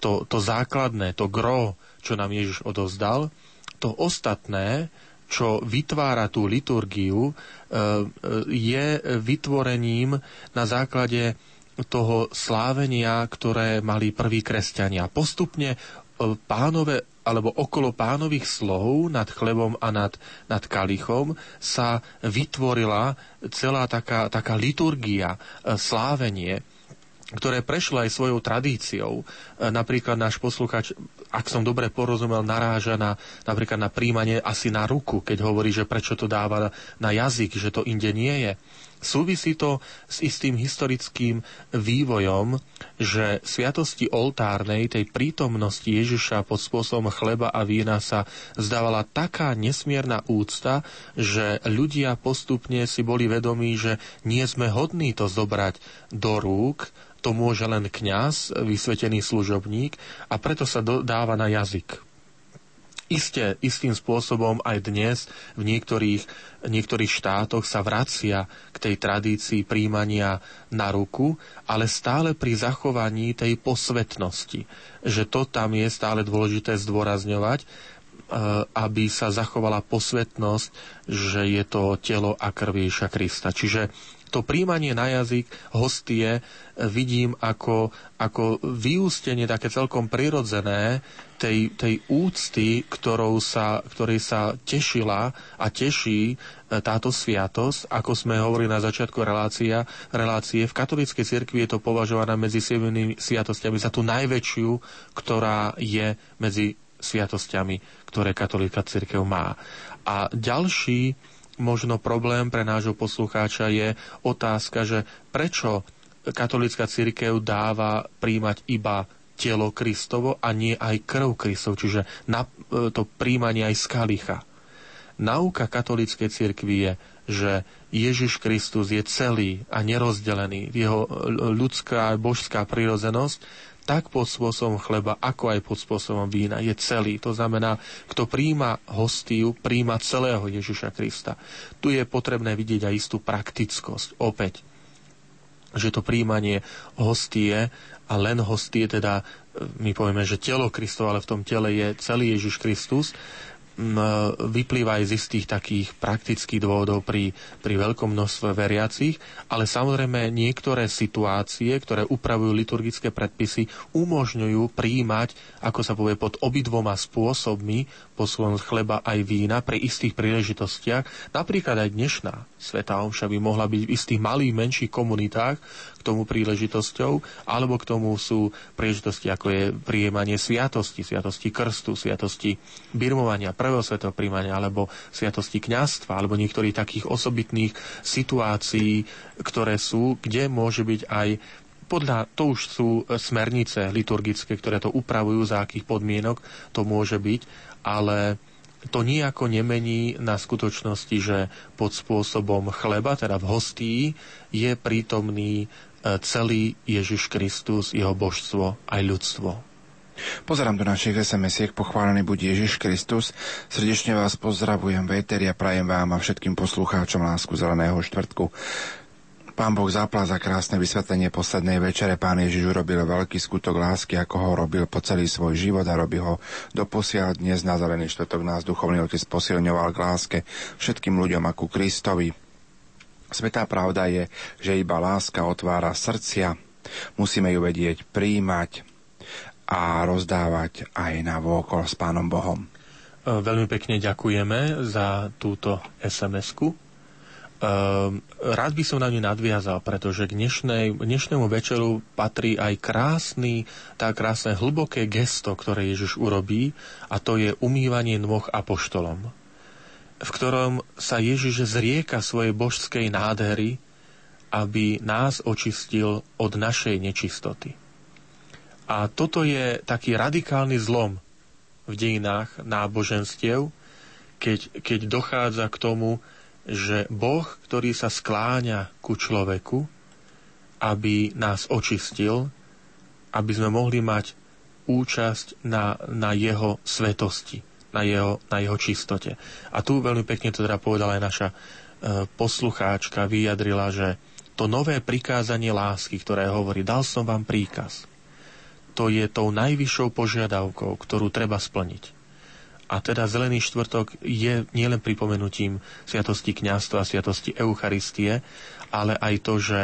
To, to základné, to gro, čo nám Ježiš odovzdal, to ostatné, čo vytvára tú liturgiu, je vytvorením na základe toho slávenia, ktoré mali prví kresťania. Postupne pánove, alebo okolo pánových slov nad chlebom a nad, nad kalichom sa vytvorila celá taká, taká liturgia, slávenie, ktoré prešlo aj svojou tradíciou. Napríklad náš poslucháč, ak som dobre porozumel, naráža na, napríklad na príjmanie asi na ruku, keď hovorí, že prečo to dáva na jazyk, že to inde nie je. Súvisí to s istým historickým vývojom, že sviatosti oltárnej, tej prítomnosti Ježiša pod spôsobom chleba a vína sa zdávala taká nesmierna úcta, že ľudia postupne si boli vedomí, že nie sme hodní to zobrať do rúk, to môže len kňaz, vysvetený služobník, a preto sa dáva na jazyk. Isté, istým spôsobom aj dnes v niektorých, niektorých štátoch sa vracia k tej tradícii príjmania na ruku, ale stále pri zachovaní tej posvetnosti. Že to tam je stále dôležité zdôrazňovať, aby sa zachovala posvetnosť, že je to telo a krv Ježiša Krista. Čiže to príjmanie na jazyk hostie vidím ako, ako vyústenie také celkom prirodzené tej, tej úcty, ktorou sa, ktorej sa tešila a teší táto sviatosť. Ako sme hovorili na začiatku relácia, relácie, v katolíckej cirkvi je to považovaná medzi siedmimi sviatostiami za tú najväčšiu, ktorá je medzi sviatostiami, ktoré katolícka cirkev má. A ďalší možno problém pre nášho poslucháča je otázka, že prečo katolícka cirkev dáva príjmať iba telo Kristovo a nie aj krv Kristov, čiže na to príjmanie aj z kalicha. Nauka katolíckej cirkvi je, že Ježiš Kristus je celý a nerozdelený. Jeho ľudská a božská prirodzenosť tak pod spôsobom chleba, ako aj pod spôsobom vína. Je celý. To znamená, kto príjma hostiu, príjma celého Ježiša Krista. Tu je potrebné vidieť aj istú praktickosť. Opäť, že to príjmanie hostie a len hostie, teda my povieme, že telo Kristov, ale v tom tele je celý Ježiš Kristus, vyplýva aj z istých takých praktických dôvodov pri, pri veľkom množstve veriacich, ale samozrejme niektoré situácie, ktoré upravujú liturgické predpisy, umožňujú prijímať, ako sa povie, pod obidvoma spôsobmi, posledom chleba aj vína, pri istých príležitostiach. Napríklad aj dnešná svätá omša by mohla byť v istých malých, menších komunitách k tomu príležitosťou, alebo k tomu sú príležitosti, ako je prijímanie sviatosti, sviatosti krstu, sviatosti birmovania, prvého svätého príjmania, alebo sviatosti kňazstva, alebo niektorých takých osobitných situácií, ktoré sú, kde môže byť aj podľa, to už sú smernice liturgické, ktoré to upravujú, za akých podmienok to môže byť, ale to nijako nemení na skutočnosti, že pod spôsobom chleba, teda v hostii, je prítomný celý Ježiš Kristus, jeho božstvo aj ľudstvo. Pozerám do našich es em esiek, pochválený buď Ježiš Kristus. Srdečne vás pozdravujem v éteri a prajem vám a všetkým poslucháčom lásku zeleného štvrtku. Pán Boh zaplá za krásne vysvetlenie poslednej večere. Pán Ježiš urobil veľký skutok lásky, ako ho robil po celý svoj život a robí ho doposiaľ. Dnes na zelený štvrtok nás duchovný otec posilňoval k láske všetkým ľuďom a ku Kristovi. Svätá pravda je, že iba láska otvára srdcia. Musíme ju vedieť prijímať a rozdávať aj na vôkol s Pánom Bohom. Veľmi pekne ďakujeme za túto es em esku. Rád by som na ňu nadviazal, pretože k dnešnej, dnešnému večeru patrí aj krásny, tá krásne hlboké gesto, ktoré Ježiš urobí, a to je umývanie nôh apoštolom, v ktorom sa Ježiš zrieka svojej božskej nádhery, aby nás očistil od našej nečistoty. A toto je taký radikálny zlom v dejinách náboženstiev, keď, keď dochádza k tomu, že Boh, ktorý sa skláňa ku človeku, aby nás očistil, aby sme mohli mať účasť na, na jeho svetosti, na jeho, na jeho čistote. A tu veľmi pekne to teda povedala aj naša e, poslucháčka, vyjadrila, že to nové prikázanie lásky, ktoré hovorí, dal som vám príkaz, to je tou najvyššou požiadavkou, ktorú treba splniť. A teda Zelený štvrtok je nielen pripomenutím sviatosti kňazstva, sviatosti Eucharistie, ale aj to, že,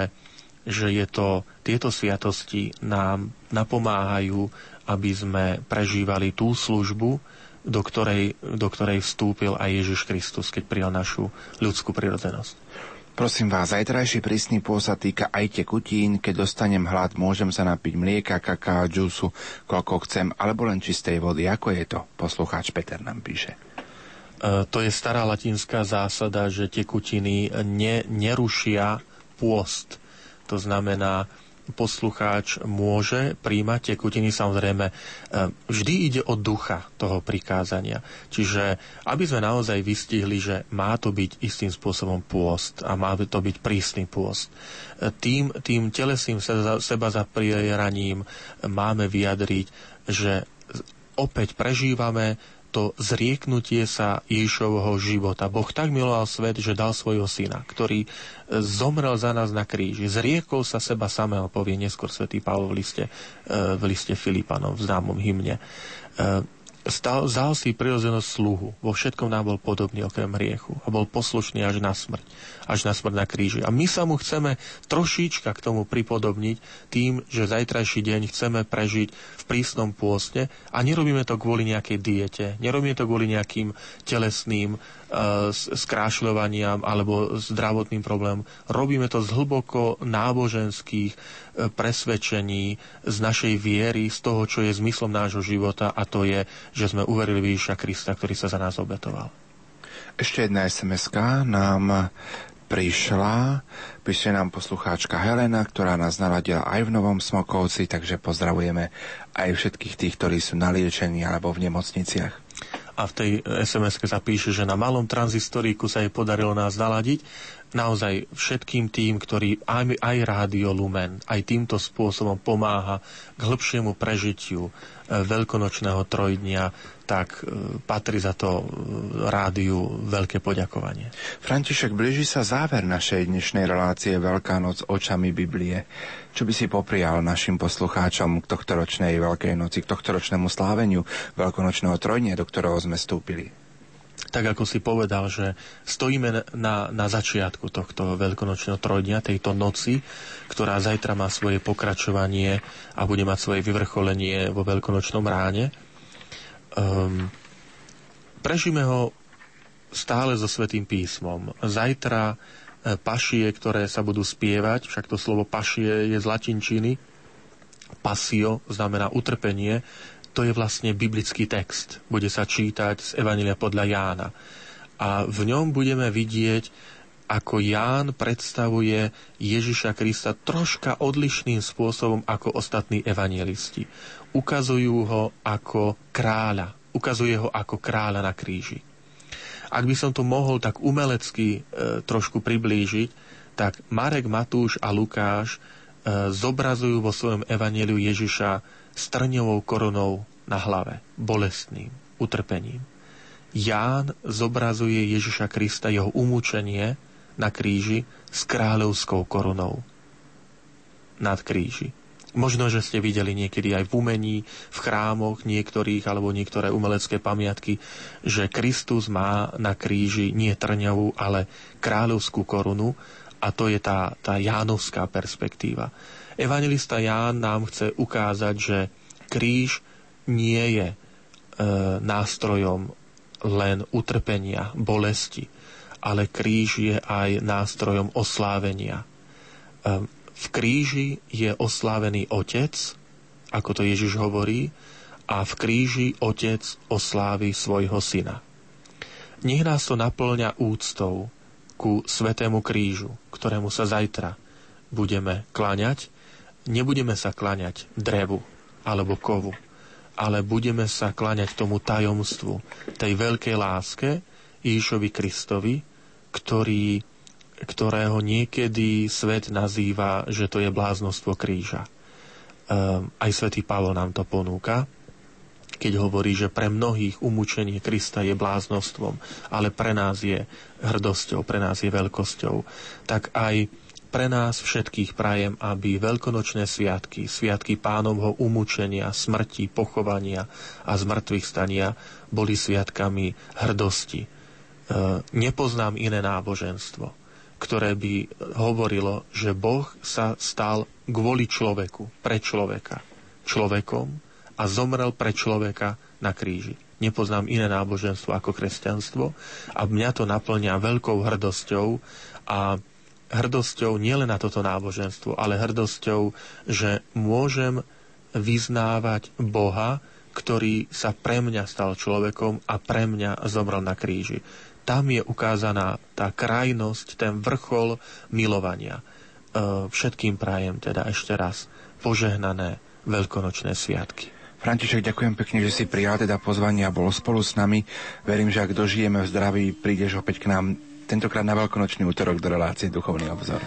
že je to, tieto sviatosti nám napomáhajú, aby sme prežívali tú službu, do ktorej, do ktorej vstúpil aj Ježiš Kristus, keď prijal našu ľudskú prirodzenosť. Prosím vás, zajtrajší prísny pôst sa týka aj tekutín. Keď dostanem hlad, môžem sa napiť mlieka, kaká, džusu, koľko chcem, alebo len čistej vody. Ako je to? Poslucháč Peter nám píše. E, to je stará latinská zásada, že tekutiny ne, nerušia pôst. To znamená, poslucháč môže príjmať tekutiny, samozrejme vždy ide o ducha toho prikázania. Čiže aby sme naozaj vystihli, že má to byť istým spôsobom pôst a má to byť prísny pôst. Tým, tým telesným seba zaprieraním máme vyjadriť, že opäť prežívame to zrieknutie sa Ježišovho života. Boh tak miloval svet, že dal svojho syna, ktorý zomrel za nás na kríži. Zriekol sa seba samého, povie neskôr svätý Pavol v liste, v liste Filipanom, v známom hymne. Stal, zdal si prirodzenosť sluhu. Vo všetkom nám bol podobný okrem hriechu a bol poslušný až na smrť. Až na smrť na kríži. A my sa mu chceme trošička k tomu pripodobniť tým, že zajtrajší deň chceme prežiť v prísnom pôste a nerobíme to kvôli nejakej diete, nerobíme to kvôli nejakým telesným skrášľovaniam alebo zdravotným problémom. Robíme to z hlboko náboženských presvedčení, z našej viery, z toho, čo je zmyslom nášho života, a to je, že sme uverili v Ježiša Krista, ktorý sa za nás obetoval. Ešte jedna es em eska nám prišla, píše nám poslucháčka Helena, ktorá nás naladila aj v Novom Smokovci, takže pozdravujeme aj všetkých tých, ktorí sú na liečení alebo v nemocniciach. A v tej es em eske sa píše, že na malom tranzistoríku sa jej podarilo nás naladiť. Naozaj všetkým tým, ktorí aj, aj Rádio Lumen, aj týmto spôsobom pomáha k hĺbšiemu prežitiu veľkonočného trojdnia, tak patrí za to rádiu veľké poďakovanie. František, blíži sa záver našej dnešnej relácie Veľká noc očami Biblie. Čo by si poprial našim poslucháčom k tohtoročnej Veľkej noci, k tohtoročnému sláveniu veľkonočného trojdnia, do ktorého sme vstúpili? Tak ako si povedal, že stojíme na, na začiatku tohto veľkonočného trojdňa, tejto noci, ktorá zajtra má svoje pokračovanie a bude mať svoje vyvrcholenie vo veľkonočnom ráne. Um, prežíme ho stále so Svätým písmom. Zajtra pašie, ktoré sa budú spievať, však to slovo pašie je z latinčiny, pasio znamená utrpenie, to je vlastne biblický text. Bude sa čítať z Evanjelia podľa Jána. A v ňom budeme vidieť, ako Ján predstavuje Ježiša Krista troška odlišným spôsobom ako ostatní evanjelisti. Ukazujú ho ako kráľa. Ukazuje ho ako kráľa na kríži. Ak by som to mohol tak umelecky e, trošku priblížiť, tak Marek, Matúš a Lukáš e, zobrazujú vo svojom evanjeliu Ježiša s trňovou korunou na hlave, bolestným utrpením. Ján zobrazuje Ježiša Krista, jeho umúčenie na kríži s kráľovskou korunou nad kríži. Možno, že ste videli niekedy aj v umení, v chrámoch niektorých alebo niektoré umelecké pamiatky, že Kristus má na kríži nie trňovú, ale kráľovskú korunu, a to je tá, tá jánovská perspektíva. Evangelista Ján nám chce ukázať, že kríž nie je e, nástrojom len utrpenia, bolesti, ale kríž je aj nástrojom oslávenia. E, v kríži je oslávený Otec, ako to Ježiš hovorí, a v kríži Otec oslávi svojho syna. Nech nás to naplňa úctou ku Svätému krížu, ktorému sa zajtra budeme kláňať. Nebudeme sa kláňať drevu alebo kovu, ale budeme sa kláňať tomu tajomstvu, tej veľkej láske Ježišovi Kristovi, ktorý, ktorého niekedy svet nazýva, že to je bláznostvo kríža. Ehm, aj svätý Pavol nám to ponúka, keď hovorí, že pre mnohých umúčenie Krista je bláznostvom, ale pre nás je hrdosťou, pre nás je veľkosťou. Tak aj pre nás všetkých prajem, aby veľkonočné sviatky, sviatky Pánovho umúčenia, smrti, pochovania a zmŕtvychstania boli sviatkami hrdosti. E, nepoznám iné náboženstvo, ktoré by hovorilo, že Boh sa stal kvôli človeku, pre človeka, človekom a zomrel pre človeka na kríži. Nepoznám iné náboženstvo ako kresťanstvo a mňa to naplňa veľkou hrdosťou a hrdosťou nielen na toto náboženstvo, ale hrdosťou, že môžem vyznávať Boha, ktorý sa pre mňa stal človekom a pre mňa zomrel na kríži. Tam je ukázaná tá krajnosť, ten vrchol milovania. Všetkým prajem teda ešte raz požehnané veľkonočné sviatky. František, ďakujem pekne, že si prijal teda pozvanie a bol spolu s nami. Verím, že ak dožijeme v zdraví, prídeš opäť k nám tentokrát na veľkonočný útorok do relácie Duchovný obzor.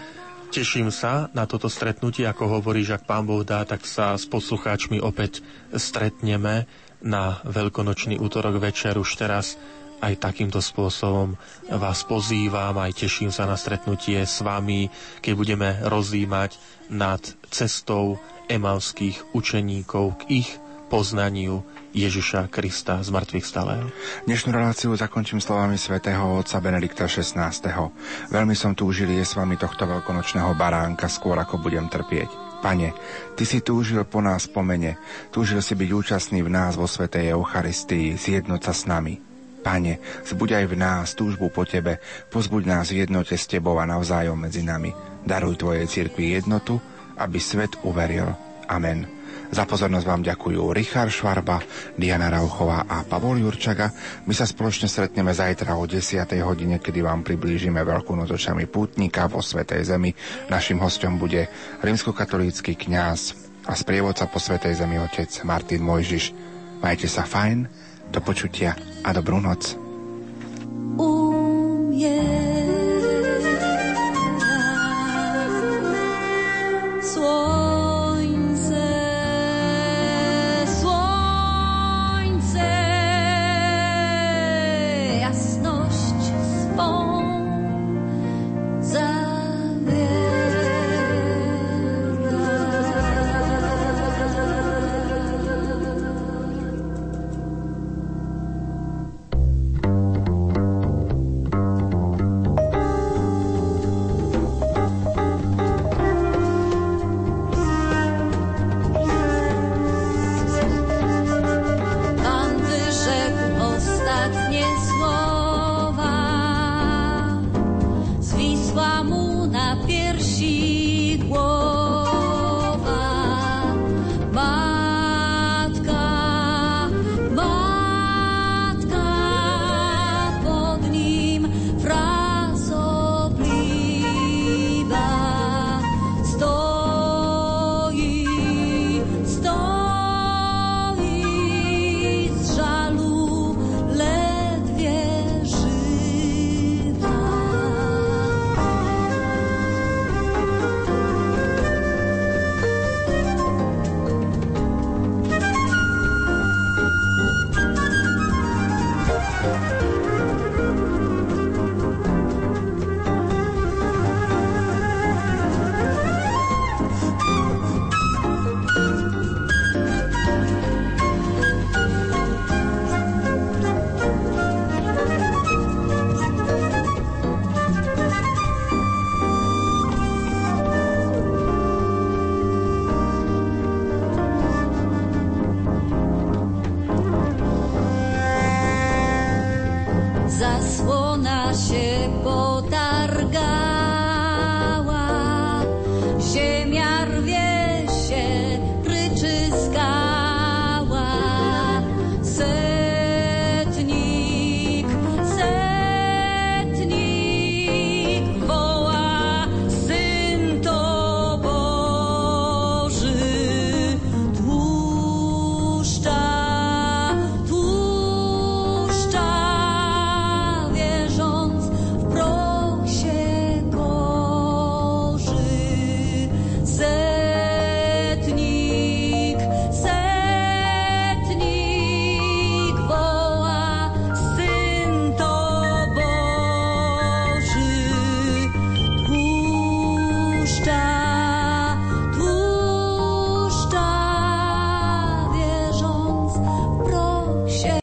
Teším sa na toto stretnutie, ako hovoríš, ak Pán Boh dá, tak sa s poslucháčmi opäť stretneme na veľkonočný útorok večer už teraz aj takýmto spôsobom vás pozývam, aj teším sa na stretnutie s vami, keď budeme rozjímať nad cestou emauských učeníkov k ich poznaniu Ježiša Krista z mŕtvych stalého. Dnešnú reláciu zakončím slovami svätého otca Benedikta šestnásteho. Veľmi som túžil jesť s vami tohto veľkonočného baránka skôr, ako budem trpieť. Pane, Ty si túžil po nás pomene, túžil si byť účastný v nás vo svätej Eucharistii, zjednoť sa s nami. Pane, zbuď aj v nás túžbu po Tebe, pozbuď nás v jednote s Tebou a navzájom medzi nami. Daruj Tvojej cirkvi jednotu, aby svet uveril. Amen. Za pozornosť vám ďakujú Richard Švarba, Diana Rauchová a Pavol Jurčaga. My sa spoločne stretneme zajtra o desiatej hodine, kedy vám priblížime Veľkú noc očami pútnika vo Svätej Zemi. Naším hosťom bude rímskokatolícky kňaz a sprievodca po Svätej Zemi otec Martin Mojžiš. Majte sa fajn, do počutia a dobrú noc. Zasłona się potarga.